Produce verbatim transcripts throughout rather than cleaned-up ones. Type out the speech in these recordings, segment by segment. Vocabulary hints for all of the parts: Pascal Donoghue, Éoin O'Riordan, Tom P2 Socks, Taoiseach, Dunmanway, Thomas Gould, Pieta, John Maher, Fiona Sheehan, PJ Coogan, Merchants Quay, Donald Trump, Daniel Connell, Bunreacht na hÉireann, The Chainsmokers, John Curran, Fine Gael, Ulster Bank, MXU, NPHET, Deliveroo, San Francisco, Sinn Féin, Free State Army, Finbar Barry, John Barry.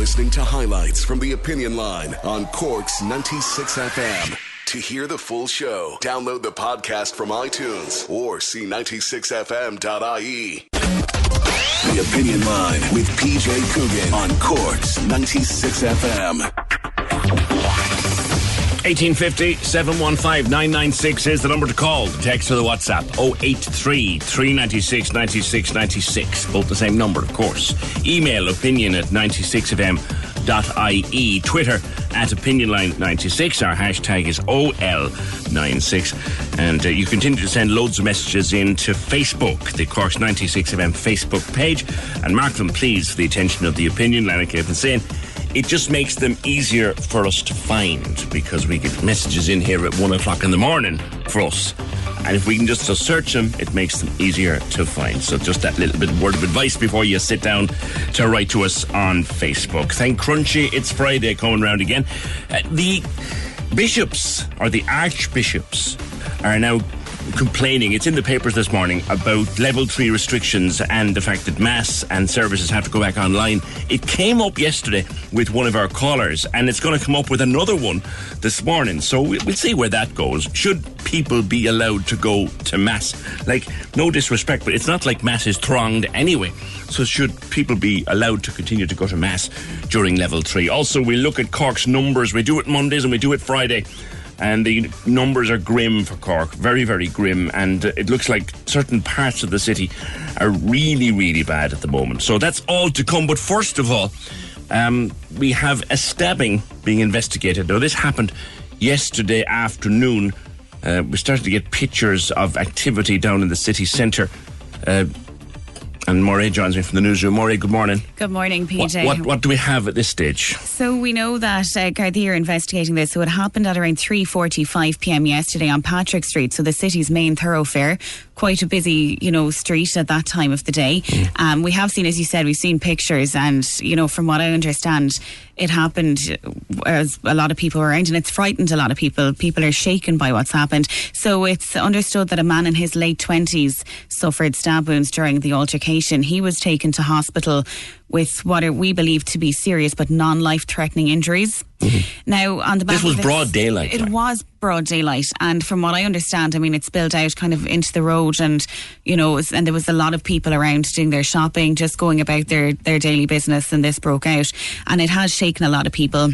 Listening to highlights from The Opinion Line on Cork's ninety-six F M. To hear the full show, download the podcast from iTunes or see ninety-six f m dot i e. The Opinion Line with P J Coogan on Cork's ninety-six F M. eighteen fifty, seven one five, nine nine six is the number to call. The text or the WhatsApp, oh eight three, three nine six, nine six nine six. Both the same number, of course. Email opinion at ninety-six f m dot i e. Twitter at opinionline ninety-six. Our hashtag is O L ninety-six. And uh, you continue to send loads of messages in to Facebook, the Cork's ninety-six F M Facebook page. And mark them, please, for the attention of The Opinion Line. Like I've been saying, it just makes them easier for us to find, because we get messages in here at one o'clock in the morning for us. And if we can just search them, it makes them easier to find. So just that little bit word of advice before you sit down to write to us on Facebook. Thank Crunchy, it's Friday coming round again. Uh, the bishops, or the archbishops, are now complaining, it's in the papers this morning, about level three restrictions and the fact that mass and services have to go back online. It came up yesterday with one of our callers, and it's going to come up with another one this morning, so we'll see where that goes. Should people be allowed to go to mass? Like, no disrespect, but it's not like mass is thronged anyway, so should people be allowed to continue to go to mass during level three? Also, we look at Cork's numbers. We do it Mondays and we do it Friday. And the numbers are grim for Cork, very, very grim. And it looks like certain parts of the city are really, really bad at the moment. So that's all to come. But first of all, um, we have a stabbing being investigated. Now, this happened yesterday afternoon. Uh, we started to get pictures of activity down in the city centre. Uh, And Moray joins me from the newsroom. Moray, good morning. Good morning, P J. What, what, what do we have at this stage? So we know that uh, Gardaí are investigating this. So it happened at around three forty-five p m yesterday on Patrick Street, so the city's main thoroughfare. Quite a busy, you know, street at that time of the day. Mm. Um, we have seen, as you said, we've seen pictures, and, you know, from what I understand, it happened as a lot of people were around, and it's frightened a lot of people. People are shaken by what's happened. So it's understood that a man in his late twenties suffered stab wounds during the altercation. He was taken to hospital with what are we believe to be serious but non-life-threatening injuries. Mm-hmm. Now, on the back this was of this, broad daylight. It right? was broad daylight, and from what I understand, I mean, it spilled out kind of into the road, and you know, and there was a lot of people around doing their shopping, just going about their their daily business, and this broke out, and it has shaken a lot of people.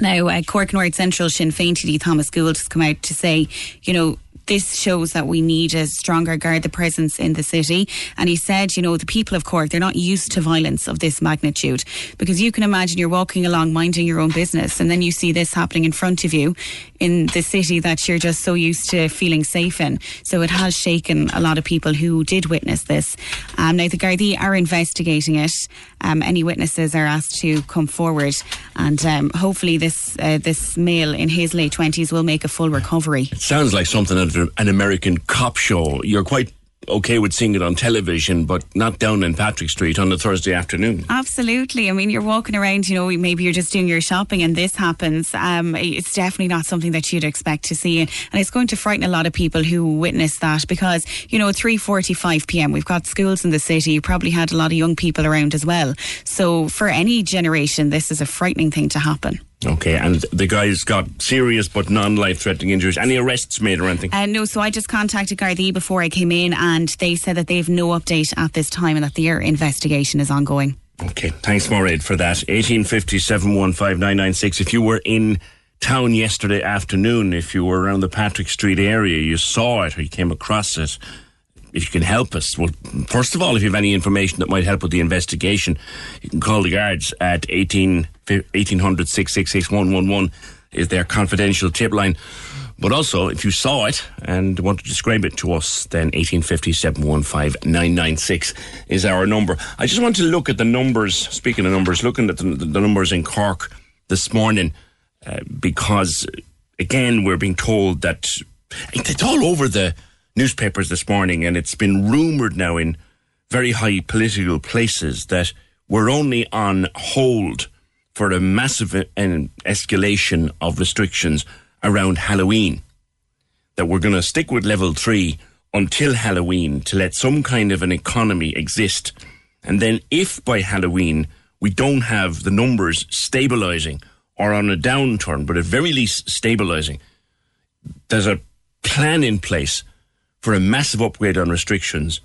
Now, uh, Cork North Central Sinn Féin T D Thomas Gould has come out to say, you know, this shows that we need a stronger Garda presence in the city. And he said, you know, the people of Cork, they're not used to violence of this magnitude, because you can imagine you're walking along minding your own business, and then you see this happening in front of you in the city that you're just so used to feeling safe in. So it has shaken a lot of people who did witness this. Um, now, the Gardaí are investigating it. Um, any witnesses are asked to come forward, and um, hopefully this uh, this male in his late twenties will make a full recovery. It sounds like something out of an American cop show. You're quite okay with seeing it on television, but not down in Patrick Street on a Thursday afternoon. Absolutely. I mean, you're walking around, you know, maybe you're just doing your shopping and this happens. Um, it's definitely not something that you'd expect to see. And it's going to frighten a lot of people who witness that, because, you know, at three forty-five p m, we've got schools in the city. You probably had a lot of young people around as well. So for any generation, this is a frightening thing to happen. Okay, and the guy's got serious but non-life-threatening injuries. Any arrests made or anything? Uh, no, so I just contacted Gardaí before I came in and they said that they have no update at this time and that their investigation is ongoing. Okay, thanks, Mairead, for that. eighteen fifty, seven one five, nine nine six. If you were in town yesterday afternoon, if you were around the Patrick Street area, you saw it or you came across it, if you can help us, well, first of all, if you have any information that might help with the investigation, you can call the guards at eighteen hundred, six six six, one one one is their confidential tip line. But also, if you saw it and want to describe it to us, then eighteen fifty, seven one five, nine nine six is our number. I just want to look at the numbers, speaking of numbers, looking at the, the numbers in Cork this morning, uh, because, again, we're being told that it's all over the newspapers this morning, and it's been rumoured now in very high political places that we're only on hold for a massive escalation of restrictions around Halloween, that we're going to stick with level three until Halloween to let some kind of an economy exist. And then if by Halloween we don't have the numbers stabilising or on a downturn, but at very least stabilising, there's a plan in place for a massive upgrade on restrictions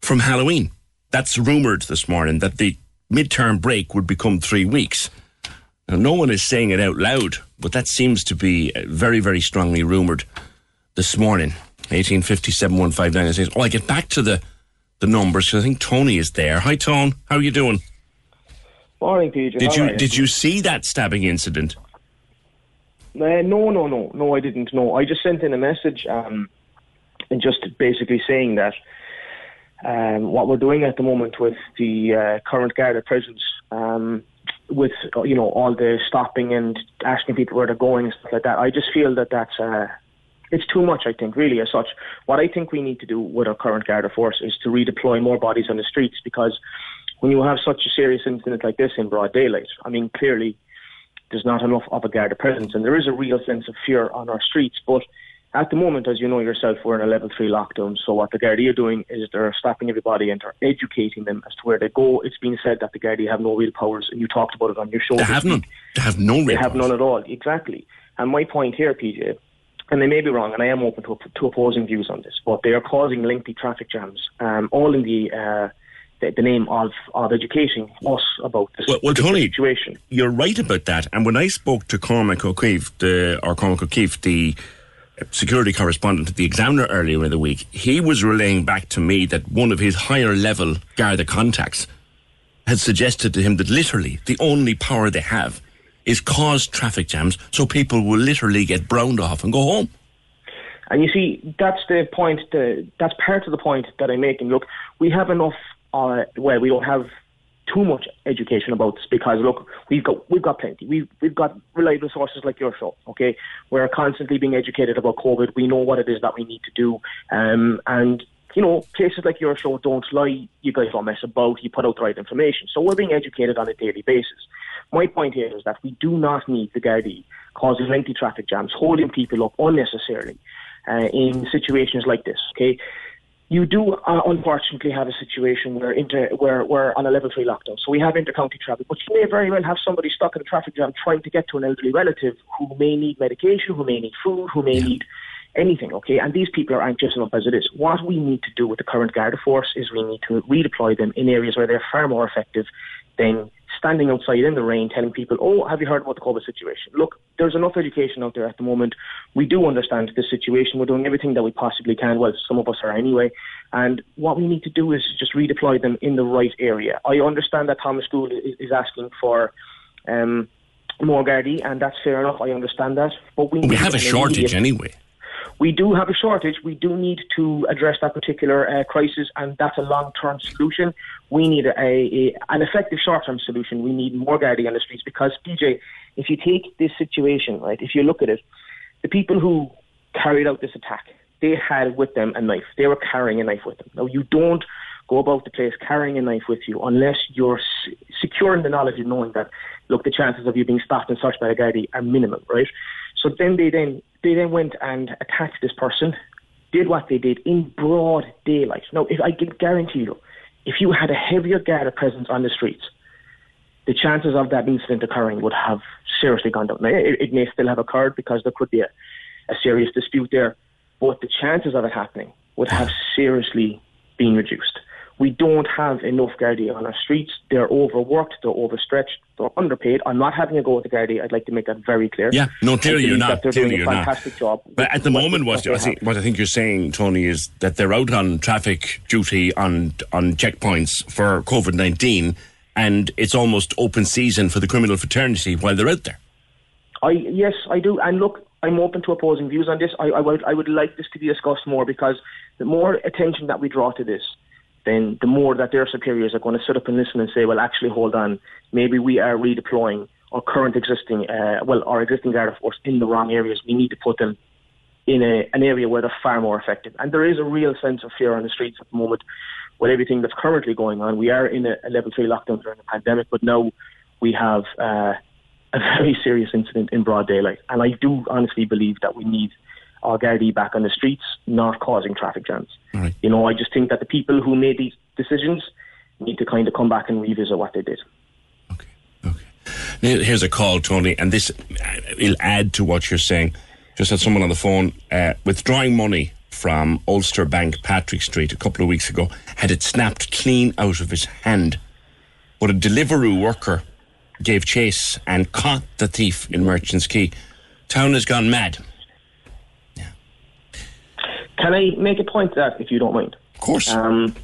from Halloween. That's rumoured this morning, that the midterm break would become three weeks. Now, no one is saying it out loud, but that seems to be very, very strongly rumoured this morning. eighteen fifty, seven one five, nine nine six. Oh, I get back to the, the numbers, because I think Tony is there. Hi, Tom. How are you doing? Morning, P J. Did you, did you see that stabbing incident? Uh, no, no, no. No, I didn't. No, I just sent in a message um and just basically saying that um, what we're doing at the moment with the uh, current Garda presence, um, with, you know, all the stopping and asking people where they're going and stuff like that, I just feel that that's uh, it's too much, I think, really, as such. What I think we need to do with our current Garda force is to redeploy more bodies on the streets, because when you have such a serious incident like this in broad daylight, I mean, clearly there's not enough of a Garda presence and there is a real sense of fear on our streets. But at the moment, as you know yourself, we're in a level three lockdown. So what the Gardaí are doing is they're stopping everybody and they're educating them as to where they go. It's been said that the Gardaí have no real powers, and you talked about it on your show. They have none. They have no real powers. They have none at all. Exactly. And my point here, P J, and they may be wrong, and I am open to, to opposing views on this, but they are causing lengthy traffic jams, um, all in the, uh, the the name of of educating us about this, well, well, Tony, situation. You're right about that. And when I spoke to Cormac O'Keeffe, the, or Cormac O'Keeffe, the security correspondent at the Examiner earlier in the week, he was relaying back to me that one of his higher level Garda contacts had suggested to him that literally the only power they have is cause traffic jams, so people will literally get browned off and go home. And you see, that's the point, the, that's part of the point that I'm making. Look, we have enough, uh, well, we don't have too much education about this, because look, we've got we've got plenty. We've we've got reliable sources like your show. Okay, we're constantly being educated about COVID. We know what it is that we need to do, um, and you know, places like your show don't lie. You guys don't mess about. You put out the right information, so we're being educated on a daily basis. My point here is that we do not need the Gardaí causing lengthy traffic jams, holding people up unnecessarily uh, in situations like this. Okay. You do, uh, unfortunately, have a situation where inter- where we're on a level three lockdown. So we have inter-county traffic, but you may very well have somebody stuck in a traffic jam trying to get to an elderly relative who may need medication, who may need food, who may yeah. need anything, okay? And these people are anxious enough as it is. What we need to do with the current Garda force is we need to redeploy them in areas where they're far more effective than standing outside in the rain telling people, oh, have you heard about the COVID situation? Look, there's enough education out there at the moment. We do understand this situation. We're doing everything that we possibly can. Well, some of us are anyway. And what we need to do is just redeploy them in the right area. I understand that Thomas Gould is asking for um, more Gardaí, and that's fair enough. I understand that. But we, we have a shortage anyway. We do have a shortage. We do need to address that particular uh, crisis, and that's a long-term solution. We need a, a an effective short-term solution. We need more Gardaí on the streets, because, P J, if you take this situation, right, if you look at it, the people who carried out this attack, they had with them a knife. They were carrying a knife with them. Now, you don't go about the place carrying a knife with you unless you're s- secure in the knowledge of knowing that, look, the chances of you being stopped and searched by a Gardaí are minimal, right? So then they then they then went and attacked this person, did what they did in broad daylight. Now, if I can guarantee you, if you had a heavier Garda presence on the streets, the chances of that incident occurring would have seriously gone down. Now, it, it may still have occurred because there could be a, a serious dispute there, but the chances of it happening would have seriously been reduced. We don't have enough Gardaí on our streets. They're overworked, they're overstretched, they're underpaid. I'm not having a go at the Gardaí. I'd like to make that very clear. Yeah, no, clearly you're not. They're clearly doing a fantastic not. job. But at the what moment, what, what, I think, what I think you're saying, Tony, is that they're out on traffic duty on on checkpoints for COVID nineteen, and it's almost open season for the criminal fraternity while they're out there. I Yes, I do. And look, I'm open to opposing views on this. I, I, would, I would like this to be discussed more, because the more attention that we draw to this, then the more that their superiors are going to sit up and listen and say, well, actually, hold on, maybe we are redeploying our current existing, uh, well, our existing Garda force in the wrong areas. We need to put them in a, an area where they're far more effective. And there is a real sense of fear on the streets at the moment with everything that's currently going on. We are in a, a level three lockdown during the pandemic, but now we have uh, a very serious incident in broad daylight. And I do honestly believe that we need our Gardaí back on the streets, not causing traffic jams. Right. You know, I just think that the people who made these decisions need to kind of come back and revisit what they did. Okay, okay. Now, here's a call, Tony, and this will add to what you're saying. Just had someone on the phone uh, withdrawing money from Ulster Bank, Patrick Street, a couple of weeks ago, had it snapped clean out of his hand. But a Deliveroo worker gave chase and caught the thief in Merchants Quay. Town has gone mad. Can I make a point to that, if you don't mind? Of course. Um,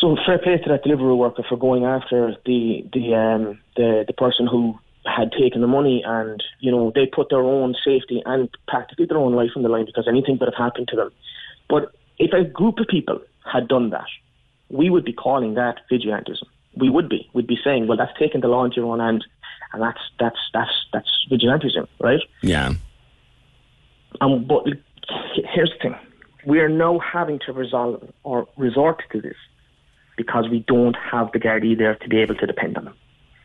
so fair play to that Deliveroo worker for going after the the, um, the the person who had taken the money, and, you know, they put their own safety and practically their own life on the line, because anything could have happened to them. But if a group of people had done that, we would be calling that vigilantism. We would be. We'd be saying, well, that's taking the law into your own hand, and that's that's that's that's vigilantism, right? Yeah. Um, but here's the thing. We are now having to resolve or resort to this because we don't have the Gardaí there to be able to depend on them.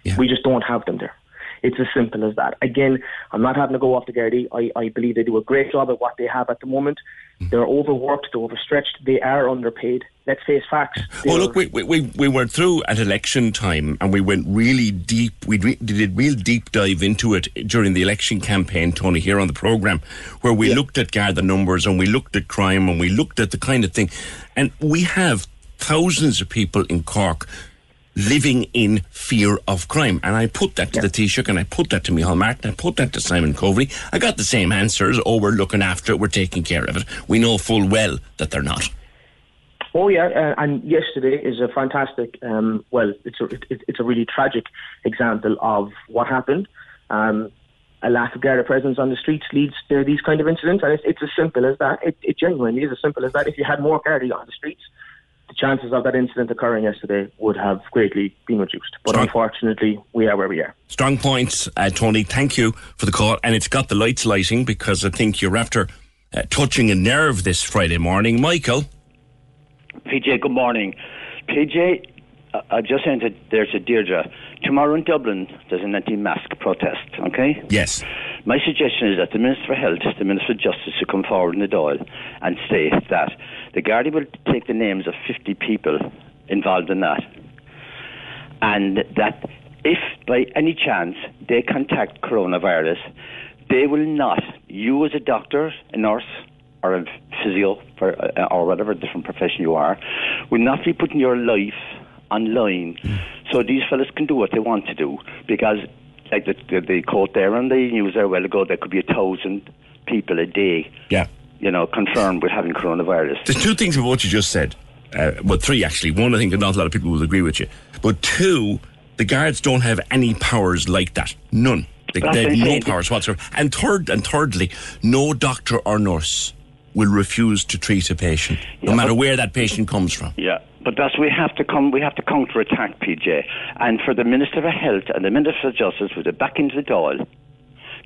Yeah. We just don't have them there. It's as simple as that. Again, I'm not having to go off the Gardaí. I, I believe they do a great job at what they have at the moment. Mm. They're overworked, they're overstretched, they are underpaid. Let's face facts. Well, look, we, we we were through at election time, and we went really deep. We re- did a real deep dive into it during the election campaign, Tony, here on the programme, where we yeah. looked at Garda numbers, and we looked at crime, and we looked at the kind of thing. And we have thousands of people in Cork living in fear of crime. And I put that to yeah. the Taoiseach, and I put that to Micheál Martin, I put that to Simon Coveney. I got the same answers. Oh, we're looking after it, we're taking care of it. We know full well that they're not. Oh yeah, uh, and yesterday is a fantastic, um, well, it's a, it, it's a really tragic example of what happened. Um, a lack of Garda presence on the streets leads to these kind of incidents, and it's, it's as simple as that. It, it genuinely is as simple as that. If you had more Garda on the streets, the chances of that incident occurring yesterday would have greatly been reduced. But Strong. unfortunately, we are where we are. Strong points, uh, Tony. Thank you for the call. And it's got the lights lighting, because I think you're after uh, touching a nerve this Friday morning. Michael? P J, good morning. P J, uh, I just sent it there to Deirdre. Tomorrow in Dublin, there's an anti-mask protest, okay? Yes. My suggestion is that the Minister for Health, the Minister for Justice, should come forward in the Dáil and state that the Gardaí will take the names of fifty people involved in that, and that if by any chance they contact coronavirus, they will not, you as a doctor, a nurse, or a physio, or whatever different profession you are, will not be putting your life online. Mm. So these fellas can do what they want to do, because, like the, the, the quote there on the news there a while ago, there could be a thousand people a day, yeah, you know, confirmed with having coronavirus. There's two things about what you just said, uh, well, three actually. One, I think not a lot of people will agree with you, but two, the guards don't have any powers like that, none. They, they have no powers whatsoever. And third, and thirdly, no doctor or nurse will refuse to treat a patient, yeah, no matter where that patient comes from. Yeah, but that's we have to come. We have to counter-attack, P J. And for the Minister of Health and the Minister of Justice, with the back into the Dáil,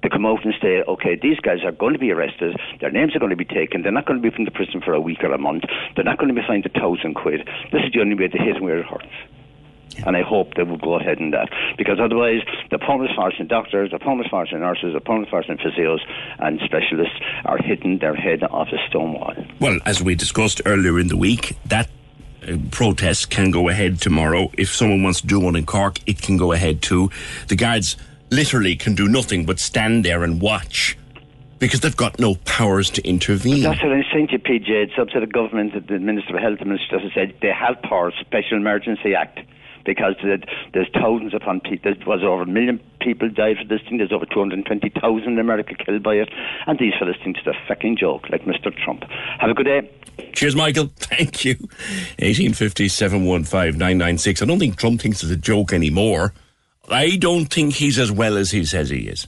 to come out and say, okay, these guys are going to be arrested, their names are going to be taken, they're not going to be from the prison for a week or a month, they're not going to be fined a thousand quid. This is the only way to hit where it hurts. Yeah. And I hope they will go ahead in that, because otherwise the Polish and doctors, the Polish and nurses, the Polish and physios and specialists are hitting their head off a stone wall. Well, as we discussed earlier in the week, that protests can go ahead tomorrow. If someone wants to do one in Cork, it can go ahead too. The guards literally can do nothing but stand there and watch, because they've got no powers to intervene. But that's what I'm saying to you, P J. It's up to the government, the Minister of Health, the Minister just said they have powers, Special Emergency Act, because there's thousands upon people. There was over a million people died for this thing. There's over two hundred twenty thousand in America killed by it. And these fellas think it's a fucking joke, like Mister Trump. Have a good day. Cheers, Michael. Thank you. eighteen fifty, seven one five, nine nine six. I don't think Trump thinks it's a joke anymore. I don't think he's as well as he says he is.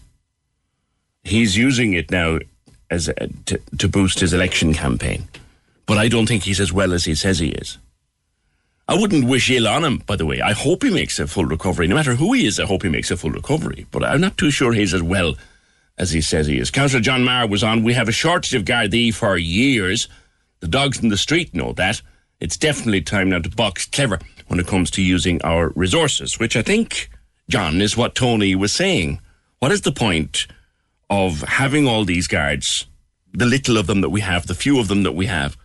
He's using it now as a, to, to boost his election campaign. But I don't think he's as well as he says he is. I wouldn't wish ill on him, by the way. I hope he makes a full recovery. No matter who he is, I hope he makes a full recovery. But I'm not too sure he's as well as he says he is. Councillor John Maher was on. We have a shortage of Gardaí for years. The dogs in the street know that. It's definitely time now to box clever when it comes to using our resources, which I think, John, is what Tony was saying. What is the point of having all these guards, the little of them that we have, the few of them that we have,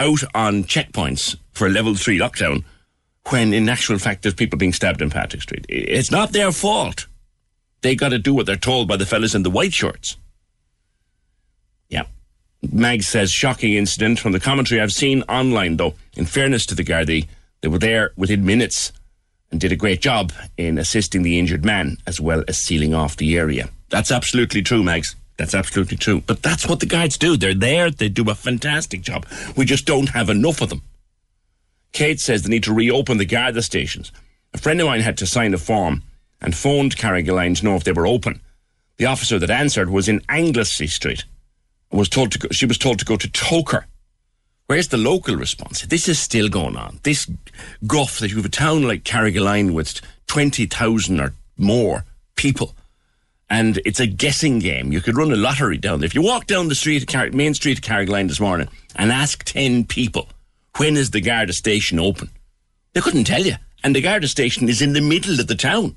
out on checkpoints for a level three lockdown, when in actual fact there's people being stabbed in Patrick Street? It's not their fault. They got to do what they're told by the fellas in the white shirts. Yeah. Mag says, shocking incident. From the commentary I've seen online, though, in fairness to the Gardaí, they were there within minutes and did a great job in assisting the injured man as well as sealing off the area. That's absolutely true, Mags. That's absolutely true. But that's what the guides do. They're there. They do a fantastic job. We just don't have enough of them. Kate says they need to reopen the Garda stations. A friend of mine had to sign a form and phoned Carrigaline to know if they were open. The officer that answered was in Anglesey Street. Was told to go, she was told to go to Toker. Where's the local response? This is still going on. This guff that you have a town like Carrigaline with twenty thousand or more people. And it's a guessing game. You could run a lottery down there. If you walk down the street, Car- main street of Carrigaline this morning and ask ten people, when is the Garda station open? They couldn't tell you. And the Garda station is in the middle of the town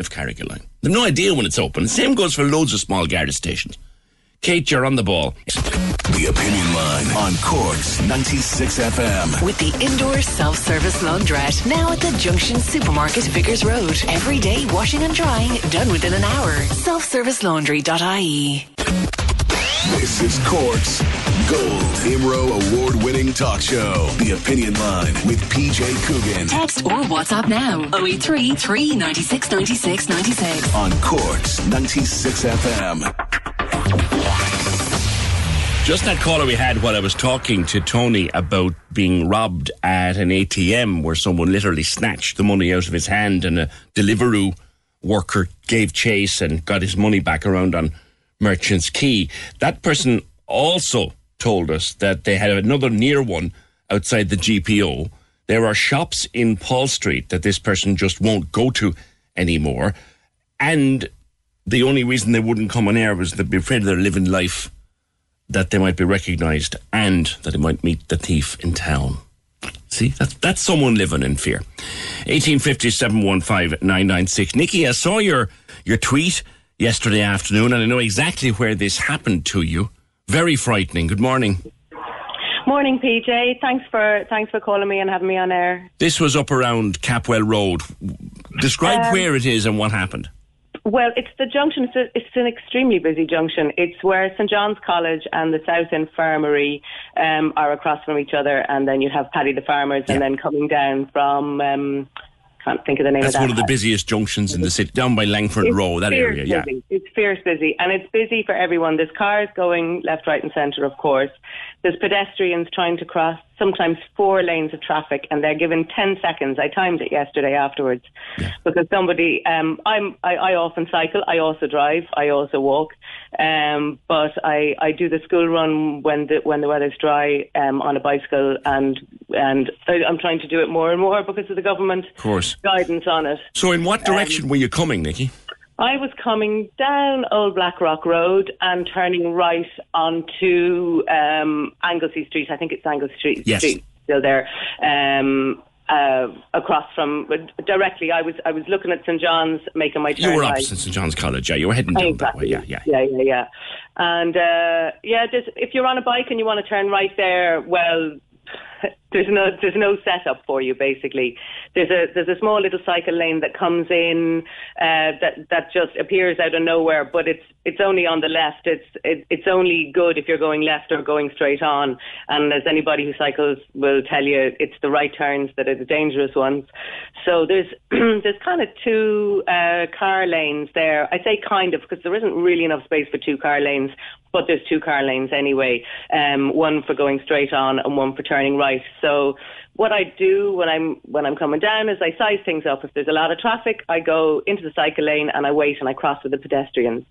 of Carrigaline. They've no idea when it's open. The same goes for loads of small Garda stations. Kate, you're on the ball. The Opinion Line on Cork's ninety-six F M. With the indoor self-service laundrette, now at the Junction Supermarket, Vickers Road. Every day washing and drying, done within an hour. self service laundry dot I E. This is Cork's Gold I M R O award-winning talk show, The Opinion Line with P J Coogan. Text or WhatsApp now, oh eight three, three nine six, nine six nine six. On Cork's ninety-six F M. Just that caller we had while I was talking to Tony about being robbed at an A T M, where someone literally snatched the money out of his hand and a Deliveroo worker gave chase and got his money back around on Merchants Quay. That person also told us that they had another near one outside the G P O. There are shops in Paul Street that this person just won't go to anymore. And the only reason they wouldn't come on air was they'd be afraid they're living life, that they might be recognised and that they might meet the thief in town. See, that's, that's someone living in fear. eighteen fifty, seven one five, nine nine six. Nikki, I saw your, your tweet yesterday afternoon and I know exactly where this happened to you. Very frightening. Good morning. Morning, P J. Thanks for thanks for calling me and having me on air. This was up around Capwell Road. Describe um, where it is and what happened. Well, it's the junction. It's, a, it's an extremely busy junction. It's where Saint John's College and the South Infirmary um, are across from each other, and then you have Paddy the Farmers, yeah. And then coming down from, um, can't think of the name That's of that. That's one of the busiest junctions in the city, down by Langford it's Row, that area, busy. Yeah. It's fierce busy, and it's busy for everyone. There's cars going left, right and centre, of course. There's pedestrians trying to cross sometimes four lanes of traffic, and they're given ten seconds. I timed it yesterday afterwards, yeah. Because somebody, um, I'm, I, I often cycle, I also drive, I also walk, um, but I, I do the school run when the when the weather's dry um, on a bicycle, and and I, I'm trying to do it more and more because of the government of course. guidance on it. So in what direction um, were you coming, Nikki? I was coming down Old Blackrock Road and turning right onto um, Anglesey Street. I think it's Anglesey Street. Yes. Street still there. Um, uh, across from directly, I was I was looking at Saint John's, making my turn. You were up since Saint John's College. Yeah, you were heading down exactly. that way. Yeah, yeah, yeah, yeah. yeah. And uh, yeah, if you're on a bike and you want to turn right there, well. there's no there's no setup for you basically. There's a there's a small little cycle lane that comes in uh, that that just appears out of nowhere, but it's it's only on the left. It's it, it's only good if you're going left or going straight on. And as anybody who cycles will tell you, it's the right turns that are the dangerous ones. So there's there's kind of two uh, car lanes there. I say kind of because there isn't really enough space for two car lanes. But there's two car lanes anyway, um, one for going straight on and one for turning right. So what I do when I'm when I'm coming down is I size things up. If there's a lot of traffic, I go into the cycle lane and I wait and I cross with the pedestrians.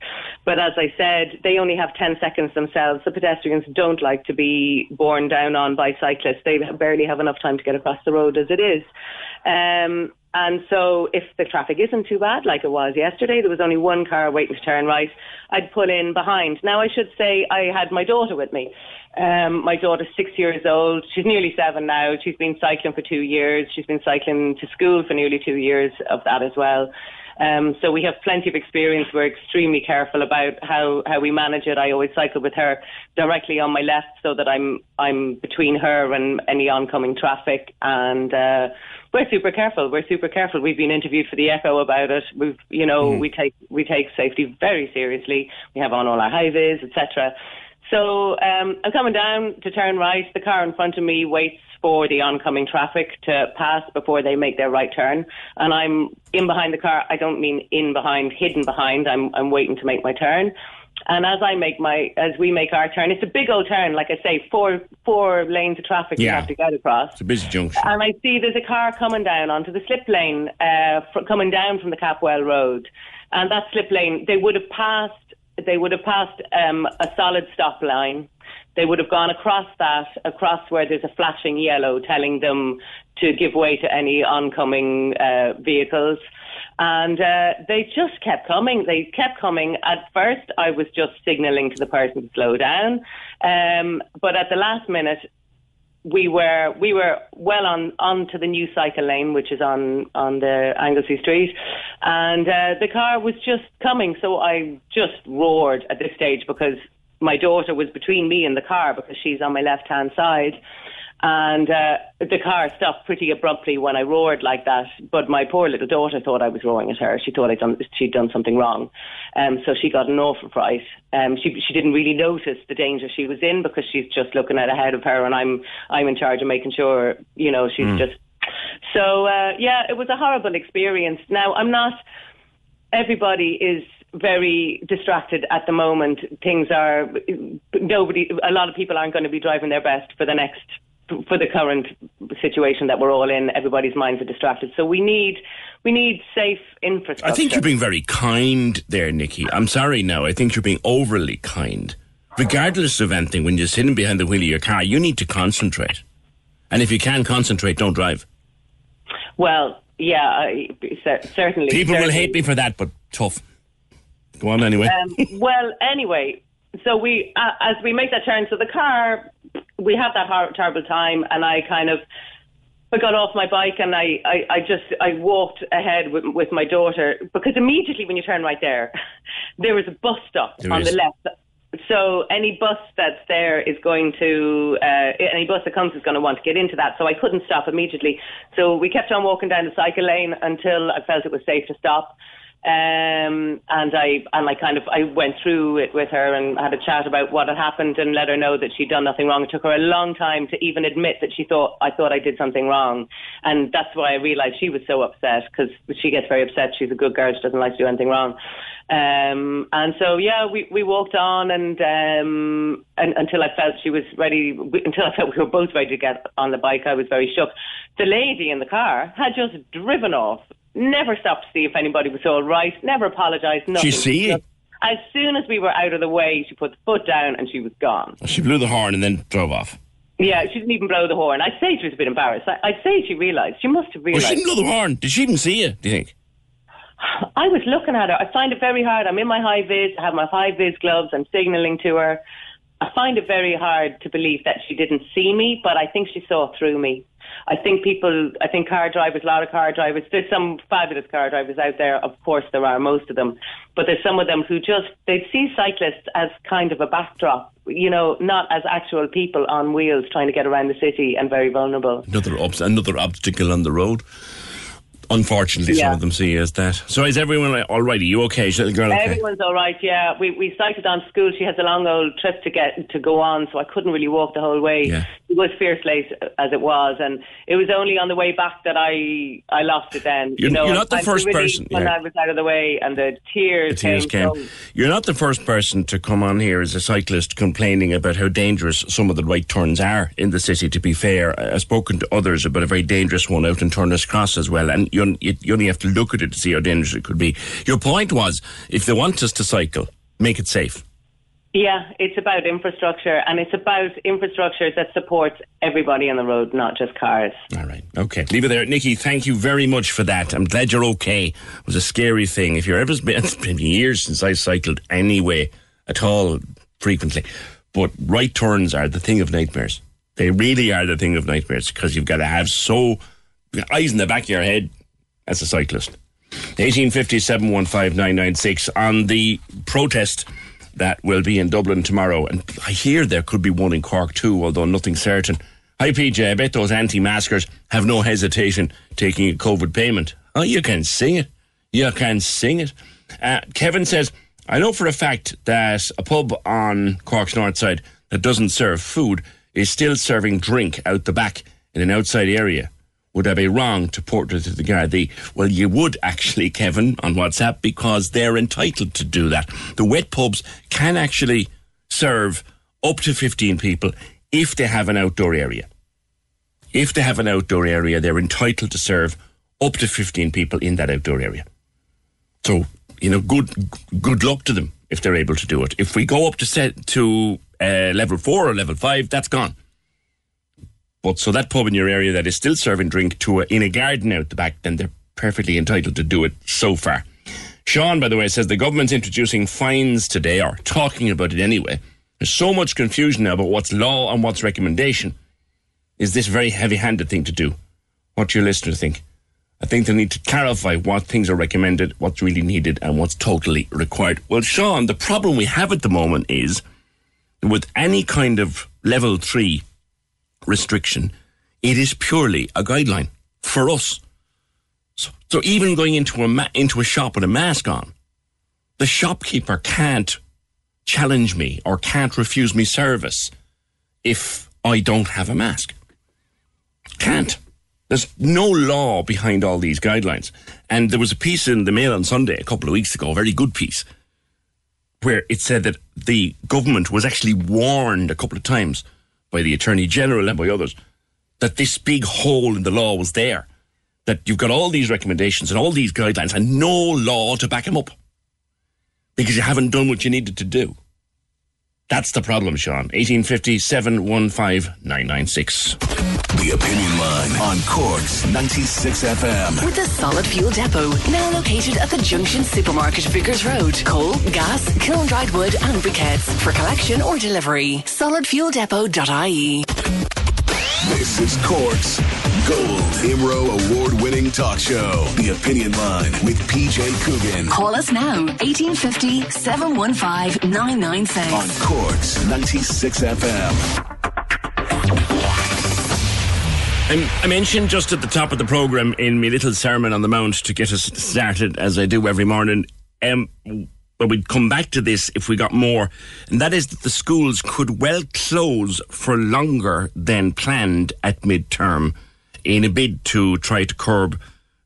But as I said, they only have ten seconds themselves. The pedestrians don't like to be borne down on by cyclists. They barely have enough time to get across the road as it is. Um And so if the traffic isn't too bad, like it was yesterday, there was only one car waiting to turn right, I'd pull in behind. Now, I should say I had my daughter with me. Um, my daughter's six years old. She's nearly seven now. She's been cycling for two years. She's been cycling to school for nearly two years of that as well. Um, so we have plenty of experience. We're extremely careful about how, how we manage it. I always cycle with her directly on my left so that I'm I'm between her and any oncoming traffic. And uh, we're super careful. We're super careful. We've been interviewed for the Echo about it. We've, you know, mm. we take we take safety very seriously. We have on all our high vis, et cetera. So um, I'm coming down to turn right. The car in front of me waits for the oncoming traffic to pass before they make their right turn. And I'm in behind the car. I don't mean in behind, hidden behind. I'm I'm waiting to make my turn. And as I make my, as we make our turn, it's a big old turn, like I say, four four lanes of traffic yeah. you have to get across. It's a busy junction. And I see there's a car coming down onto the slip lane, uh, fr- coming down from the Capwell Road. And that slip lane, they would have passed, they would have passed um, a solid stop line. They would have gone across that, across where there's a flashing yellow telling them to give way to any oncoming uh, vehicles. And uh, they just kept coming. They kept coming. At first, I was just signalling to the person to slow down. Um, but at the last minute, we were we were well on, on to the new cycle lane, which is on, on the Anglesey Street. And uh, the car was just coming. So I just roared at this stage because my daughter was between me and the car because she's on my left-hand side. And uh, the car stopped pretty abruptly when I roared like that. But my poor little daughter thought I was roaring at her. She thought I'd done, she'd done something wrong. Um, so she got an awful fright. Um, she she didn't really notice the danger she was in because she's just looking at ahead of her, and I'm I'm in charge of making sure, you know, she's mm. just... So, uh, yeah, it was a horrible experience. Now, I'm not... Everybody is very distracted at the moment. Things are... Nobody... A lot of people aren't going to be driving their best for the next... for the current situation that we're all in. Everybody's minds are distracted. So we need we need safe infrastructure. I think you're being very kind there, Nikki. I'm sorry now. I think you're being overly kind. Regardless of anything, when you're sitting behind the wheel of your car, you need to concentrate. And if you can concentrate, don't drive. Well, yeah, I, certainly. People certainly. will hate me for that, but tough. Go on anyway. Um, well, anyway, so we uh, as we make that turn, so the car... We have that hard, terrible time, and I kind of I got off my bike and I, I, I just I walked ahead with, with my daughter because immediately when you turn right there, there is a bus stop there on is. the left. So any bus that's there is going to, uh, any bus that comes is going to want to get into that. So I couldn't stop immediately. So we kept on walking down the cycle lane until I felt it was safe to stop. Um, and I and I kind of I went through it with her and had a chat about what had happened and let her know that she'd done nothing wrong. It took her a long time to even admit that she thought I thought I did something wrong, and that's why I realised she was so upset because she gets very upset. She's a good girl; she doesn't like to do anything wrong. Um, and so yeah, we, we walked on and, um, and until I felt she was ready, until I felt we were both ready to get on the bike. I was very shook. The lady in the car had just driven off. Never stopped to see if anybody was all right. Never apologised. Nothing. She see it? As soon as we were out of the way, she put the foot down and she was gone. She blew the horn and then drove off. Yeah, she didn't even blow the horn. I'd say she was a bit embarrassed. I'd say she realised. She must have realised. Well, she didn't blow the horn. Did she even see you, do you think? I was looking at her. I find it very hard. I'm in my high-vis. I have my high-vis gloves. I'm signalling to her. I find it very hard to believe that she didn't see me, but I think she saw through me. I think people, I think car drivers, a lot of car drivers, there's some fabulous car drivers out there, of course there are, most of them, but there's some of them who just, they see cyclists as kind of a backdrop you know, not as actual people on wheels trying to get around the city and very vulnerable. Another ob- another obstacle on the road. Unfortunately, yeah. Some of them see as that. So is everyone all right? Are you okay? Is the girl okay? Everyone's all right, yeah. We we cycled on to school. She has a long old trip to get to go on, so I couldn't really walk the whole way. Yeah. It was fierce late as it was, and it was only on the way back that I I lost it then. You're, you know, you're not the I, first I really, person. When yeah. I was out of the way and the tears, the tears came. came. You're not the first person to come on here as a cyclist complaining about how dangerous some of the right turns are in the city, to be fair. I've spoken to others about a very dangerous one out in Turner's Cross as well, and you only have to look at it to see how dangerous it could be. Your point was, if they want us to cycle, make it safe. Yeah, it's about infrastructure, and it's about infrastructure that supports everybody on the road, not just cars. All right, okay. Leave it there. Nikki, thank you very much for that. I'm glad you're okay. It was a scary thing. If you're ever, it's been years since I cycled anyway, at all, frequently. But right turns are the thing of nightmares. They really are the thing of nightmares, because you've got to have so, you've got eyes in the back of your head as a cyclist. eighteen fifty, seven one five, nine nine six on the protest that will be in Dublin tomorrow. And I hear there could be one in Cork too, although nothing certain. Hi P J, I bet those anti-maskers have no hesitation taking a COVID payment. Oh, you can sing it. You can sing it. Uh, Kevin says, I know for a fact that a pub on Cork's north side that doesn't serve food is still serving drink out the back in an outside area. Would I be wrong to portray to the Gardaí? Well, you would actually, Kevin, on WhatsApp, because they're entitled to do that. The wet pubs can actually serve up to fifteen people if they have an outdoor area. If they have an outdoor area, they're entitled to serve up to fifteen people in that outdoor area. So, you know, good good luck to them if they're able to do it. If we go up to set to uh, level four or level five, that's gone. But so that pub in your area that is still serving drink to a, in a garden out the back, then they're perfectly entitled to do it so far. Sean, by the way, says the government's introducing fines today, or talking about it anyway. There's so much confusion now about what's law and what's recommendation. Is this a very heavy-handed thing to do? What do your listeners think? I think they need to clarify what things are recommended, what's really needed, and what's totally required. Well, Sean, the problem we have at the moment is with any kind of level three restriction, it is purely a guideline for us. So, so even going into a ma- into a shop with a mask on, the shopkeeper can't challenge me or can't refuse me service if I don't have a mask. Can't. There's no law behind all these guidelines. And there was a piece in the Mail on Sunday a couple of weeks ago, a very good piece, where it said that the government was actually warned a couple of times by the Attorney General and by others, that this big hole in the law was there, that you've got all these recommendations and all these guidelines and no law to back them up because you haven't done what you needed to do. That's the problem, Sean. eighteen fifty, seven one five, nine nine six. The Opinion Line on Cork's ninety-six F M. With the Solid Fuel Depot, now located at the Junction Supermarket, Vickers Road. Coal, gas, kiln-dried wood and briquettes for collection or delivery. solid fuel depot dot I E. This is Cork's Gold I M R O award-winning talk show, The Opinion Line with P J Coogan. Call us now, eighteen fifty, seven one five, nine nine six. On Cork's ninety-six F M. I mentioned just at the top of the programme in my little Sermon on the Mount to get us started, as I do every morning, um, but we'd come back to this if we got more, and that is that the schools could well close for longer than planned at mid-term in a bid to try to curb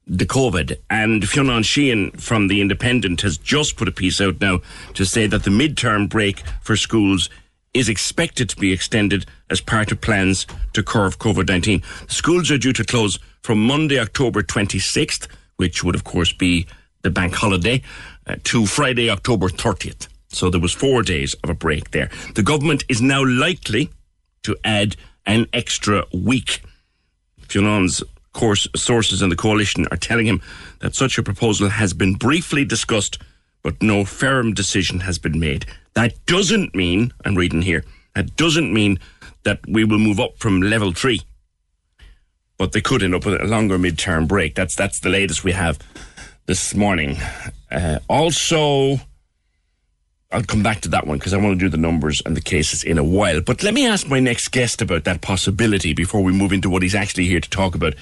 the COVID. And Fiona Sheehan from The Independent has just put a piece out now to say that the mid-term break for schools is expected to be extended as part of plans to curb COVID nineteen. Schools are due to close from Monday, October twenty-sixth, which would of course be the bank holiday, uh, to Friday, October thirtieth. So there was four days of a break there. The government is now likely to add an extra week. Fionna's course sources in the coalition are telling him that such a proposal has been briefly discussed, but no firm decision has been made. That doesn't mean, I'm reading here, that doesn't mean that we will move up from level three. But they could end up with a longer mid-term break. That's, that's the latest we have this morning. Uh, also, I'll come back to that one because I want to do the numbers and the cases in a while. But let me ask my next guest about that possibility before we move into what he's actually here to talk about.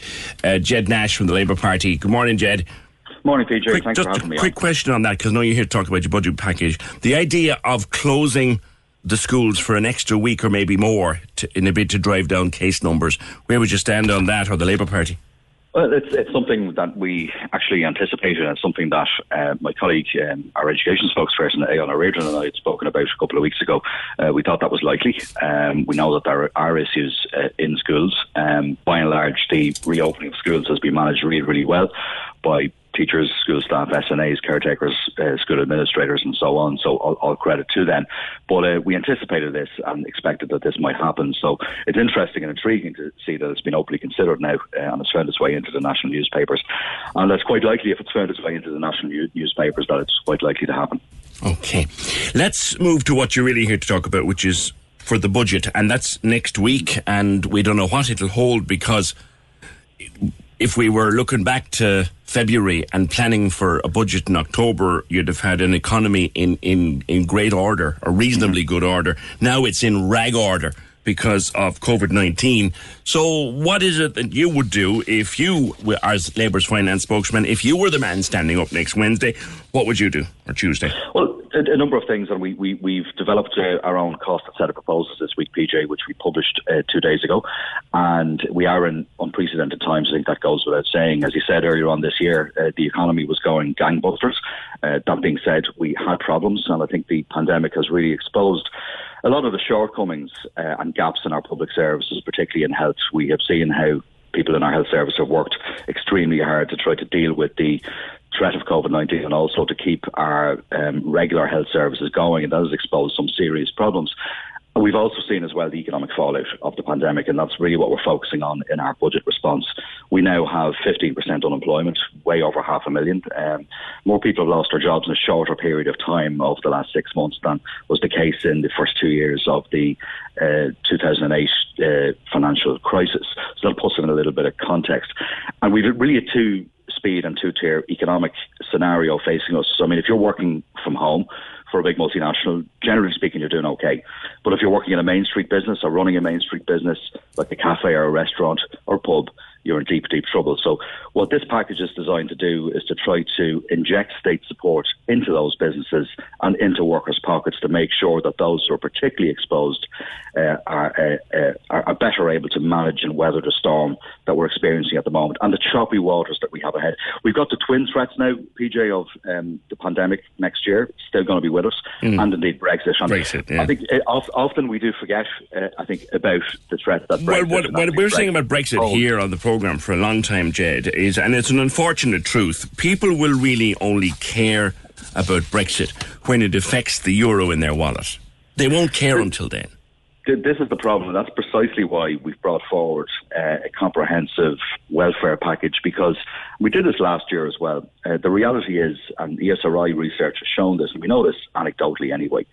Uh, Ged Nash from the Labour Party. Good morning, Ged. Morning, P J. Quick, Thanks just for having me. Quick on. question on that, because I know you're here to talk about your budget package. The idea of closing the schools for an extra week or maybe more to, in a bid to drive down case numbers, where would you stand on that, or the Labour Party? Well, it's it's something that we actually anticipated, and it's something that uh, my colleague, um, our education spokesperson, Éoin O'Riordan, and I had spoken about a couple of weeks ago. Uh, we thought that was likely. Um, we know that there are issues uh, in schools. Um, by and large, the reopening of schools has been managed really, really well by teachers, school staff, S N As, caretakers, uh, school administrators and so on. So all, all credit to them. But uh, we anticipated this and expected that this might happen. So it's interesting and intriguing to see that it's been openly considered now uh, and it's found its way into the national newspapers. And that's quite likely, if it's found its way into the national u- newspapers, that it's quite likely to happen. OK. Let's move to what you're really here to talk about, which is for the budget. And that's next week. And we don't know what it'll hold, because It, if we were looking back to February and planning for a budget in October, you'd have had an economy in, in, in great order, or reasonably good order. Now it's in rag order because of COVID nineteen. So what is it that you would do if you, as Labour's finance spokesman, if you were the man standing up next Wednesday, what would you do, or Tuesday? Well, a, a number of things, and we, we, we've developed uh, our own cost and set of proposals this week, P J, which we published uh, two days ago, and we are in unprecedented times. I think that goes without saying. As you said earlier on this year, uh, the economy was going gangbusters. Uh, that being said, we had problems, and I think the pandemic has really exposed a lot of the shortcomings uh, and gaps in our public services, particularly in health. We have seen how people in our health service have worked extremely hard to try to deal with the threat of COVID nineteen and also to keep our um, regular health services going, and that has exposed some serious problems. We've also seen as well the economic fallout of the pandemic, and that's really what we're focusing on in our budget response. We now have fifteen percent unemployment, way over half a million. Um, more people have lost their jobs in a shorter period of time over the last six months than was the case in the first two years of the uh, two thousand eight uh, financial crisis. So that puts it in a little bit of context. And we've really a two-speed and two-tier economic scenario facing us. So, I mean, if you're working from home for a big multinational, generally speaking, you're doing okay. But if you're working in a main street business or running a main street business, like a cafe or a restaurant or a pub, you're in deep, deep trouble. So what this package is designed to do is to try to inject state support into those businesses and into workers' pockets to make sure that those who are particularly exposed uh, are, uh, uh, are better able to manage and weather the storm that we're experiencing at the moment and the choppy waters that we have ahead. We've got the twin threats now, P J, of um, the pandemic next year, still going to be with us, mm. and indeed Brexit. And Brexit yeah. I think uh, often we do forget, uh, I think, about the threat that Brexit... Well, what, what we're Brexit saying about Brexit oh. here on the programme for a long time, Ged, is, and it's an unfortunate truth, people will really only care about Brexit when it affects the euro in their wallet. They won't care until then. This is the problem, and that's precisely why we've brought forward uh, a comprehensive welfare package, because we did this last year as well. Uh, the reality is, and E S R I research has shown this, and we know this anecdotally anyway,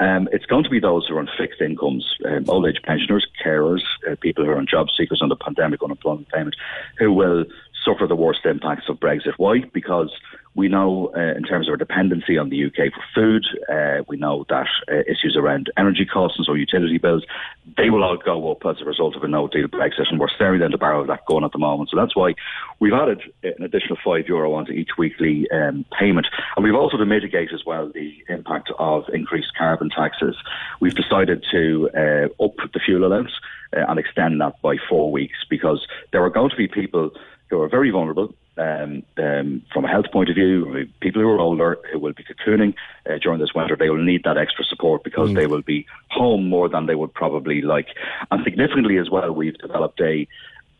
um, it's going to be those who are on fixed incomes, um, old age pensioners, carers, uh, people who are on job seekers under pandemic unemployment payment, who will suffer the worst impacts of Brexit. Why? Because we know uh, in terms of our dependency on the U K for food, uh, we know that uh, issues around energy costs and so utility bills, they will all go up as a result of a no-deal Brexit, and we're staring down the barrel of that gun at the moment. So that's why we've added an additional five euro onto each weekly um, payment. And we've also, to mitigate as well the impact of increased carbon taxes, we've decided to uh, up the fuel allowance uh, and extend that by four weeks because there are going to be people who are very vulnerable um, um, from a health point of view, people who are older, who will be cocooning uh, during this winter. They will need that extra support because mm. they will be home more than they would probably like. And significantly as well, we've developed a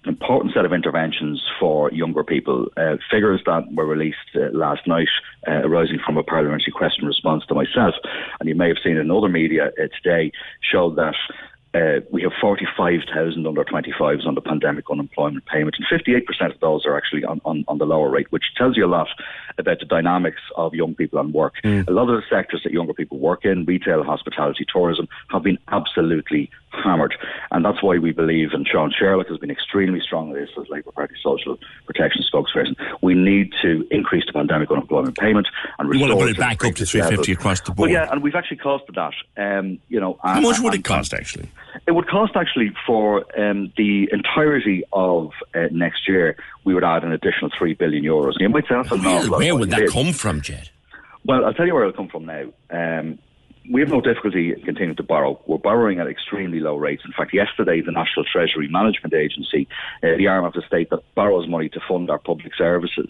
important set of interventions for younger people. Uh, figures that were released uh, last night uh, arising from a parliamentary question response to myself, and you may have seen in other media uh, today, showed that Uh, we have forty-five thousand under twenty-fives on the pandemic unemployment payment, and fifty-eight percent of those are actually on, on, on the lower rate, which tells you a lot about the dynamics of young people and work. Mm. A lot of the sectors that younger people work in, retail, hospitality, tourism, have been absolutely hammered. And that's why we believe, and Sean Sherlock has been extremely strong on this as Labour Party social protection spokesperson, we need to increase the pandemic unemployment payment and restore... You want to put it back up to three hundred fifty across the board. Well, yeah, and we've actually called for that. Um, you know, How and, much would and, it cost, actually? It would cost, actually, for um, the entirety of uh, next year, we would add an additional three billion euros. You might say that's a well, where would that come from, Jed? Well, I'll tell you where it'll come from now. Um, we have no difficulty continuing to borrow. We're borrowing at extremely low rates. In fact, yesterday, the National Treasury Management Agency, uh, the arm of the state that borrows money to fund our public services,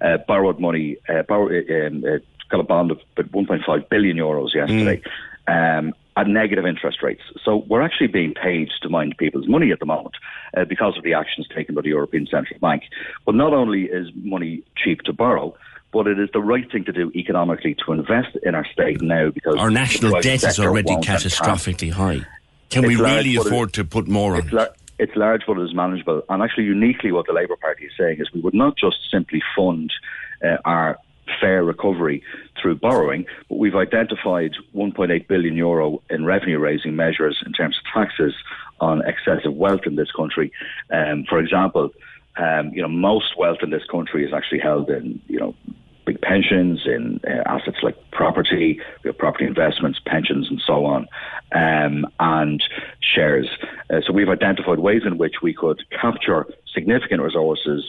uh, borrowed money, uh, borrowed, um, uh, got a bond of about one point five billion euros yesterday. Mm. Um, at negative interest rates. So we're actually being paid to mind people's money at the moment uh, because of the actions taken by the European Central Bank. But not only is money cheap to borrow, but it is the right thing to do economically to invest in our state now because... Our national debt is already catastrophically high. Can we really afford to put more on it? It's large, but it is manageable. And actually uniquely what the Labour Party is saying is we would not just simply fund uh, our fair recovery through borrowing, but we've identified one point eight billion euro in revenue raising measures in terms of taxes on excessive wealth in this country. Um, for example, um, you know, most wealth in this country is actually held in, you know, big pensions, in uh, assets like property, we have property investments, pensions and so on, um, and shares. Uh, so we've identified ways in which we could capture significant resources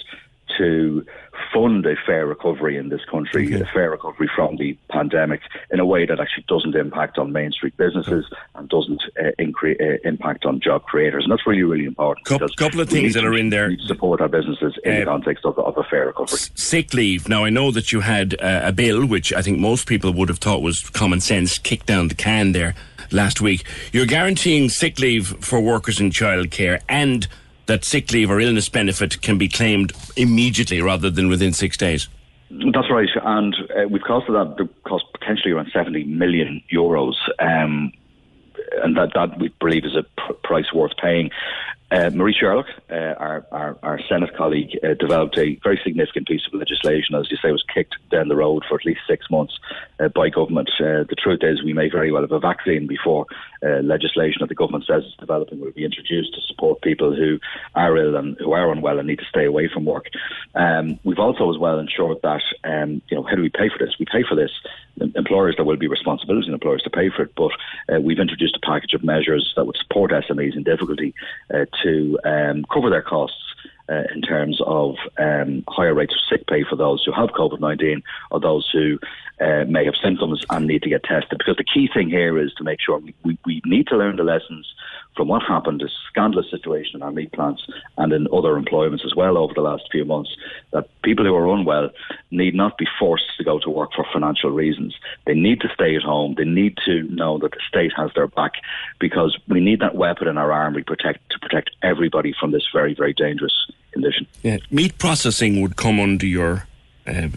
to fund a fair recovery in this country, okay. a fair recovery from the pandemic in a way that actually doesn't impact on Main Street businesses and doesn't uh, incre- uh, impact on job creators. And that's really, really important. A couple, couple of things that are in there. We need to support our businesses in uh, the context of, of a fair recovery. Sick leave. Now, I know that you had uh, a bill, which I think most people would have thought was common sense, kicked down the can there last week. You're guaranteeing sick leave for workers in childcare and that sick leave or illness benefit can be claimed immediately rather than within six days. That's right, and uh, we've costed that the cost potentially around seventy million euros, um, and that, that we believe is a pr- price worth paying. Uh, Marie Sherlock, uh, our, our, our Senate colleague, uh, developed a very significant piece of legislation, as you say, was kicked down the road for at least six months uh, by government. Uh, the truth is we may very well have a vaccine before uh, legislation that the government says is developing will be introduced to support people who are ill and who are unwell and need to stay away from work. Um, we've also as well ensured that, um, you know, how do we pay for this? We pay for this. Employers, there will be responsibilities in employers to pay for it, but uh, we've introduced a package of measures that would support S M Es in difficulty uh, to um, cover their costs uh, in terms of um, higher rates of sick pay for those who have covid nineteen or those who uh, may have symptoms and need to get tested. Because the key thing here is to make sure we, we, we need to learn the lessons from what happened, a scandalous situation in our meat plants and in other employments as well over the last few months, that people who are unwell need not be forced to go to work for financial reasons. They need to stay at home. They need to know that the state has their back because we need that weapon in our arm we protect, to protect everybody from this very, very dangerous condition. Yeah, meat processing would come under your uh,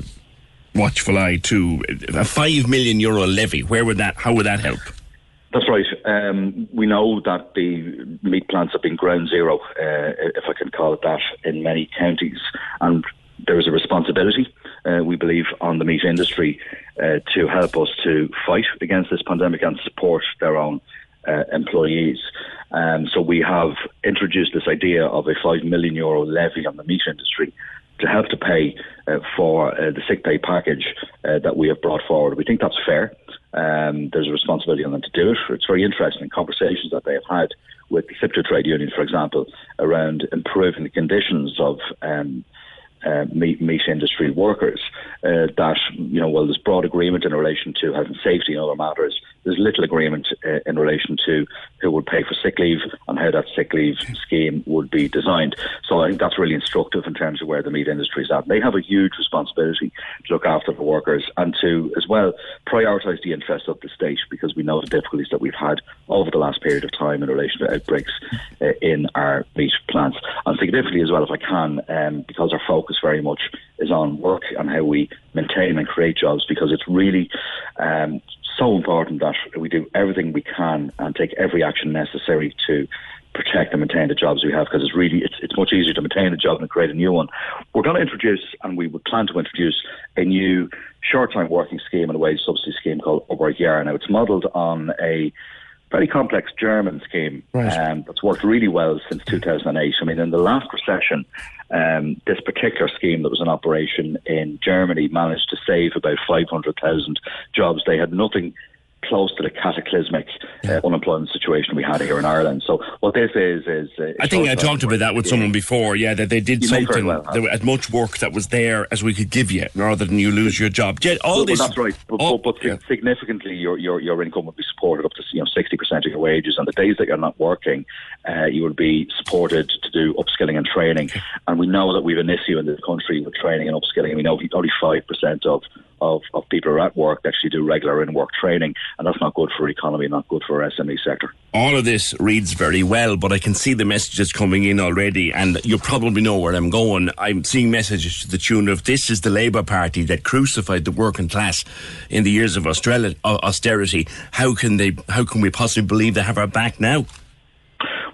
watchful eye too. A five million euro levy, where would that, how would that help? That's right. Um, we know that the meat plants have been ground zero, uh, if I can call it that, in many counties. And there is a responsibility, uh, we believe, on the meat industry uh, to help us to fight against this pandemic and support their own uh, employees. Um, so we have introduced this idea of a five million euro levy on the meat industry to help to pay uh, for uh, the sick pay package uh, that we have brought forward. We think that's fair. Um, there's a responsibility on them to do it. It's very interesting conversations that they have had with the sector trade union, for example, around improving the conditions of um, uh, meat, meat industry workers. Uh, that, you know, well, there's broad agreement in relation to health and safety and other matters. There's little agreement uh, in relation to who would pay for sick leave and how that sick leave scheme would be designed. So I think that's really instructive in terms of where the meat industry is at. They have a huge responsibility to look after the workers and to, as well, prioritise the interests of the state because we know the difficulties that we've had over the last period of time in relation to outbreaks uh, in our meat plants. And significantly as well, if I can, um, because our focus very much is on work and how we maintain and create jobs because it's really... Um, so important that we do everything we can and take every action necessary to protect and maintain the jobs we have, because it's really it's it's much easier to maintain a job than create a new one. We're going to introduce, and we would plan to introduce, a new short-time working scheme and a wage subsidy scheme called Bunreacht na hÉireann. Now, it's modelled on a very complex German scheme, right. um, that's worked really well since two thousand eight. I mean, in the last recession, um, this particular scheme that was in operation in Germany managed to save about five hundred thousand jobs. They had nothing close to the cataclysmic uh, unemployment situation we had here in Ireland. So what this is is uh, I think I talked about that with someone before, yeah, that they did you something well, there as much work that was there as we could give you rather than you lose your job. Yeah, all well, this well, that's right, but, all, but, but yeah. significantly your, your your income would be supported up to, you know, sixty percent of your wages, and the days that you're not working uh, you would be supported to do upskilling and training. And we know that we have an issue in this country with training and upskilling, and we know only five percent of Of, of people who are at work actually do regular in-work training, and that's not good for economy, not good for our S M E sector. All of this reads very well, but I can see the messages coming in already, and you probably know where I'm going. I'm seeing messages to the tune of, this is the Labour Party that crucified the working class in the years of austerity. How can they? How can we possibly believe they have our back now?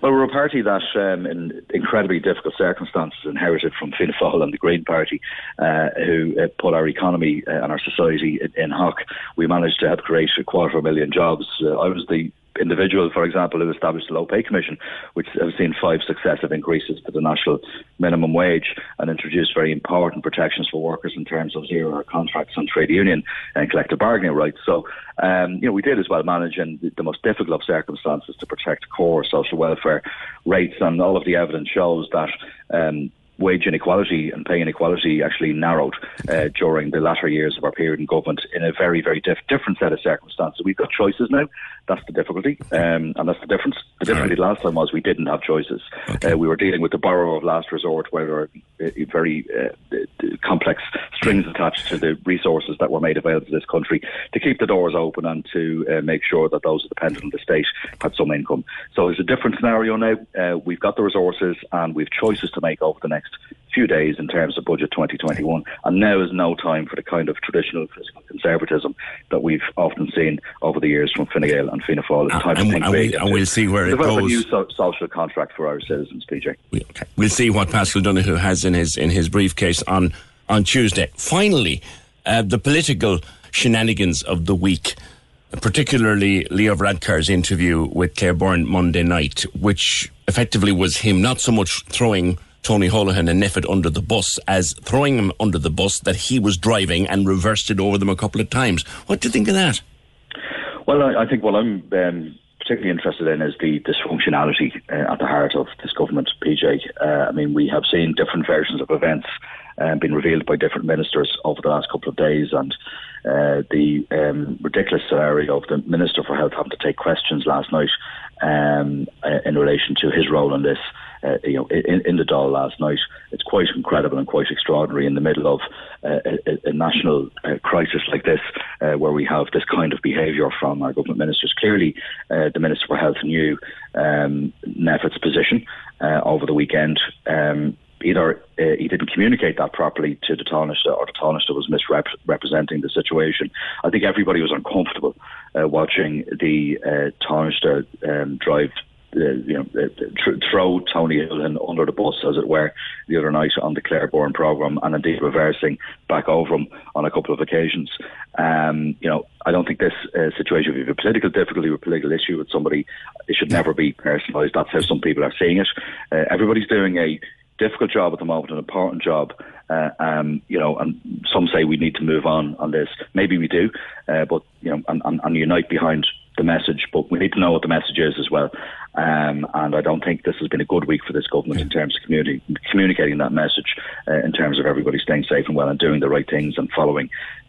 Well, we're a party that, um, in incredibly difficult circumstances, inherited from Fianna Fáil and the Green Party, uh, who uh, put our economy uh, and our society in, in hock. We managed to help create a quarter of a million jobs. Uh, I was the individual, for example, who established the Low Pay Commission, which has seen five successive increases to the national minimum wage and introduced very important protections for workers in terms of zero-hour contracts and trade union and collective bargaining rights. So, um, you know, we did as well manage in the most difficult of circumstances to protect core social welfare rates, and all of the evidence shows that um, wage inequality and pay inequality actually narrowed uh, during the latter years of our period in government in a very, very diff- different set of circumstances. We've got choices now. That's the difficulty, um, and that's the difference. The difficulty right. last time was we didn't have choices. Okay. Uh, we were dealing with the borrower of last resort, where there are uh, very uh, complex strings attached to the resources that were made available to this country to keep the doors open and to uh, make sure that those dependent on the state had some income. So there's a different scenario now. Uh, we've got the resources, and we've choices to make over the next few days in terms of budget twenty twenty-one, and now is no time for the kind of traditional fiscal conservatism that we've often seen over the years from Fine Gael and Fianna Fáil. And, and, and, we, and we'll see where it goes. A new so- social contract for our citizens, P J. We, okay. We'll see what Pascal Donoghue has in his in his briefcase on, on Tuesday. Finally, uh, the political shenanigans of the week, particularly Leo Varadkar's interview with Claire Byrne Monday night, which effectively was him not so much throwing Tony Holohan and NPHET under the bus as throwing him under the bus that he was driving and reversed it over them a couple of times. What do you think of that? Well, I, I think what I'm um, particularly interested in is the dysfunctionality uh, at the heart of this government, P J. Uh, I mean, we have seen different versions of events um, being revealed by different ministers over the last couple of days, and uh, the um, ridiculous scenario of the Minister for Health having to take questions last night um, in relation to his role in this. Uh, you know, in, in the Dáil last night. It's quite incredible and quite extraordinary in the middle of uh, a, a national uh, crisis like this, uh, where we have this kind of behaviour from our government ministers. Clearly, uh, the Minister for Health knew um, NPHET's position uh, over the weekend. Um, either uh, he didn't communicate that properly to the Taoiseach, or the Taoiseach was misrepresenting the situation. I think everybody was uncomfortable uh, watching the uh, Taoiseach um, drive Uh, you know, uh, th- throw Tony Holohan under the bus, as it were, the other night on the Claire Byrne programme, and indeed reversing back over him on a couple of occasions. Um, you know, I don't think this uh, situation, if you have a political difficulty or a political issue with somebody, it should never be personalised. That's how some people are seeing it. Uh, everybody's doing a difficult job at the moment, an important job. Uh, um, you know, and some say we need to move on on this. Maybe we do, uh, but, you know, and, and, and unite behind the message, but we need to know what the message is as well. Um, and I don't think this has been a good week for this government in terms of community, communicating that message uh, in terms of everybody staying safe and well and doing the right things and following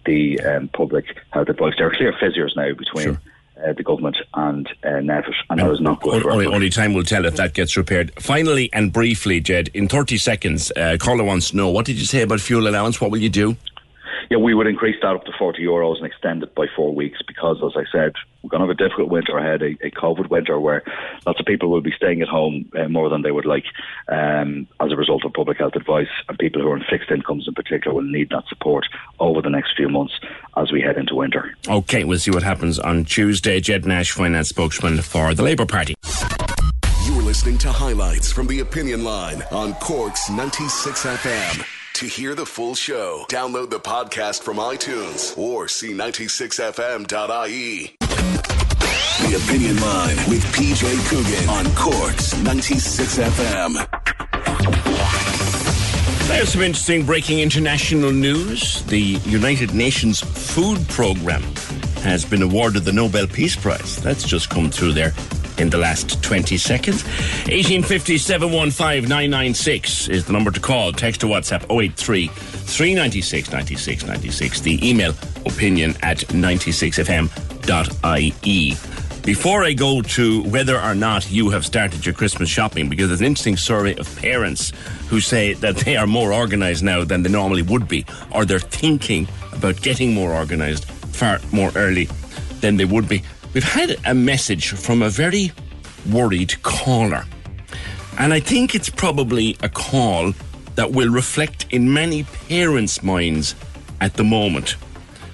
the um, public health advice. There are clear fissures now between sure. uh, the government and uh, NPHET, and no, that is not good. Only, only time will tell if that gets repaired. Finally and briefly, Jed, in thirty seconds, uh, Carla wants to know, what did you say about fuel allowance? What will you do? Yeah, we would increase that up to forty euros and extend it by four weeks because, as I said, we're going to have a difficult winter ahead, a, a COVID winter where lots of people will be staying at home uh, more than they would like um, as a result of public health advice, and people who are on fixed incomes in particular will need that support over the next few months as we head into winter. OK, we'll see what happens on Tuesday. Ged Nash, finance spokesman for the Labour Party. listening to highlights from The Opinion Line on Cork's ninety-six F M. To hear the full show, download the podcast from iTunes or see ninety-six f m dot i e. The Opinion Line with P J Coogan on Cork's ninety-six F M. There's some interesting breaking international news. The United Nations Food Programme has been awarded the Nobel Peace Prize. That's just come through there in the last twenty seconds. one eight five zero, seven one five, nine nine six is the number to call. Text to WhatsApp oh eight three, three nine six, nine six nine six. The email opinion at ninety-six f m dot i e. Before I go to whether or not you have started your Christmas shopping, because there's an interesting survey of parents who say that they are more organised now than they normally would be, or they're thinking about getting more organised far more early than they would be. We've had a message from a very worried caller, and I think it's probably a call that will reflect in many parents' minds at the moment.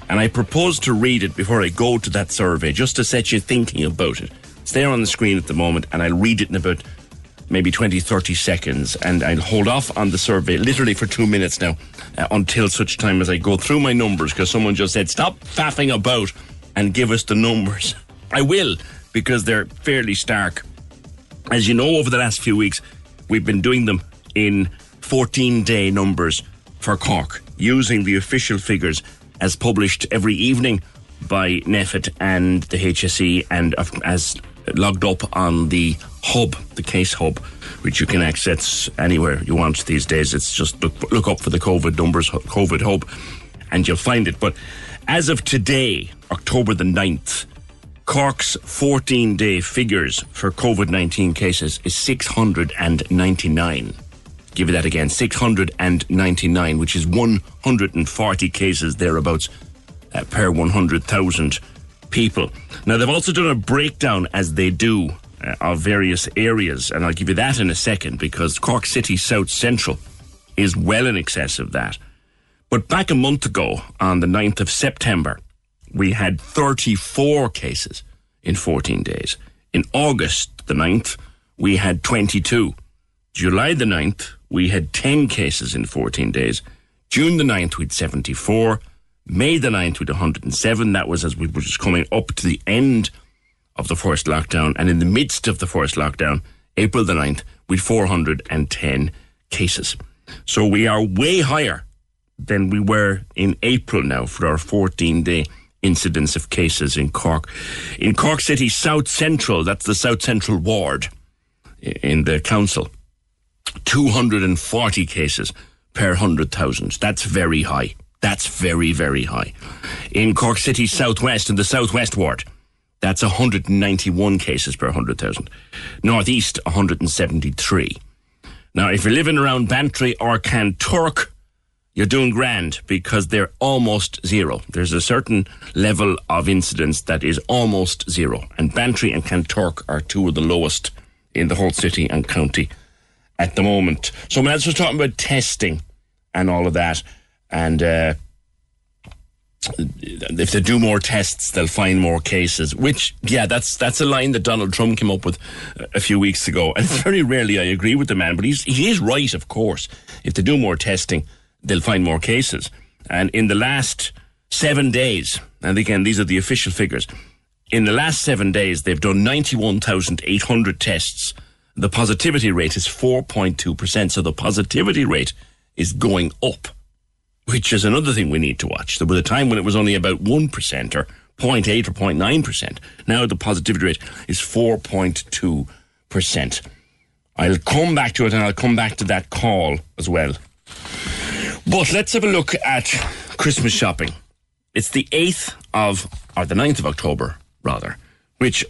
And I propose to read it before I go to that survey, just to set you thinking about it. It's there on the screen at the moment, and I'll read it in about maybe twenty, thirty seconds, and I'll hold off on the survey literally for two minutes now, uh, until such time as I go through my numbers, because someone just said, stop faffing about and give us the numbers. I will, because they're fairly stark. As you know, over the last few weeks, we've been doing them in fourteen-day numbers for Cork, using the official figures as published every evening by NPHET and the H S E, and as logged up on the hub, the case hub, which you can access anywhere you want these days. It's just look, look up for the COVID numbers, COVID hub, and you'll find it. But as of today, October the ninth, Cork's fourteen-day figures for COVID nineteen cases is six hundred ninety-nine. Give you that again, six hundred ninety-nine, which is one hundred forty cases thereabouts uh, per one hundred thousand people. Now, they've also done a breakdown, as they do, uh, of various areas, and I'll give you that in a second, because Cork City South Central is well in excess of that. But back a month ago, on the ninth of September, we had thirty-four cases in fourteen days. In August the ninth, we had twenty-two. July the ninth, we had ten cases in fourteen days. June the ninth, we had seventy-four. May the ninth, we had one hundred seven. That was as we were just coming up to the end of the first lockdown. And in the midst of the first lockdown, April the ninth, we had four hundred ten cases. So we are way higher than we were in April now for our fourteen-day incidence of cases in Cork. In Cork City South Central, that's the South Central ward in the council, two hundred forty cases per one hundred thousand. That's very high. That's very, very high. In Cork City Southwest, in the Southwest ward, that's one hundred ninety-one cases per one hundred thousand. Northeast, one hundred seventy-three. Now, if you're living around Bantry or Kanturk, you're doing grand, because they're almost zero. There's a certain level of incidence that is almost zero. And Bantry and Kanturk are two of the lowest in the whole city and county at the moment. So when I was talking about testing and all of that, and uh, if they do more tests, they'll find more cases, which, yeah, that's that's a line that Donald Trump came up with a few weeks ago. And very rarely I agree with the man, but he's, he is right, of course. If they do more testing, they'll find more cases. And in the last seven days, and again, these are the official figures, in the last seven days, they've done ninety-one thousand eight hundred tests. The positivity rate is four point two percent, so the positivity rate is going up, which is another thing we need to watch. There was a time when it was only about one percent or zero point eight or zero point nine percent. Now the positivity rate is four point two percent. I'll come back to it, and I'll come back to that call as well. But let's have a look at Christmas shopping. It's the eighth of, or the ninth of October, rather, which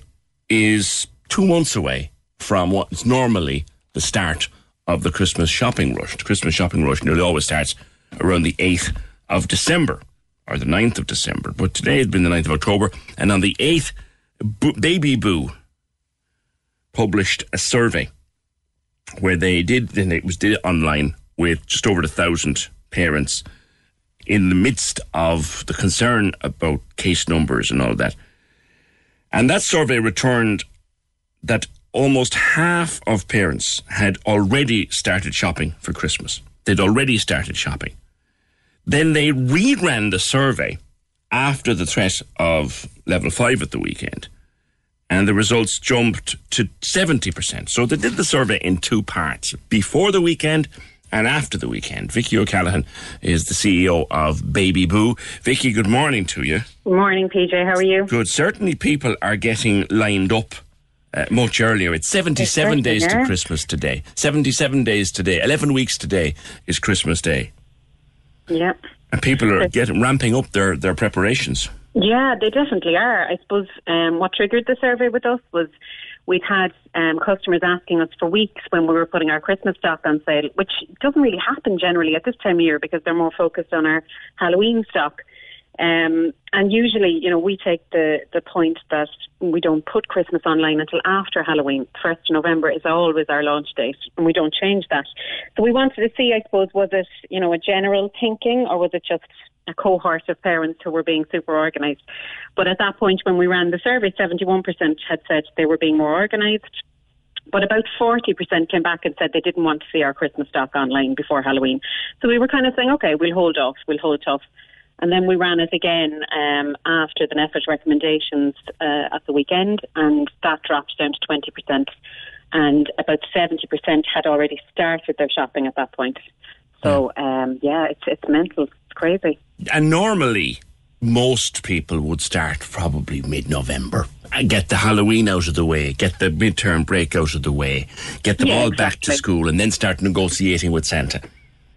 is two months away from what is normally the start of the Christmas shopping rush. The Christmas shopping rush nearly always starts around the eighth of December, or the ninth of December. But today has been the ninth of October, and on the eighth, B- Baby Boo published a survey where they did, and it was did online with just over a thousand parents in the midst of the concern about case numbers and all that. And that survey returned that almost half of parents had already started shopping for Christmas. They'd already started shopping. Then they re-ran the survey after the threat of level five at the weekend, and the results jumped to seventy percent. So they did the survey in two parts, before the weekend and after the weekend. Vicky O'Callaghan is the C E O of Baby Boo. Vicky, good morning to you. Good morning, P J. How are you? Good. Certainly people are getting lined up uh, much earlier. It's seventy-seven days to Christmas today. seventy-seven days today. eleven weeks today is Christmas Day. Yep. And people are getting ramping up their, their preparations. Yeah, they definitely are. I suppose um, what triggered the survey with us was we've had um, customers asking us for weeks when we were putting our Christmas stock on sale, which doesn't really happen generally at this time of year because they're more focused on our Halloween stock. Um, and usually, you know, we take the, the point that we don't put Christmas online until after Halloween. first of November is always our launch date, and we don't change that. So we wanted to see, I suppose, was it, you know, a general thinking, or was it just a cohort of parents who were being super organised? But at that point when we ran the survey, seventy-one percent had said they were being more organised, but about forty percent came back and said they didn't want to see our Christmas stock online before Halloween. So we were kind of saying, okay, we'll hold off, we'll hold off. And then we ran it again um, after the NPHET recommendations uh, at the weekend, and that dropped down to twenty percent. And about seventy percent had already started their shopping at that point. So, um, yeah, it's it's mental. It's crazy. And normally, most people would start probably mid-November and get the Halloween out of the way, get the midterm break out of the way, get them yeah, all exactly. back to school, and then start negotiating with Santa.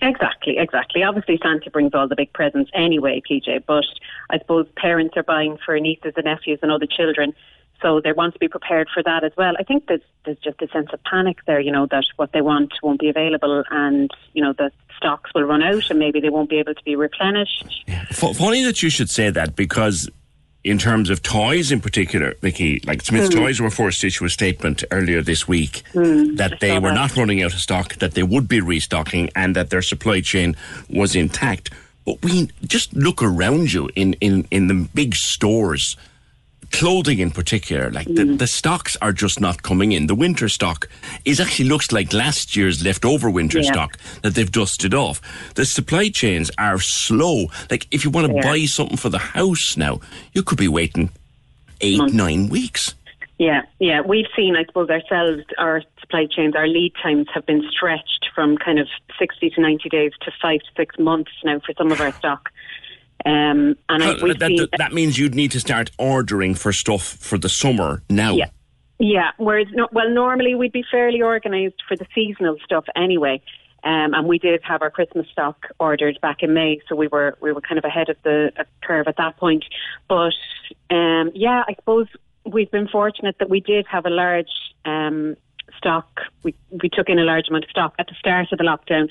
Exactly, exactly. Obviously, Santa brings all the big presents anyway, P J, but I suppose parents are buying for nieces and nephews and other children, so they want to be prepared for that as well. I think there's, there's just a sense of panic there, you know, that what they want won't be available, and, you know, that stocks will run out and maybe they won't be able to be replenished. Yeah. F- funny that you should say that, because in terms of toys in particular, Vicky, like Smith's mm. Toys were forced to issue a statement earlier this week mm, that they were that. not running out of stock, that they would be restocking, and that their supply chain was intact. But we just look around you in, in, in the big stores, clothing in particular, like the, mm. the stocks are just not coming in. The winter stock is actually looks like last year's leftover winter yeah. stock that they've dusted off. The supply chains are slow. Like if you want to yeah. buy something for the house now, you could be waiting eight, Months. nine weeks. Yeah, yeah. We've seen, I suppose, ourselves, our supply chains, our lead times have been stretched from kind of sixty to ninety days to five to six months now for some of our stock. Um, and I, that, that, that means you'd need to start ordering for stuff for the summer now. Yeah, yeah. Whereas, no, well, normally we'd be fairly organised for the seasonal stuff anyway, um, and we did have our Christmas stock ordered back in May, so we were we were kind of ahead of the of curve at that point. But um, yeah, I suppose we've been fortunate that we did have a large um, stock. We we took in a large amount of stock at the start of the lockdown,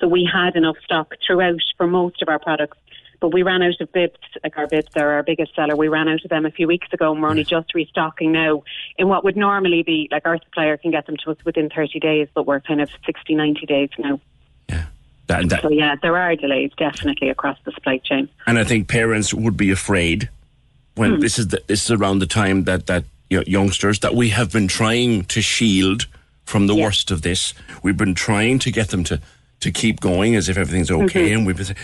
so we had enough stock throughout for most of our products. But we ran out of bibs, like our bibs are our biggest seller. We ran out of them a few weeks ago, and we're only just restocking now in what would normally be, like our supplier can get them to us within thirty days, but we're kind of sixty, ninety days now. Yeah. That, that, so yeah, there are delays definitely across the supply chain. And I think parents would be afraid when hmm. this is the, this is around the time that, that you know, youngsters, that we have been trying to shield from the yeah. worst of this. We've been trying to get them to, to keep going as if everything's okay. Mm-hmm. And we've been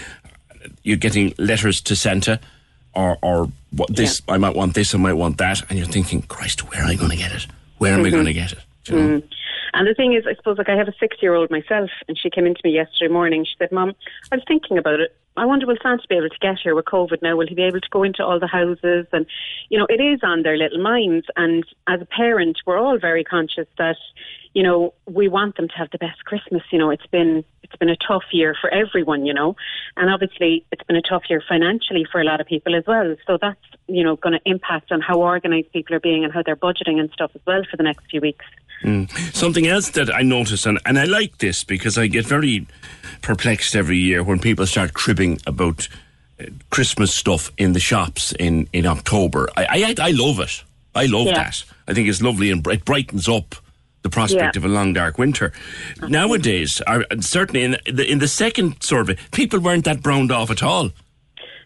you're getting letters to Santa or, or what this, yeah. I might want this, I might want that. And you're thinking, Christ, where am I going to get it? Where am mm-hmm. I going to get it? You know? mm. And the thing is, I suppose, like I have a six-year-old myself, and she came into me yesterday morning. She said, Mum, I was thinking about it. I wonder, will Santa be able to get here with COVID now? Will he be able to go into all the houses? And, you know, it is on their little minds. And as a parent, we're all very conscious that, you know, we want them to have the best Christmas. You know, it's been it's been a tough year for everyone, you know, and obviously it's been a tough year financially for a lot of people as well. So that's, you know, going to impact on how organised people are being and how they're budgeting and stuff as well for the next few weeks. Mm. Something else that I noticed, and, and I like this because I get very perplexed every year when people start cribbing about uh, Christmas stuff in the shops in, in October. I, I I love it. I love yeah. that. I think it's lovely and it brightens up the prospect yeah. of a long, dark winter. Uh-huh. Nowadays, are, certainly in the, in the second survey, people weren't that browned off at all.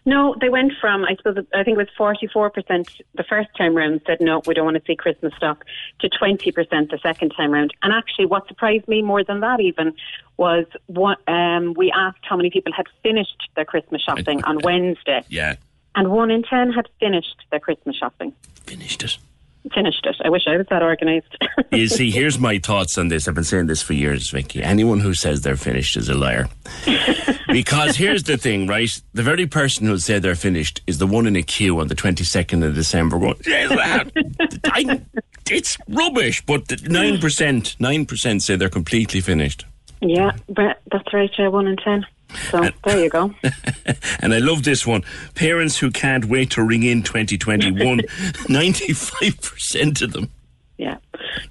No, they went from, I suppose, I think it was forty-four percent the first time round said, no, we don't want to see Christmas stock, to twenty percent the second time round. And actually what surprised me more than that even was what um, we asked how many people had finished their Christmas shopping I, I, on Wednesday. Yeah. And one in ten had finished their Christmas shopping. Finished it. Finished it. I wish I was that organised. You see, here's my thoughts on this. I've been saying this for years, Vicky. Anyone who says they're finished is a liar. Because here's the thing, right? The very person who'll say they're finished is the one in a queue on the twenty-second of December going, I, it's rubbish, but nine percent, nine percent say they're completely finished. Yeah, but that's right, uh, one in ten. So, and, there you go. And I love this one. Parents who can't wait to ring in twenty twenty-one, ninety-five percent of them. Yeah.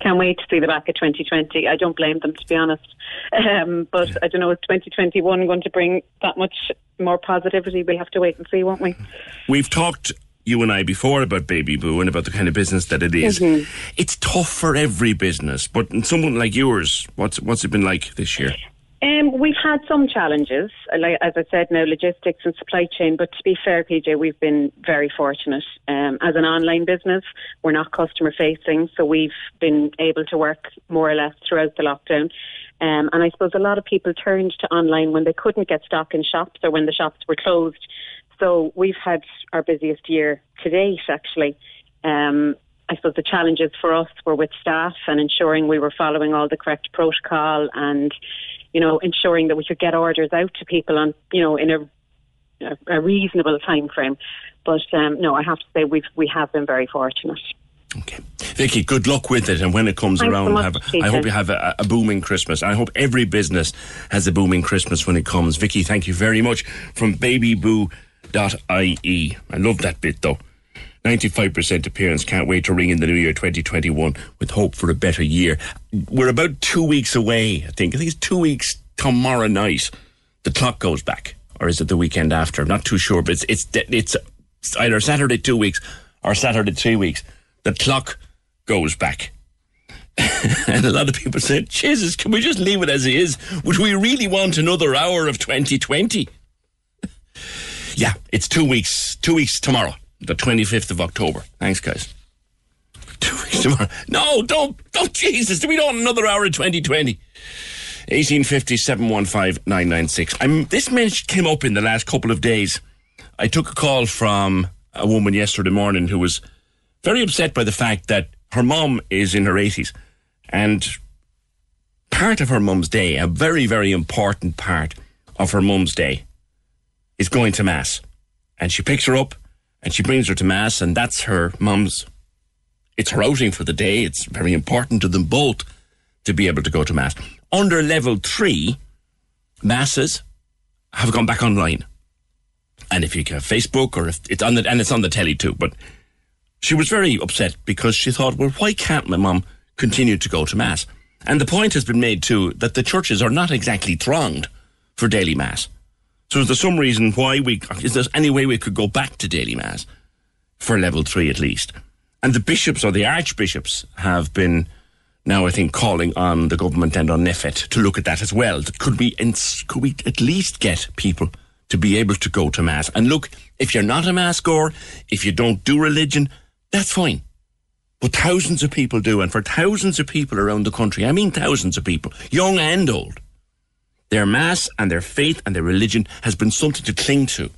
Can't wait to see the back of twenty twenty. I don't blame them, to be honest. Um, but I don't know, is twenty twenty-one going to bring that much more positivity? We'll have to wait and see, won't we? We've talked, you and I, before about Baby Boo and about the kind of business that it is. Mm-hmm. It's tough for every business, but someone like yours, what's what's it been like this year? Um, we've had some challenges, like, as I said now, logistics and supply chain, but to be fair, P J, we've been very fortunate. Um, as an online business, we're not customer facing, so we've been able to work more or less throughout the lockdown. Um, and I suppose a lot of people turned to online when they couldn't get stock in shops or when the shops were closed. So we've had our busiest year to date, actually. Um, I suppose the challenges for us were with staff and ensuring we were following all the correct protocol and, you know, ensuring that we could get orders out to people on, you know, in a, a reasonable time frame. But um, no, I have to say we've we have been very fortunate. Okay, Vicky, good luck with it, and when it comes Thanks around, so much, have, I hope you have a, a booming Christmas. I hope every business has a booming Christmas when it comes. Vicky, thank you very much from baby boo dot I E. I love that bit though. ninety-five percent of parents can't wait to ring in the new year twenty twenty-one with hope for a better year. We're about two weeks away, I think. I think it's two weeks tomorrow night. The clock goes back. Or is it the weekend after? I'm not too sure, but it's it's it's either Saturday two weeks or Saturday three weeks. The clock goes back. And a lot of people said, Jesus, can we just leave it as it is? Would we really want another hour of twenty twenty? Yeah, it's two weeks, two weeks tomorrow. The twenty-fifth of October. Thanks, guys. Two weeks tomorrow. No, don't, don't, Jesus. We don't want another hour of twenty twenty. eighteen fifty, seven one five, nine nine six. I'm, this mention came up in the last couple of days. I took a call from a woman yesterday morning who was very upset by the fact that her mum is in her eighties. And part of her mum's day, a very, very important part of her mum's day, is going to Mass. And she picks her up, and she brings her to Mass, and that's her mum's. It's her outing for the day. It's very important to them both to be able to go to Mass. Under level three, Masses have gone back online. And if you have Facebook, or if it's on the, and it's on the telly too, but she was very upset because she thought, well, why can't my mum continue to go to Mass? And the point has been made too that the churches are not exactly thronged for daily Mass. So is there some reason why we, is there any way we could go back to daily Mass for level three at least? And the bishops or the archbishops have been now, I think, calling on the government and on NPHET to look at that as well. Could we, could we at least get people to be able to go to Mass? And look, if you're not a Mass goer, if you don't do religion, that's fine. But thousands of people do. And for thousands of people around the country, I mean thousands of people, young and old, their Mass and their faith and their religion has been something to cling to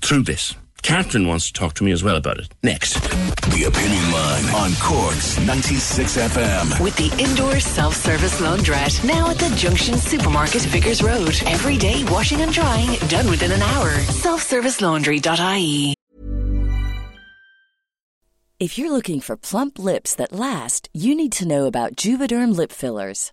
through this. Catherine wants to talk to me as well about it. Next. The Opinion Line on Cork's ninety-six F M. With the indoor self-service laundrette, now at the Junction Supermarket, Vickers Road. Every day washing and drying, done within an hour. self service laundry dot I E. If you're looking for plump lips that last, you need to know about Juvederm lip fillers.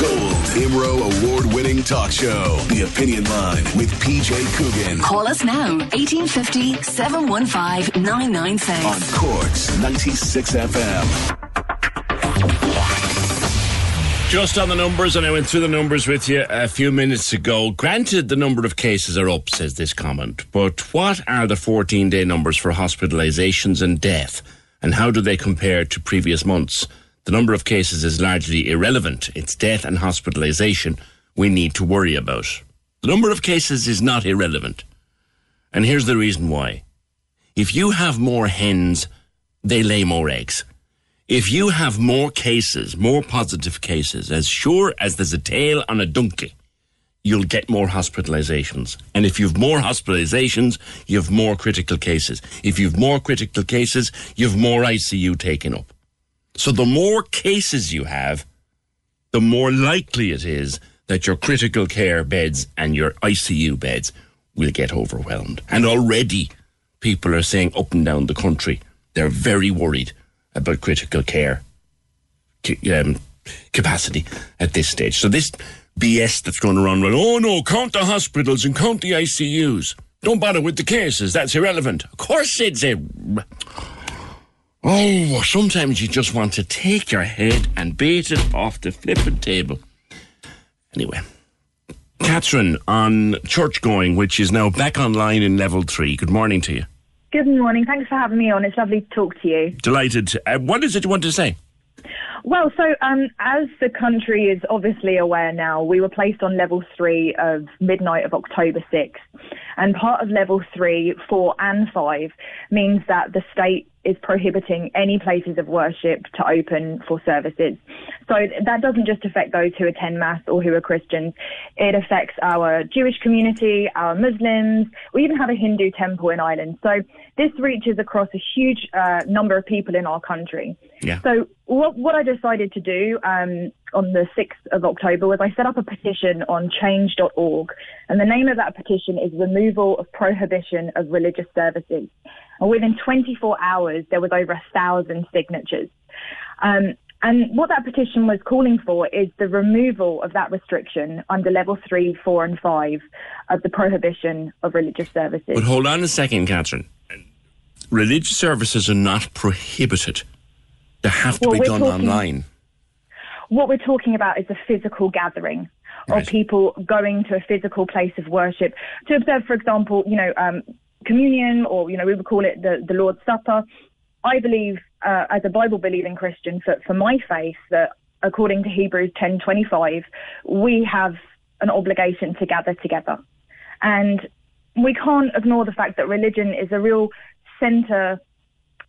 Gold I M R O award-winning talk show, The Opinion Line with P J Coogan. Call us now, eighteen fifty, seven one five, nine nine six. On Cork's ninety-six F M. Just on the numbers, and I went through the numbers with you a few minutes ago. Granted, the number of cases are up, says this comment, but what are the fourteen-day numbers for hospitalisations and death, and how do they compare to previous months? The number of cases is largely irrelevant. It's death and hospitalisation we need to worry about. The number of cases is not irrelevant. And here's the reason why. If you have more hens, they lay more eggs. If you have more cases, more positive cases, as sure as there's a tail on a donkey, you'll get more hospitalisations. And if you've more hospitalisations, you have more critical cases. If you've more critical cases, you've more I C U taken up. So the more cases you have, the more likely it is that your critical care beds and your I C U beds will get overwhelmed. And already people are saying up and down the country, they're very worried about critical care um, capacity at this stage. So this B S that's going around, well, oh no, count the hospitals and count the I C Us. Don't bother with the cases, that's irrelevant. Of course it's a... Oh, sometimes you just want to take your head and beat it off the flippin' table. Anyway, Catherine on Church Going, which is now back online in level three. Good morning to you. Good morning. Thanks for having me on. It's lovely to talk to you. Delighted. Uh, what is it you want to say? Well, so um, as the country is obviously aware now, we were placed on level three of midnight of October sixth. And part of level three, four and five means that the state is prohibiting any places of worship to open for services. So that doesn't just affect those who attend Mass or who are Christians. It affects our Jewish community, our Muslims. We even have a Hindu temple in Ireland. So this reaches across a huge uh, number of people in our country. Yeah. So what, what I decided to do um, on the sixth of October was I set up a petition on change dot org. And the name of that petition is Removal of Prohibition of Religious Services. And within twenty-four hours, there was over a thousand signatures. Um, and what that petition was calling for is the removal of that restriction under level three, four and five of the prohibition of religious services. But hold on a second, Catherine. Religious services are not prohibited. They have to well, be done talking, online. What we're talking about is a physical gathering. Right. Of people going to a physical place of worship to observe, for example, you know, um, communion, or, you know, we would call it the, the Lord's Supper. I believe, uh, as a Bible-believing Christian, for, for my faith, that according to Hebrews ten twenty-five, we have an obligation to gather together. And we can't ignore the fact that religion is a real centre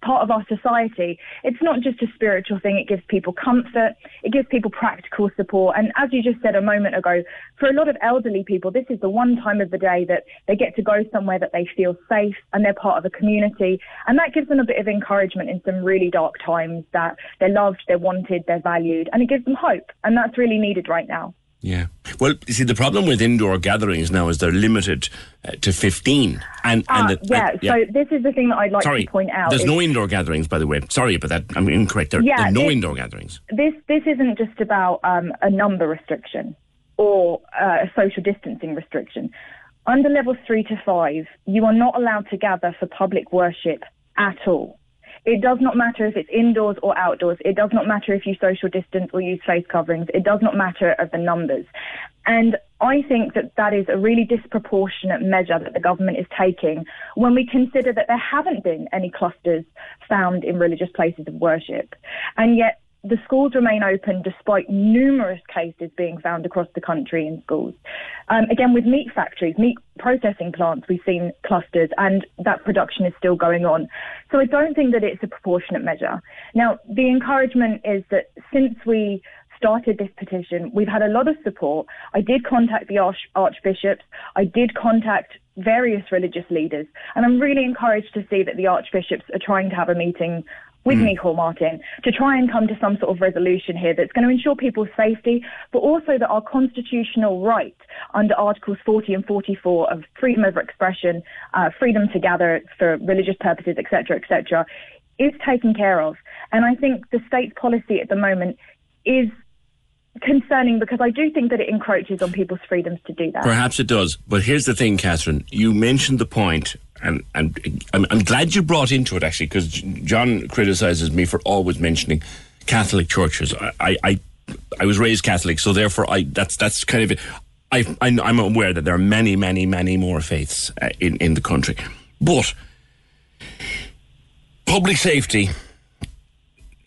part of our society. It's not just a spiritual thing. It gives people comfort. It gives people practical support. And as you just said a moment ago, for a lot of elderly people, this is the one time of the day that they get to go somewhere that they feel safe and they're part of a community. And that gives them a bit of encouragement in some really dark times that they're loved, they're wanted, they're valued, and it gives them hope. And that's really needed right now. Yeah. Well, you see, the problem with indoor gatherings now is they're limited uh, to fifteen. And, and uh, the, yeah, and, yeah, so this is the thing that I'd like Sorry, to point out. There's is, no indoor gatherings, by the way. Sorry about that. I'm incorrect. There, yeah, there are no this, indoor gatherings. This this isn't just about um, a number restriction or uh, a social distancing restriction. Under levels three to five, you are not allowed to gather for public worship at all. It does not matter if it's indoors or outdoors. It does not matter if you social distance or use face coverings. It does not matter of the numbers. And I think that that is a really disproportionate measure that the government is taking when we consider that there haven't been any clusters found in religious places of worship. And yet the schools remain open despite numerous cases being found across the country in schools. Um, again, with meat factories, meat processing plants, we've seen clusters and that production is still going on. So I don't think that it's a proportionate measure. Now, the encouragement is that since we started this petition, we've had a lot of support. I did contact the arch- archbishops. I did contact various religious leaders. And I'm really encouraged to see that the archbishops are trying to have a meeting with mm. Micheál Martin to try and come to some sort of resolution here that's going to ensure people's safety, but also that our constitutional right under Articles forty and forty-four of freedom of expression, uh, freedom to gather for religious purposes, et cetera, et cetera, is taken care of. And I think the state's policy at the moment is concerning because I do think that it encroaches on people's freedoms to do that. Perhaps it does. But here's the thing, Catherine. You mentioned the point, and, and I'm, I'm glad you brought into it, actually, because John criticises me for always mentioning Catholic churches. I I, I was raised Catholic, so therefore I that's that's kind of it. I, I, I'm aware that there are many, many, many more faiths uh, in, in the country. But public safety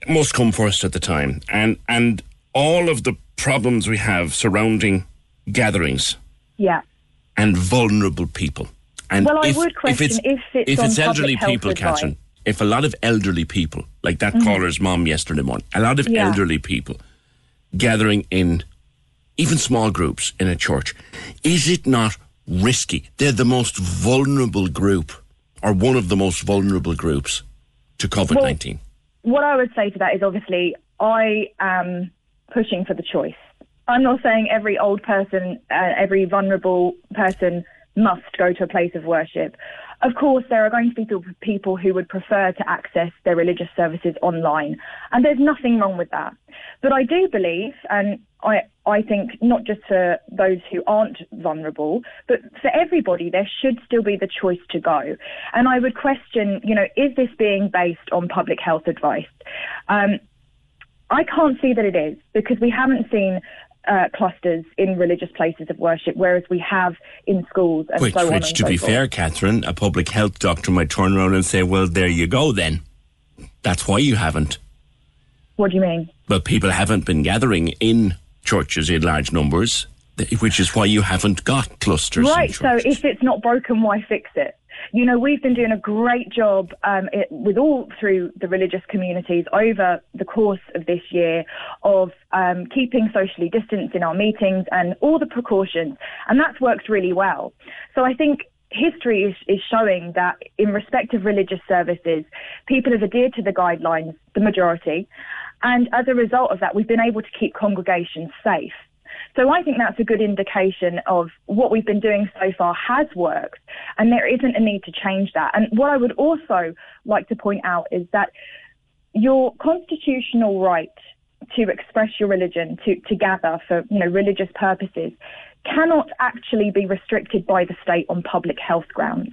must come first at the time. And and all of the problems we have surrounding gatherings, yeah, and vulnerable people. And well, if, I would question if it's, if it's, if it's elderly people, Catherine, if a lot of elderly people, like that mm-hmm. caller's mom yesterday morning, a lot of yeah. elderly people gathering in even small groups in a church, is it not risky? They're the most vulnerable group, or one of the most vulnerable groups to COVID nineteen. Well, what I would say to that is obviously I am pushing for the choice. I'm not saying every old person, uh, every vulnerable person must go to a place of worship. Of course, there are going to be people who would prefer to access their religious services online, and there's nothing wrong with that. But I do believe, and I, I think not just for those who aren't vulnerable, but for everybody, there should still be the choice to go. And I would question, you know, is this being based on public health advice? Um, I can't see that it is, because we haven't seen Uh, clusters in religious places of worship, whereas we have in schools and which, so on. Which, and to so be forth. fair, Catherine, a public health doctor might turn around and say, well, there you go then. That's why you haven't. What do you mean? Well, people haven't been gathering in churches in large numbers, which is why you haven't got clusters. Right, in churches. So if it's not broken, why fix it? You know, we've been doing a great job um, it, with all through the religious communities over the course of this year of um, keeping socially distanced in our meetings and all the precautions. And that's worked really well. So I think history is, is showing that in respect of religious services, people have adhered to the guidelines, the majority. And as a result of that, we've been able to keep congregations safe. So I think that's a good indication of what we've been doing so far has worked, and there isn't a need to change that. And what I would also like to point out is that your constitutional right to express your religion, to, to gather for, you know, religious purposes, cannot actually be restricted by the state on public health grounds.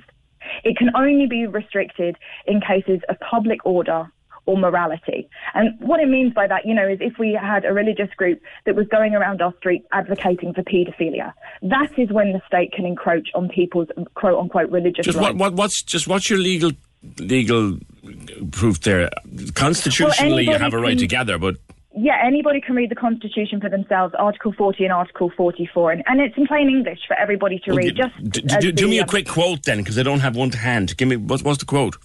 It can only be restricted in cases of public order or morality. And what it means by that, you know, is if we had a religious group that was going around our street advocating for paedophilia, that is when the state can encroach on people's quote unquote religious just rights. What, what, what's, just what's your legal legal proof there? Constitutionally, well, you have a right can, to gather, but... Yeah, anybody can read the Constitution for themselves, Article forty and Article forty-four, and, and it's in plain English for everybody to well, read. Just d- d- do the, me a quick quote then, because I don't have one to hand. Give me, what, what's the quote?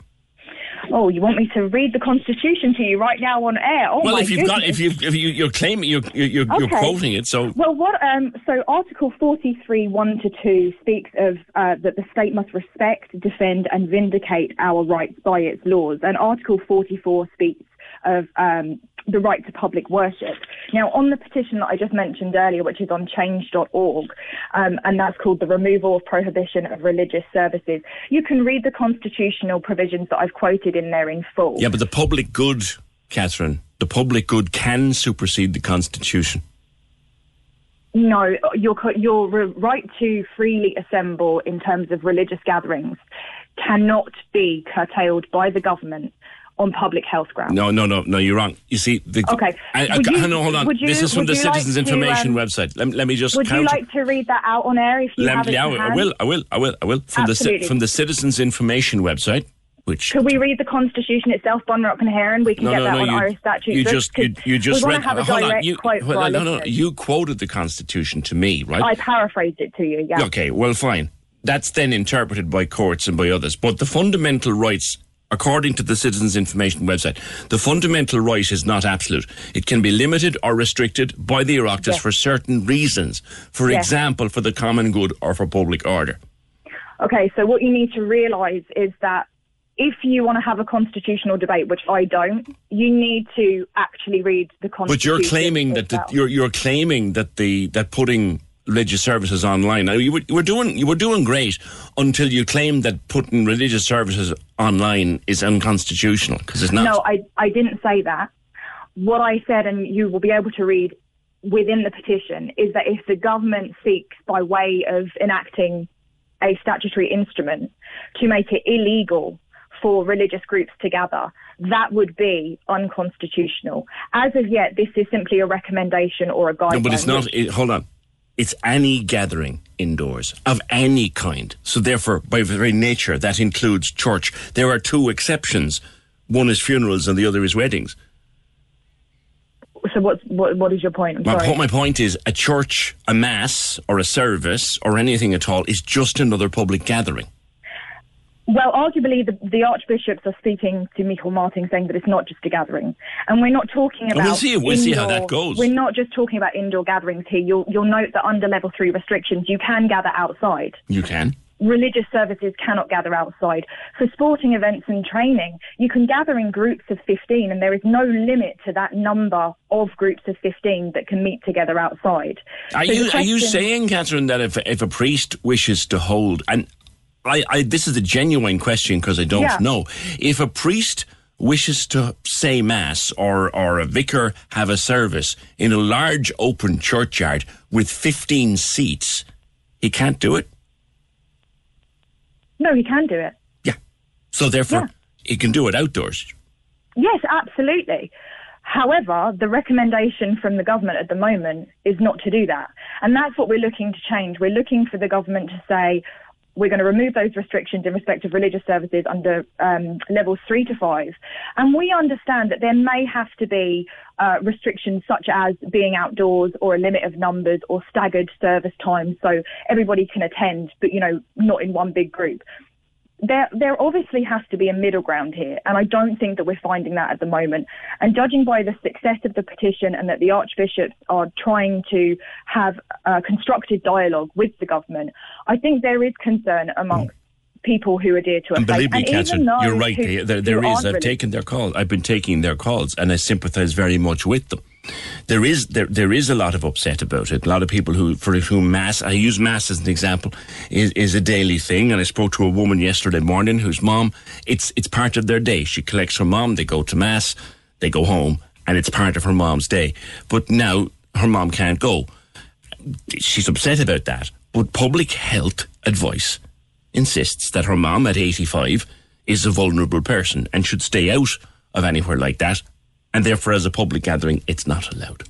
Oh, you want me to read the Constitution to you right now on air? Oh, well, my if you've goodness. got, if you've, if you, you're claiming, you're, you're, you're okay. quoting it, so. Well, what? Um, so, Article forty-three, one to two speaks of uh, that the state must respect, defend, and vindicate our rights by its laws, and Article forty-four speaks of um, the right to public worship. Now, on the petition that I just mentioned earlier, which is on change dot org, um, and that's called the Removal of Prohibition of Religious Services, you can read the constitutional provisions that I've quoted in there in full. Yeah, but the public good, Catherine, the public good can supersede the Constitution. No, your, your right to freely assemble in terms of religious gatherings cannot be curtailed by the government on public health grounds. No, no, no, no, you're wrong. You see, the, okay. I, I, you, no, hold on. You, this is from the Citizens like Information to, um, website. Let, let me just. Would counter. you like to read that out on air? If you let have me, it yeah, in I hand? will. I will. I will. I will. From Absolutely. the from the Citizens Information website, which could we read the Constitution itself, Bunreacht na hÉireann? We can no, get no, that no, on you, Irish statute. You just you, you just read. Have a hold on. You, quote well, no, no, no, you quoted the Constitution to me, right? I paraphrased it to you. Yeah. Okay. Well, fine. That's then interpreted by courts and by others, but the fundamental rights. According to the Citizens Information website, the fundamental right is not absolute. It can be limited or restricted by the Oireachtas yes. for certain reasons. For yes. example, for the common good or for public order. Okay, so what you need to realise is that if you want to have a constitutional debate, which I don't, you need to actually read the Constitution. But you're claiming that the, you're you're claiming that the that putting religious services online. Now, you were, you were doing you were doing great until you claimed that putting religious services online is unconstitutional, because it's not. No, I, I didn't say that. What I said, and you will be able to read within the petition, is that if the government seeks by way of enacting a statutory instrument to make it illegal for religious groups to gather, that would be unconstitutional. As of yet, this is simply a recommendation or a guideline. No, but it's not. It, hold on. It's any gathering indoors of any kind. So therefore, by very nature, that includes church. There are two exceptions. One is funerals and the other is weddings. So what's, what, what is your point? I'm my, po- my point is a church, a mass or a service or anything at all is just another public gathering. Well, arguably, the, the archbishops are speaking to Michael Martin, saying that it's not just a gathering. And we're not talking about... We'll see, we'll indoor, see how that goes. We're not just talking about indoor gatherings here. You'll, you'll note that under Level three restrictions, you can gather outside. You can. Religious services cannot gather outside. For sporting events and training, you can gather in groups of fifteen, and there is no limit to that number of groups of fifteen that can meet together outside. Are, so you, question, are you saying, Catherine, that if, if a priest wishes to hold... and I, I, this is a genuine question because I don't yeah. know. If a priest wishes to say mass or, or a vicar have a service in a large open churchyard with fifteen seats, he can't do it? No, he can do it. Yeah. So therefore, yeah. he can do it outdoors. Yes, absolutely. However, the recommendation from the government at the moment is not to do that. And that's what we're looking to change. We're looking for the government to say... We're going to remove those restrictions in respect of religious services under um, levels three to five. And we understand that there may have to be uh, restrictions such as being outdoors or a limit of numbers or staggered service times so everybody can attend, but, you know, not in one big group. There, there obviously has to be a middle ground here, and I don't think that we're finding that at the moment. And judging by the success of the petition and that the archbishops are trying to have a constructive dialogue with the government, I think there is concern amongst mm. people who adhere to a faith. Believe me, Catherine, you're right. Who, there there is. I've really taken their calls. I've been taking their calls, and I sympathise very much with them. There is there there is a lot of upset about it. A lot of people who for whom mass, I use mass as an example, is, is a daily thing. And I spoke to a woman yesterday morning whose mom, it's it's part of their day. She collects her mom, they go to mass, they go home, and it's part of her mom's day. But now her mom can't go. She's upset about that. But public health advice insists that her mom at eighty-five is a vulnerable person and should stay out of anywhere like that. And therefore, as a public gathering, it's not allowed.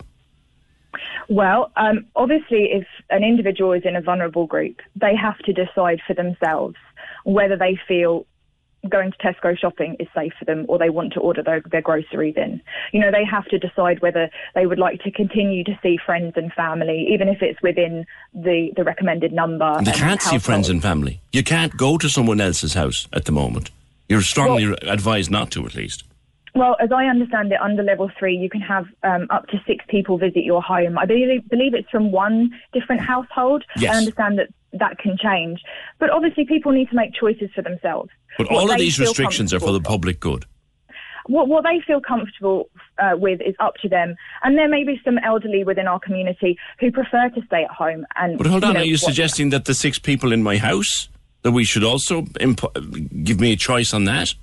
Well, um, obviously, if an individual is in a vulnerable group, they have to decide for themselves whether they feel going to Tesco shopping is safe for them or they want to order their, their groceries in. You know, they have to decide whether they would like to continue to see friends and family, even if it's within the, the recommended number. You can't see friends and family. You can't go to someone else's house at the moment. You're strongly well, advised not to, at least. Well, as I understand it, under level three, you can have um, up to six people visit your home. I believe, believe it's from one different household. Yes. I understand that that can change. But obviously people need to make choices for themselves. But what all of these restrictions are for the public good. What, what they feel comfortable uh, with is up to them. And there may be some elderly within our community who prefer to stay at home. And But hold on, you know, are you suggesting that the six people in my house, that we should also imp- give me a choice on that?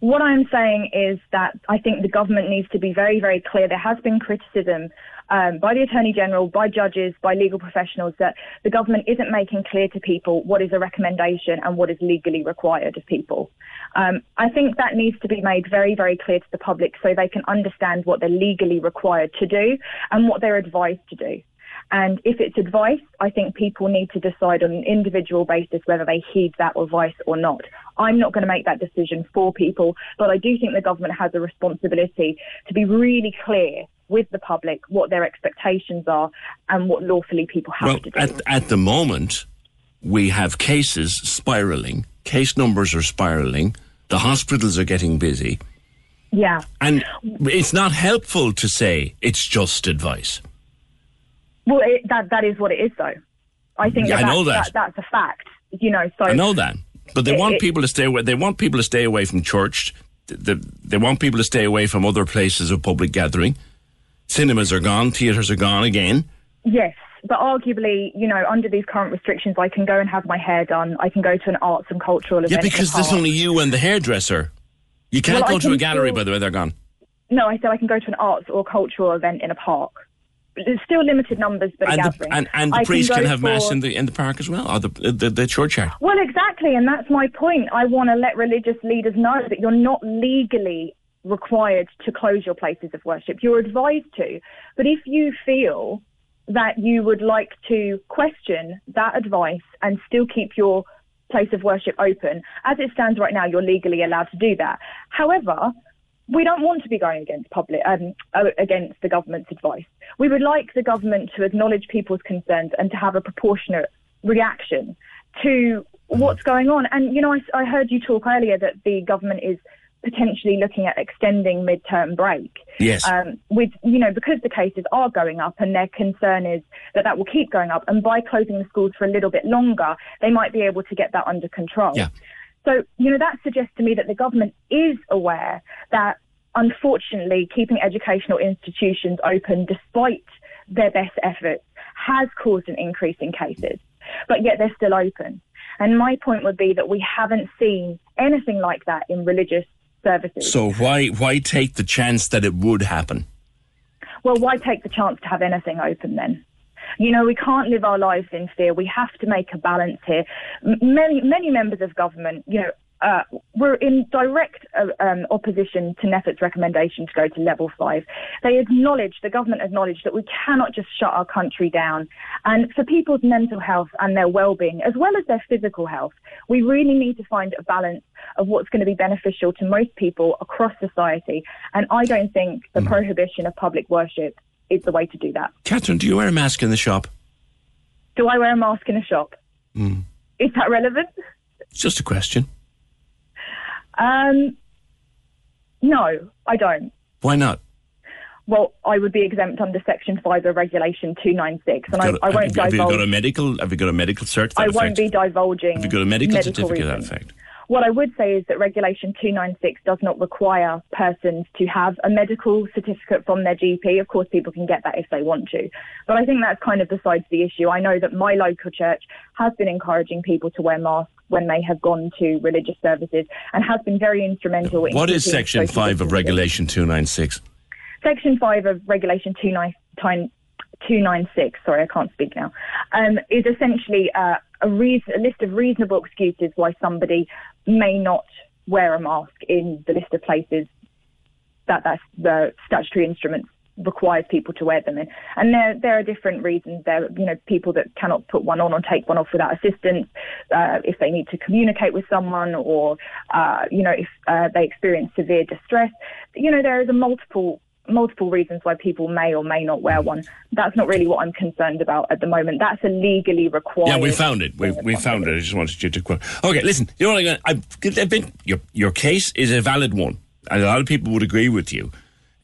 What I'm saying is that I think the government needs to be very, very clear. There has been criticism um, by the Attorney General, by judges, by legal professionals that the government isn't making clear to people what is a recommendation and what is legally required of people. Um, I think that needs to be made very, very clear to the public so they can understand what they're legally required to do and what they're advised to do. And if it's advice, I think people need to decide on an individual basis whether they heed that advice or not. I'm not going to make that decision for people, but I do think the government has a responsibility to be really clear with the public what their expectations are and what lawfully people have well, to do. At, at the moment, we have cases spiralling. Case numbers are spiralling. The hospitals are getting busy. Yeah. And it's not helpful to say it's just advice. Well, it, that that is what it is, though. I think yeah, that, I know that. That, that's a fact. You know, so I know that, but they it, want it, people to stay away. They want people to stay away from church. They, they want people to stay away from other places of public gathering. Cinemas are gone. Theatres are gone again. Yes, but arguably, you know, under these current restrictions, I can go and have my hair done. I can go to an arts and cultural event. Yeah, because there's only you and the hairdresser. You can't well, go I to can a gallery, still, by the way. They're gone. No, I said I can go to an arts or cultural event in a park. There's still limited numbers, but and a gathering. The, and, and the priest can, can have for, mass in the in the park as well, or the the, the churchyard. Well, exactly, and that's my point. I want to let religious leaders know that you're not legally required to close your places of worship. You're advised to. But if you feel that you would like to question that advice and still keep your place of worship open, as it stands right now, you're legally allowed to do that. However, we don't want to be going against public, um, against the government's advice. We would like the government to acknowledge people's concerns and to have a proportionate reaction to what's going on. And, you know, I, I heard you talk earlier that the government is potentially looking at extending midterm break. Yes. Um, with, you know, because the cases are going up and their concern is that that will keep going up. And by closing the schools for a little bit longer, they might be able to get that under control. Yeah. So, you know, that suggests to me that the government is aware that, unfortunately, keeping educational institutions open, despite their best efforts, has caused an increase in cases. But yet they're still open. And my point would be that we haven't seen anything like that in religious services. So why why take the chance that it would happen? Well, why take the chance to have anything open then? You know, we can't live our lives in fear. We have to make a balance here. Many, many members of government, you know, uh, were in direct uh, um, opposition to NPHET's recommendation to go to level five. They acknowledge, the government acknowledged that we cannot just shut our country down. And for people's mental health and their well-being, as well as their physical health, we really need to find a balance of what's going to be beneficial to most people across society. And I don't think the mm. prohibition of public worship is the way to do that. Catherine, do you wear a mask in the shop? Do I wear a mask in a shop? Mm. Is that relevant? It's just a question. Um, no, I don't. Why not? Well, I would be exempt under Section five of Regulation two ninety-six, and I, a, I won't divulge. Have you got a medical? Have you got a medical cert? I effect? won't be divulging. Have you got a medical, medical certificate? Reasons. That effect. What I would say is that Regulation two ninety-six does not require persons to have a medical certificate from their G P. Of course, people can get that if they want to. But I think that's kind of besides the issue. I know that my local church has been encouraging people to wear masks when they have gone to religious services and has been very instrumental. What in... What is Section five of Regulation two ninety-six? Section five of Regulation two ninety-six, sorry, I can't speak now, um, is essentially... Uh, A, reason, a list of reasonable excuses why somebody may not wear a mask in the list of places that that's the statutory instruments requires people to wear them in. And there there are different reasons. There, you know, people that cannot put one on or take one off without assistance, uh, if they need to communicate with someone, or uh, you know, if uh, they experience severe distress. You know, there is a multiple multiple reasons why people may or may not wear one. That's not really what I'm concerned about at the moment. That's a legally required. Yeah, we found it. We we found it. I just wanted you to quote. Okay, listen. You know what I'm going to... I've been, your, your case is a valid one. And a lot of people would agree with you.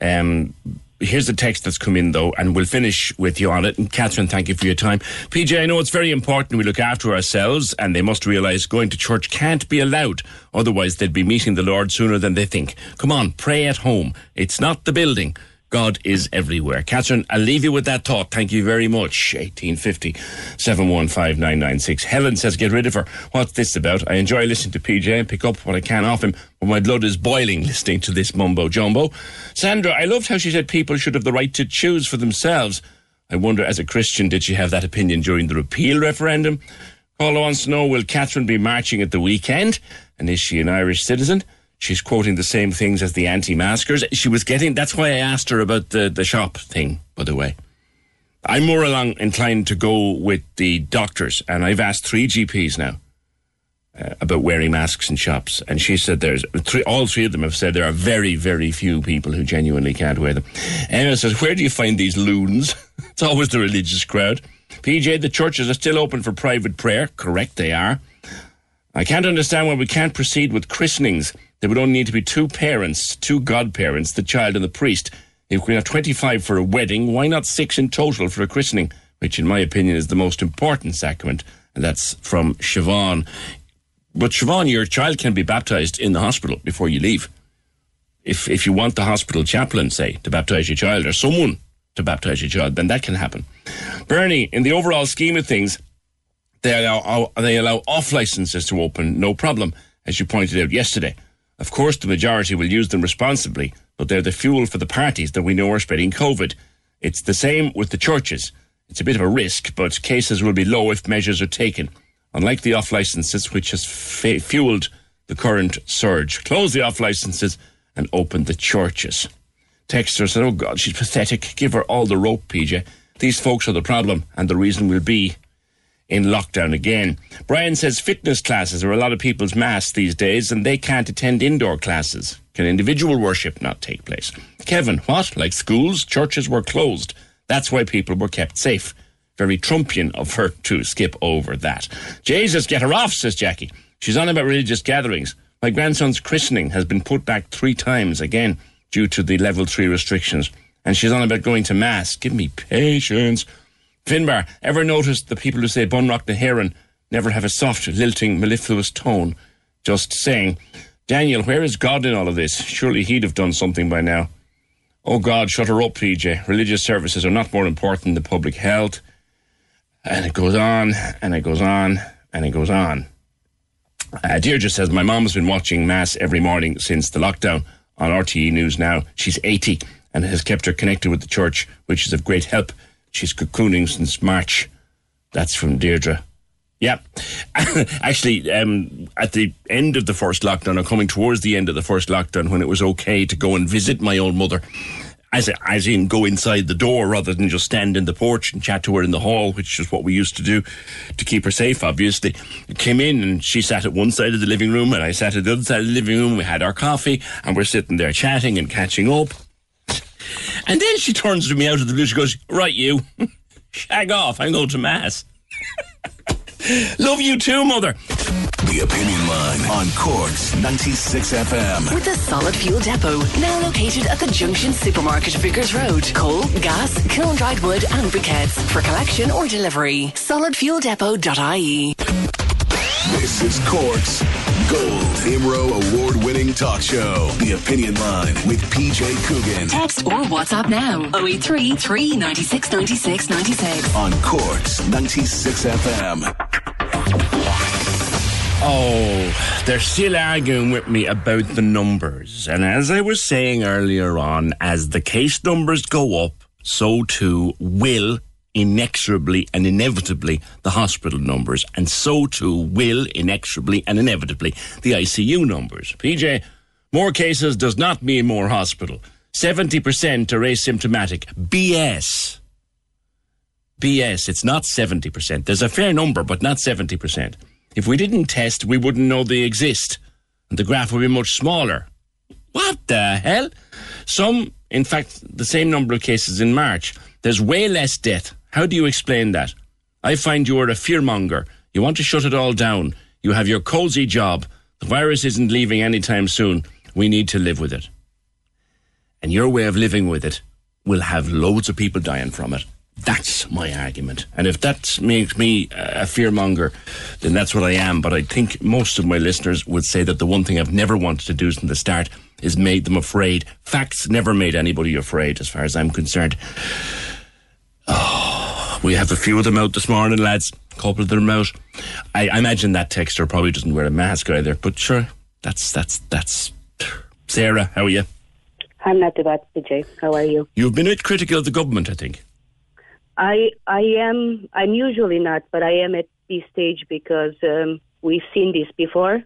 Um, here's the text that's come in, though, and we'll finish with you on it. And Catherine, thank you for your time. P J, I know it's very important we look after ourselves, and they must realise going to church can't be allowed. Otherwise, they'd be meeting the Lord sooner than they think. Come on, pray at home. It's not the building. God is everywhere. Catherine, I'll leave you with that thought. Thank you very much. eighteen fifty, seven one five nine nine six. Helen says, get rid of her. What's this about? I enjoy listening to P J and pick up what I can off him, but my blood is boiling listening to this mumbo-jumbo. Sandra, I loved how she said people should have the right to choose for themselves. I wonder, as a Christian, did she have that opinion during the repeal referendum? Paula wants to know, will Catherine be marching at the weekend? And is she an Irish citizen? She's quoting the same things as the anti-maskers. She was getting... That's why I asked her about the, the shop thing, by the way. I'm more along inclined to go with the doctors, and I've asked three G Ps now uh, about wearing masks in shops, and she said there's... Three, all three of them have said there are very, very few people who genuinely can't wear them. Emma says, where do you find these loons? It's always the religious crowd. P J, the churches are still open for private prayer. Correct, they are. I can't understand why we can't proceed with christenings. There would only need to be two parents, two godparents, the child and the priest. If we have twenty-five for a wedding, why not six in total for a christening, which in my opinion is the most important sacrament? And that's from Siobhan. But Siobhan, your child can be baptised in the hospital before you leave. If if you want the hospital chaplain, say, to baptise your child, or someone to baptise your child, then that can happen. Bernie, in the overall scheme of things, they allow, they allow off licences to open, no problem, as you pointed out yesterday. Of course, the majority will use them responsibly, but they're the fuel for the parties that we know are spreading COVID. It's the same with the churches. It's a bit of a risk, but cases will be low if measures are taken, unlike the off-licences, which has fa- fueled the current surge. Close the off-licences and open the churches. Texter said, oh God, she's pathetic. Give her all the rope, P J. These folks are the problem, and the reason will be in lockdown again. Brian says fitness classes are a lot of people's mass these days and they can't attend indoor classes. Can individual worship not take place? Kevin, what? Like schools, churches were closed. That's why people were kept safe. Very Trumpian of her to skip over that. Jesus, get her off, says Jackie. She's on about religious gatherings. My grandson's christening has been put back three times again due to the level three restrictions. And she's on about going to mass. Give me patience. Finbar, ever noticed the people who say Bunreacht na hÉireann never have a soft, lilting, mellifluous tone? Just saying. Daniel, where is God in all of this? Surely he'd have done something by now. Oh God, shut her up, P J. Religious services are not more important than public health. And it goes on, and it goes on, and it goes on. Uh, Deirdre says, my mom has been watching Mass every morning since the lockdown on R T E News now. She's eighty and has kept her connected with the church, which is of great help. She's cocooning since March. That's from Deirdre. Yeah. Actually, um, at the end of the first lockdown, or coming towards the end of the first lockdown, when it was okay to go and visit my old mother, as, as in go inside the door rather than just stand in the porch and chat to her in the hall, which is what we used to do to keep her safe, obviously. I came in and she sat at one side of the living room and I sat at the other side of the living room. We had our coffee and we're sitting there chatting and catching up. And then she turns to me out of the blue, she goes, right you, shag off, I'm going to mass. Love you too, mother. The Opinion Line on Cork's ninety-six F M. With the Solid Fuel Depot, now located at the Junction Supermarket, Vickers Road. Coal, gas, kiln-dried wood and briquettes for collection or delivery. solid fuel depot dot I E. This is Cork's Gold I M R O award-winning talk show, The Opinion Line with P J Coogan. Text or WhatsApp now, oh eight three three nine six nine six nine six. On Cork's ninety-six F M. Oh, they're still arguing with me about the numbers. And as I was saying earlier on, as the case numbers go up, so too will inexorably and inevitably the hospital numbers, and so too will inexorably and inevitably the I C U numbers. P J, more cases does not mean more hospital. seventy percent are asymptomatic. B S. B S. It's not seventy percent. There's a fair number, but not seventy percent. If we didn't test, we wouldn't know they exist, and the graph would be much smaller. What the hell? Some In fact, the same number of cases in March. There's way less death. How do you explain that? I find you are a fearmonger. You want to shut it all down. You have your cosy job. The virus isn't leaving anytime soon. We need to live with it. And your way of living with it will have loads of people dying from it. That's my argument. And if that makes me a fearmonger, then that's what I am. But I think most of my listeners would say that the one thing I've never wanted to do from the start is made them afraid. Facts never made anybody afraid, as far as I'm concerned. Oh, we have a few of them out this morning, lads. A couple of them out. I, I imagine that texter probably doesn't wear a mask either. But sure, that's, that's, that's... Sarah, how are you? I'm not too bad, P J. How are you? You've been a bit critical of the government, I think. I I am, I'm usually not, but I am at this stage because um, we've seen this before,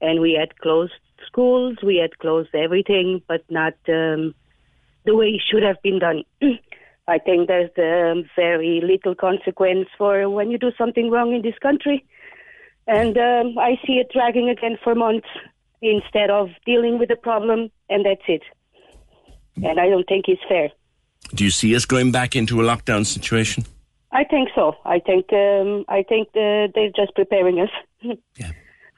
and we had closed schools, we had closed everything, but not um, the way it should have been done. I think there's um, very little consequence for when you do something wrong in this country, and um, I see it dragging again for months instead of dealing with the problem, and that's it. And I don't think it's fair. Do you see us going back into a lockdown situation? I think so. I think um, I think uh, they're just preparing us, yeah.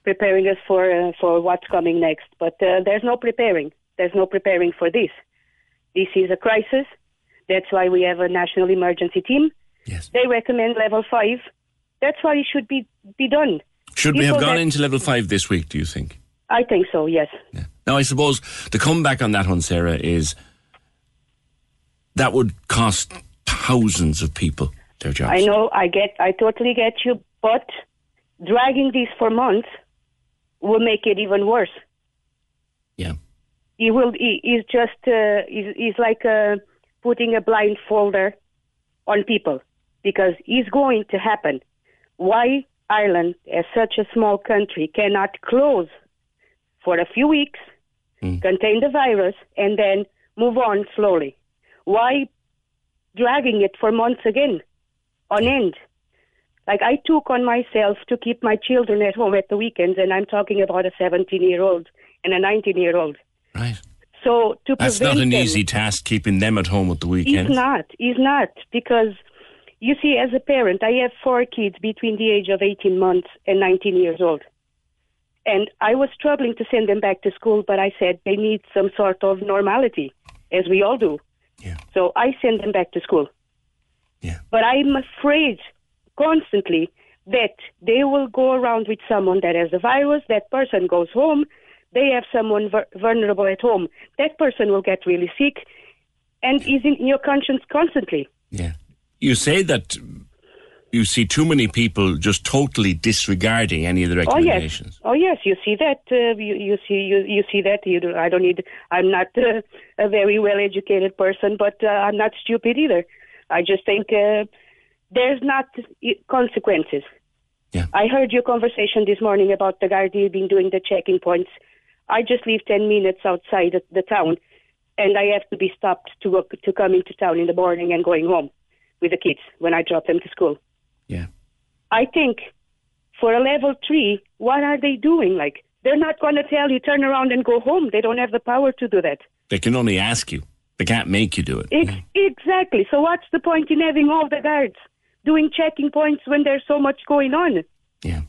preparing us for uh, for what's coming next. But uh, there's no preparing. There's no preparing for this. This is a crisis. That's why we have a national emergency team. Yes. They recommend level five. That's why it should be be done. Should People we have gone that- into level five this week? Do you think? I think so. Yes. Yeah. Now I suppose the comeback on that one, Sarah, is. That would cost thousands of people their jobs. I know, I get, I totally get you, but dragging this for months will make it even worse. Yeah, it will. It, it's just, uh, it, it's like uh, putting a blindfolder on people because it's going to happen. Why Ireland, as such a small country, cannot close for a few weeks, mm. contain the virus, and then move on slowly? Why dragging it for months again, on end? Like, I took on myself to keep my children at home at the weekends, and I'm talking about a seventeen-year-old and a nineteen-year-old. Right. So to That's prevent not an them, easy task, keeping them at home at the weekends. It's not. It's not. Because, you see, as a parent, I have four kids between the age of eighteen months and nineteen years old. And I was struggling to send them back to school, but I said they need some sort of normality, as we all do. Yeah. So I send them back to school. Yeah. But I'm afraid constantly that they will go around with someone that has the virus, that person goes home, they have someone ver- vulnerable at home, that person will get really sick and yeah. is in your conscience constantly. Yeah. You say that you see too many people just totally disregarding any of the recommendations. Oh, yes. Oh, yes. You see that. Uh, you, you see you, you see that. You do, I don't need... I'm not uh, a very well-educated person, but uh, I'm not stupid either. I just think uh, there's not consequences. Yeah. I heard your conversation this morning about the Gardaí being doing the checking points. I just live ten minutes outside the, the town, and I have to be stopped to, go, to come into town in the morning and going home with the kids when I drop them to school. Yeah, I think for a level three, what are they doing? Like, they're not going to tell you turn around and go home. They don't have the power to do that. They can only ask you. They can't make you do it. It's, yeah. Exactly. So what's the point in having all the guards doing checking points when there's so much going on? Yeah,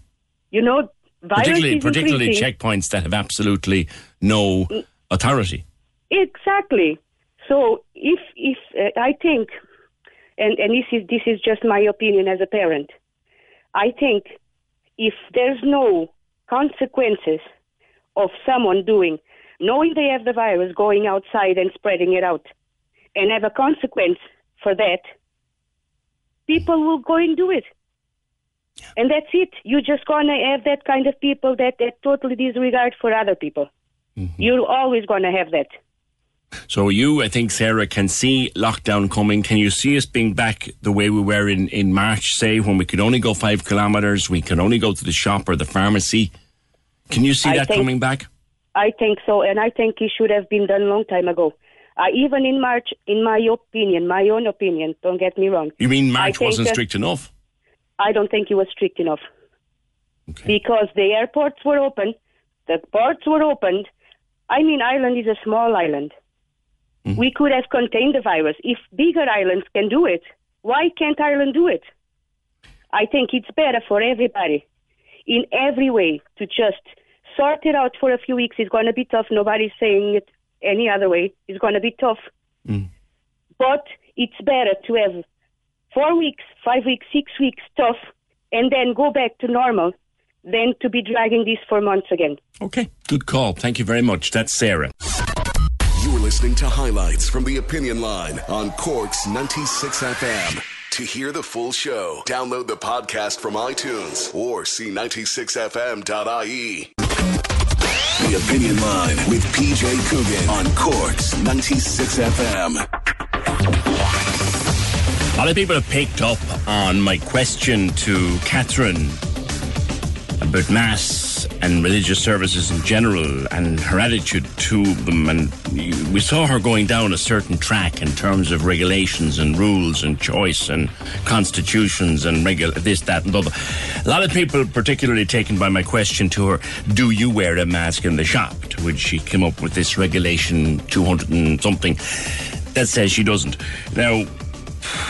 you know, particularly particularly checkpoints that have absolutely no authority. Exactly. So if if uh, I think. And, and this is this is just my opinion as a parent. I think if there's no consequences of someone doing, knowing they have the virus, going outside and spreading it out, and have a consequence for that, people will go and do it. Yeah. And that's it. You're just going to have that kind of people that, that totally disregard for other people. Mm-hmm. You're always going to have that. So you, I think, Sarah, can see lockdown coming. Can you see us being back the way we were in, in March, say, when we could only go five kilometres, we could only go to the shop or the pharmacy? Can you see I that think, coming back? I think so, and I think it should have been done a long time ago. Uh, even in March, in my opinion, my own opinion, don't get me wrong. You mean March wasn't strict enough? I don't think it was strict enough. Okay. Because the airports were open, the ports were opened. I mean, Ireland is a small island. Mm-hmm. We could have contained the virus. If bigger islands can do it, why can't Ireland do it? I think it's better for everybody in every way to just sort it out for a few weeks. It's going to be tough. Nobody's saying it any other way. It's going to be tough. Mm. But it's better to have four weeks, five weeks, six weeks tough and then go back to normal than to be dragging this for months again. Okay, good call. Thank you very much. That's Sarah. You're listening to Highlights from The Opinion Line on Cork's ninety-six F M. To hear the full show, download the podcast from iTunes or see ninety-six f m dot i e. The Opinion Line with P J Coogan on Cork's ninety-six F M. A lot of people have picked up on my question to Catherine about mass and religious services in general and her attitude to them, and we saw her going down a certain track in terms of regulations and rules and choice and constitutions and regu- this, that and the other. A lot of people particularly taken by my question to her, do you wear a mask in the shop? To which she came up with this regulation two hundred and something that says she doesn't. Now,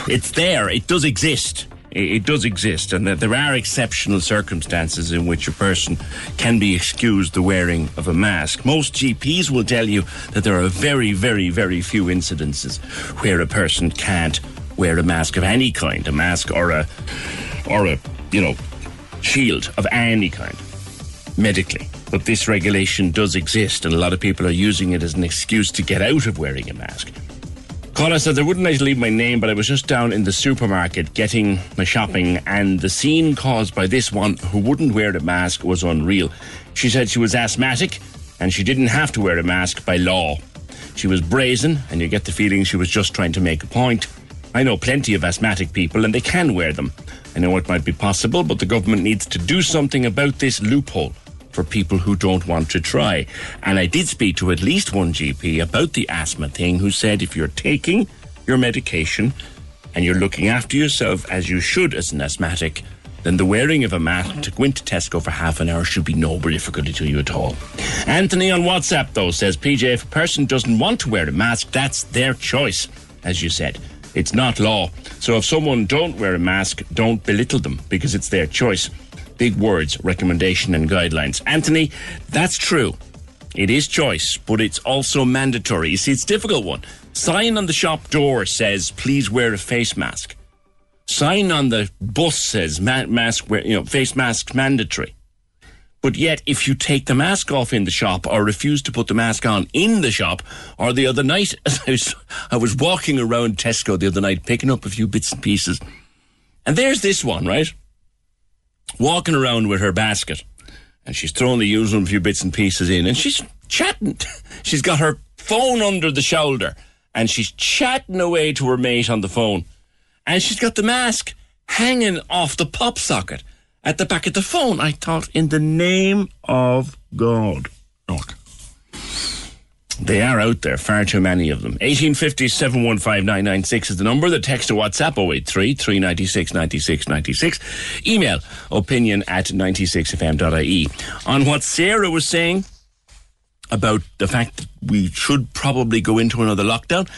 it's there, it does exist. It does exist, and that there are exceptional circumstances in which a person can be excused the wearing of a mask. Most G Ps will tell you that there are very, very, very few incidences where a person can't wear a mask of any kind, a mask or a, or a, you know, shield of any kind, medically. But this regulation does exist, and a lot of people are using it as an excuse to get out of wearing a mask. Caller said, I wouldn't like to leave my name, but I was just down in the supermarket getting my shopping, and the scene caused by this one who wouldn't wear a mask was unreal. She said she was asthmatic and she didn't have to wear a mask by law. She was brazen, and you get the feeling she was just trying to make a point. I know plenty of asthmatic people and they can wear them. I know it might be possible, but the government needs to do something about this loophole for people who don't want to try. And I did speak to at least one G P about the asthma thing, who said if you're taking your medication and you're looking after yourself as you should as an asthmatic, then the wearing of a mask to go into Tesco for half an hour should be no difficulty to you at all. Anthony on WhatsApp, though, says, P J, if a person doesn't want to wear a mask, that's their choice, as you said. It's not law. So if someone don't wear a mask, don't belittle them, because it's their choice. Big words, recommendation and guidelines. Anthony, that's true. It is choice, but it's also mandatory. You see, it's a difficult one. Sign on the shop door says, please wear a face mask. Sign on the bus says, mask, wear, you know, face masks mandatory. But yet, if you take the mask off in the shop or refuse to put the mask on in the shop, or the other night, as I was, I was walking around Tesco the other night, picking up a few bits and pieces. And there's this one, right? Walking around with her basket, and she's throwing the usual few bits and pieces in, and she's chatting. She's got her phone under the shoulder and she's chatting away to her mate on the phone, and she's got the mask hanging off the pop socket at the back of the phone. I thought, in the name of God. Look, they are out there, far too many of them. eighteen fifty, seven one five, nine nine six is the number. The text to WhatsApp, oh eight three, three nine six, nine six nine six. Email, opinion at ninety-six f m dot i e. On what Sarah was saying about the fact that we should probably go into another lockdown,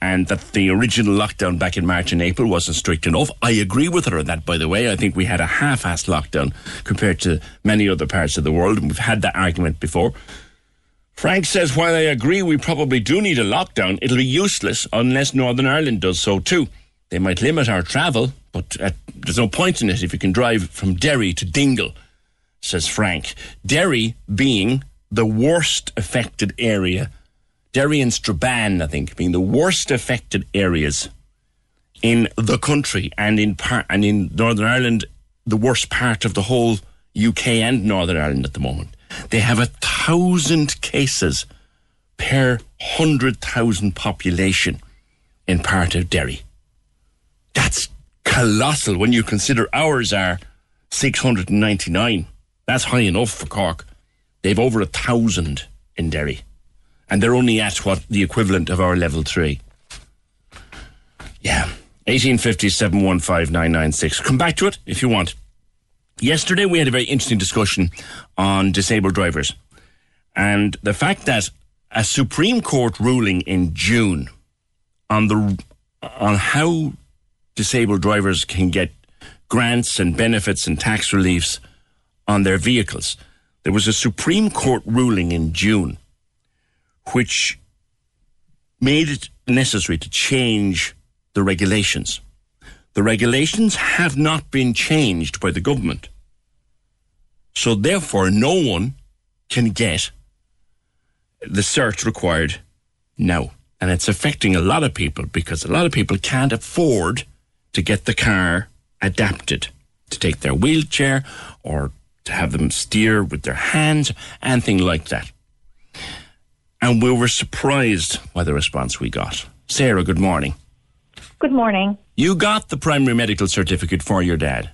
and that the original lockdown back in March and April wasn't strict enough. I agree with her on that, by the way. I think we had a half-assed lockdown compared to many other parts of the world, and we've had that argument before. Frank says, while I agree we probably do need a lockdown, it'll be useless unless Northern Ireland does so too. They might limit our travel, but uh, there's no point in it if you can drive from Derry to Dingle, says Frank. Derry being the worst affected area. Derry and Strabane, I think, being the worst affected areas in the country, and in par- and in Northern Ireland, the worst part of the whole U K and Northern Ireland at the moment. They have a thousand cases per hundred thousand population in part of Derry. That's colossal when you consider ours are six hundred ninety-nine. That's high enough for Cork. They've over a thousand in Derry, and they're only at what the equivalent of our level three. Yeah, eighteen fifty, seven one five, nine nine six. Come back to it if you want. Yesterday we had a very interesting discussion on disabled drivers, and the fact that a Supreme Court ruling in June on the on how disabled drivers can get grants and benefits and tax reliefs on their vehicles. There was a Supreme Court ruling in June which made it necessary to change the regulations. The regulations have not been changed by the government. So therefore, no one can get the cert required now. And it's affecting a lot of people because a lot of people can't afford to get the car adapted to take their wheelchair or to have them steer with their hands and things like that. And we were surprised by the response we got. Sarah, good morning. Good morning. You got the primary medical certificate for your dad.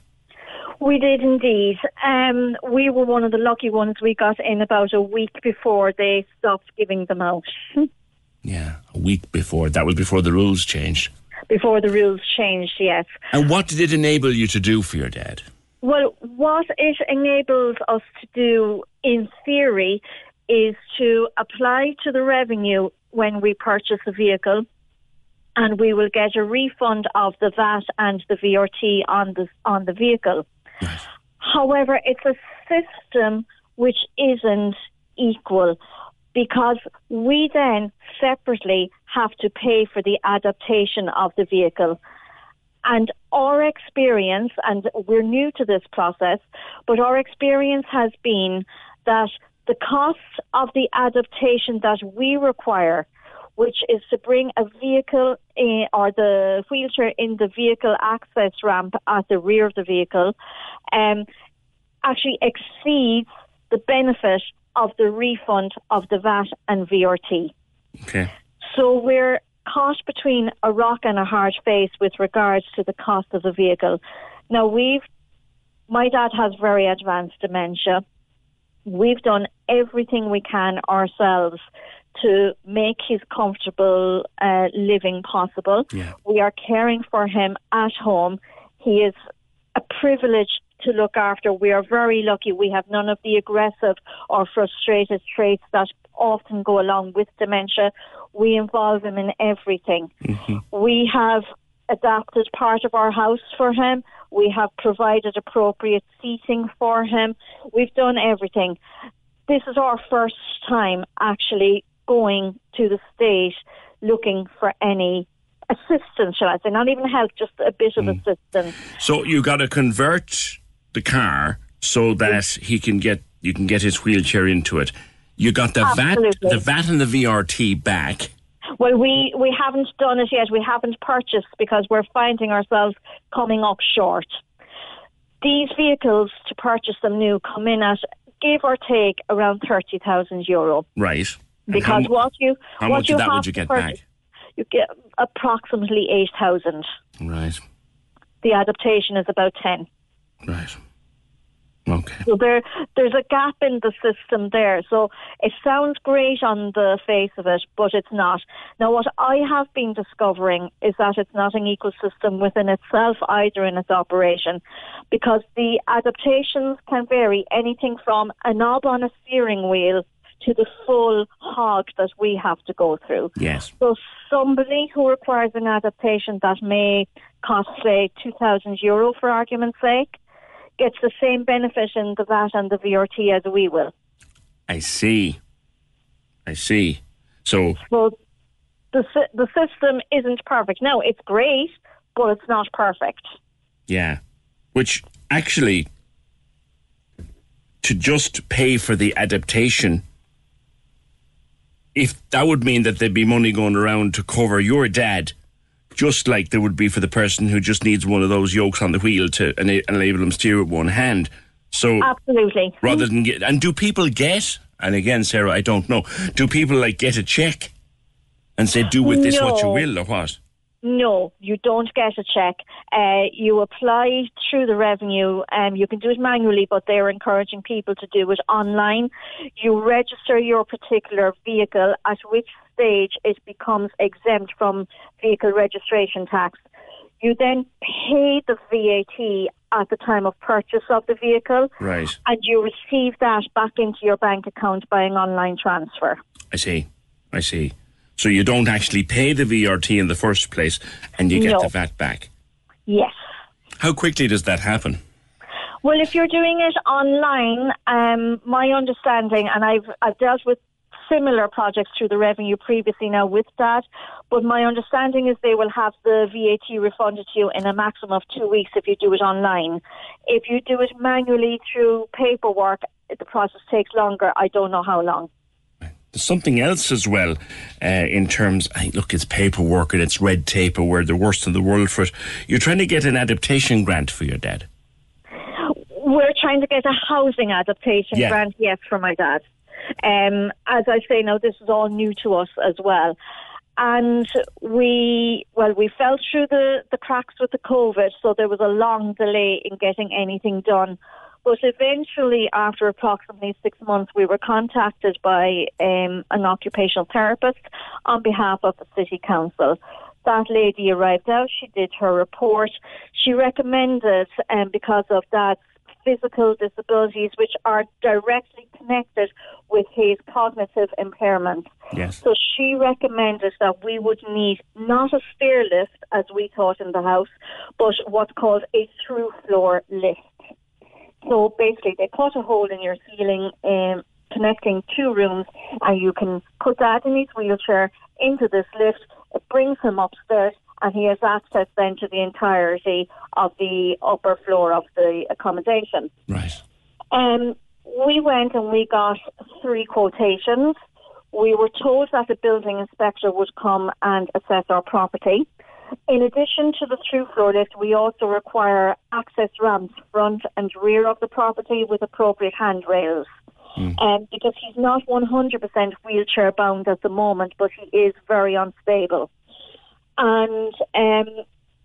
We did indeed. Um, we were one of the lucky ones. We got in about a week before they stopped giving them out. Yeah, a week before. That was before the rules changed. Before the rules changed, yes. And what did it enable you to do for your dad? Well, what it enables us to do, in theory, is to apply to the revenue when we purchase a vehicle, and we will get a refund of the V A T and the V R T on the, on the vehicle. Right. However, it's a system which isn't equal, because we then separately have to pay for the adaptation of the vehicle. And our experience, and we're new to this process, but our experience has been that the cost of the adaptation that we require, which is to bring a vehicle in, or the wheelchair in the vehicle access ramp at the rear of the vehicle, um, actually exceeds the benefit of the refund of the V A T and V R T. Okay. So we're caught between a rock and a hard place with regards to the cost of the vehicle. Now, we've, my dad has very advanced dementia. We've done everything we can ourselves to make his comfortable uh, living possible. Yeah. We are caring for him at home. He is a privilege to look after. We are very lucky. We have none of the aggressive or frustrated traits that often go along with dementia. We involve him in everything. Mm-hmm. We have adapted part of our house for him. We have provided appropriate seating for him. We've done everything. This is our first time actually going to the state looking for any assistance, shall I say, not even help, just a bit of mm. assistance. So you got to convert the car so that yes. he can get you can get his wheelchair into it. You got the Absolutely. V A T, the V A T and the V R T back. Well, we, we haven't done it yet. We haven't purchased because we're finding ourselves coming up short. These vehicles, to purchase them new, come in at, give or take, around thirty thousand euro. Right. Because how, what you how what much you of that would you get purchase, back? You get approximately eight thousand. Right. The adaptation is about ten. Right. Okay. So there, there's a gap in the system there. So it sounds great on the face of it, but it's not. Now, what I have been discovering is that it's not an equal system within itself either in its operation, because the adaptations can vary anything from a knob on a steering wheel to the full hog that we have to go through. Yes. So somebody who requires an adaptation that may cost, say, two thousand euro for argument's sake, gets the same benefit in the V A T and the V R T as we will. I see. I see. So well, the the system isn't perfect. No, it's great, but it's not perfect. Yeah. Which actually, to just pay for the adaptation, if that would mean that there'd be money going around to cover your dad, just like there would be for the person who just needs one of those yokes on the wheel to ena- enable them to steer with one hand. So absolutely. Rather than get, and do people get? And again, Sarah, I don't know. Do people like get a check and say, "Do with this no. what you will," or what? No, you don't get a check. Uh, you apply through the revenue. Um, you can do it manually, but they're encouraging people to do it online. You register your particular vehicle, at which stage it becomes exempt from vehicle registration tax. You then pay the V A T at the time of purchase of the vehicle. Right. And you receive that back into your bank account by an online transfer. I see. I see. So you don't actually pay the V R T in the first place and you get no. the V A T back? Yes. How quickly does that happen? Well, if you're doing it online, um, my understanding, and I've I've dealt with similar projects through the revenue previously now with that, but my understanding is they will have the V A T refunded to you in a maximum of two weeks if you do it online. If you do it manually through paperwork, the process takes longer. I don't know how long. There's something else as well uh, in terms, I look, it's paperwork and it's red tape and we're the worst in the world for it. You're trying to get an adaptation grant for your dad. We're trying to get a housing adaptation yeah. grant, yes, for my dad. Um, as I say now, this is all new to us as well. And we, well, we fell through the, the cracks with the COVID, so there was a long delay in getting anything done. But eventually, after approximately six months, we were contacted by um, an occupational therapist on behalf of the City Council. That lady arrived out, she did her report. She recommended, um, because of Dad's physical disabilities, which are directly connected with his cognitive impairment. Yes. So she recommended that we would need not a stair lift, as we thought in the house, but what's called a through-floor lift. So basically, they cut a hole in your ceiling um, connecting two rooms, and you can put Dad in his wheelchair into this lift. It brings him upstairs, and he has access then to the entirety of the upper floor of the accommodation. Right. Um, we went and we got three quotations. We were told that the building inspector would come and assess our property. In addition to the through floor lift, we also require access ramps front and rear of the property with appropriate handrails. Mm. Um, because he's not one hundred percent wheelchair bound at the moment, but he is very unstable. And um,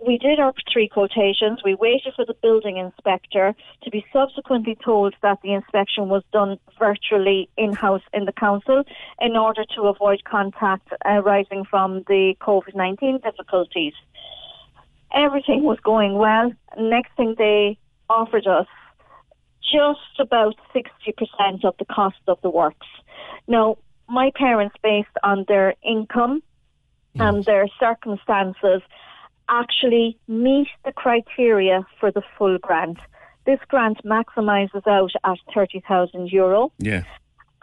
we did our three quotations. We waited for the building inspector to be subsequently told that the inspection was done virtually in-house in the council in order to avoid contact arising from the COVID nineteen difficulties. Everything was going well. Next thing, they offered us just about sixty percent of the cost of the works. Now, my parents, based on their income and their circumstances, actually meet the criteria for the full grant. This grant maximises out at thirty thousand euro. Yeah.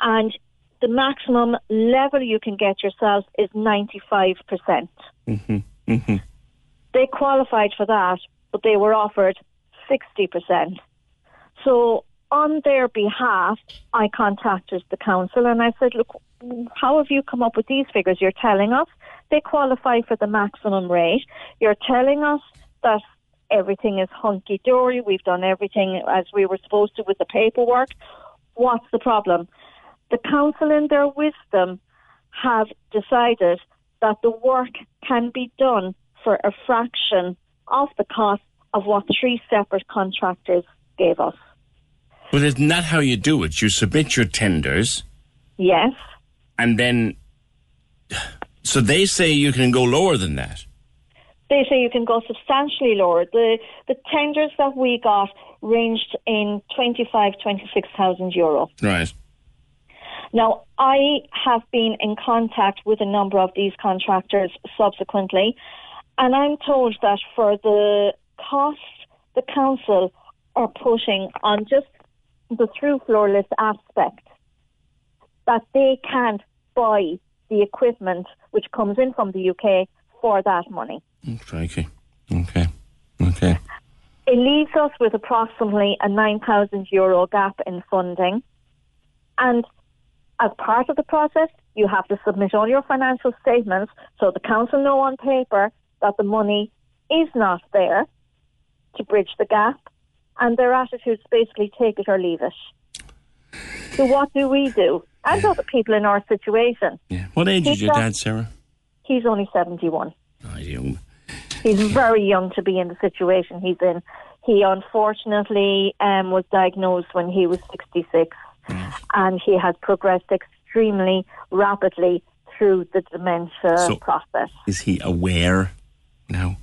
And the maximum level you can get yourself is ninety-five percent. Mm-hmm. Mm-hmm. They qualified for that, but they were offered sixty percent. So on their behalf, I contacted the council and I said, look, how have you come up with these figures? You're telling us they qualify for the maximum rate. You're telling us that everything is hunky-dory. We've done everything as we were supposed to with the paperwork. What's the problem? The council, in their wisdom, have decided that the work can be done for a fraction of the cost of what three separate contractors gave us. But isn't that how you do it? You submit your tenders. Yes. And then... So they say you can go lower than that? They say you can go substantially lower. The the tenders that we got ranged in twenty-five, twenty-six thousand euro. Right. Now, I have been in contact with a number of these contractors subsequently, and I'm told that for the cost the council are putting on just the through floor lift aspect, that they can't buy the equipment which comes in from the U K for that money. Okay, okay, okay. It leaves us with approximately a nine thousand euro gap in funding. And as part of the process, you have to submit all your financial statements so the council know on paper that the money is not there to bridge the gap, and their attitudes basically take it or leave it. So what do we do? And yeah. other people in our situation. Yeah. What age he's is your dad, Sarah? He's only seventy-one. Oh, young. He's very young to be in the situation he's in. He unfortunately um, was diagnosed when he was sixty-six, mm. and he has progressed extremely rapidly through the dementia so process. Is he aware now?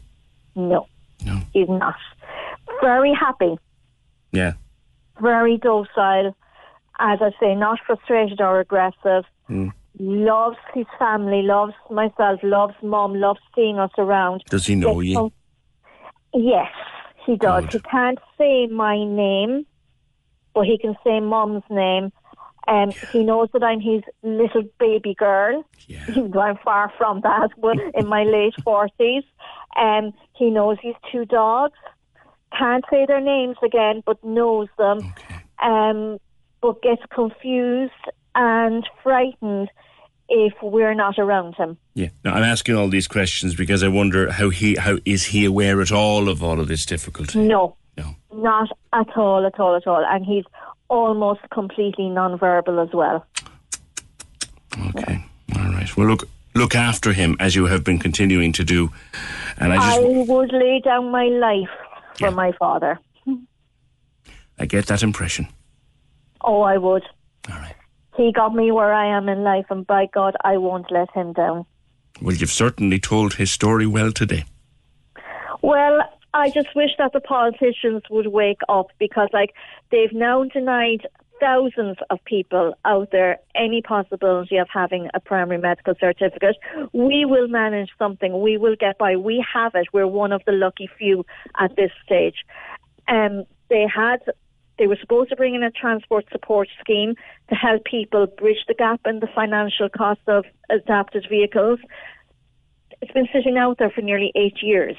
No. No. He's not. Very happy. Yeah. Very docile. As I say, not frustrated or aggressive. Mm. loves his family, loves myself, loves mum, loves seeing us around. Does he know you? Yes, he does. Good. He can't say my name, but he can say mum's name. Um, yeah. He knows that I'm his little baby girl, yeah. even though I'm far from that, but in my late forties. Um, he knows his two dogs. Can't say their names again, but knows them. Okay. Um, but gets confused and frightened if we're not around him. Yeah. Now, I'm asking all these questions because I wonder how he, how is he aware at all of all of this difficulty? No. No. Not at all, at all, at all. And he's almost completely non-verbal as well. Okay. Yeah. All right. Well, look, look after him as you have been continuing to do. And I, just... I would lay down my life for yeah. my father. I get that impression. Oh, I would. All right. He got me where I am in life, and by God, I won't let him down. Well, you've certainly told his story well today. Well, I just wish that the politicians would wake up, because like they've now denied thousands of people out there any possibility of having a primary medical certificate. We will manage something. We will get by. We have it. We're one of the lucky few at this stage. Um, they had... They were supposed to bring in a transport support scheme to help people bridge the gap in the financial cost of adapted vehicles. It's been sitting out there for nearly eight years.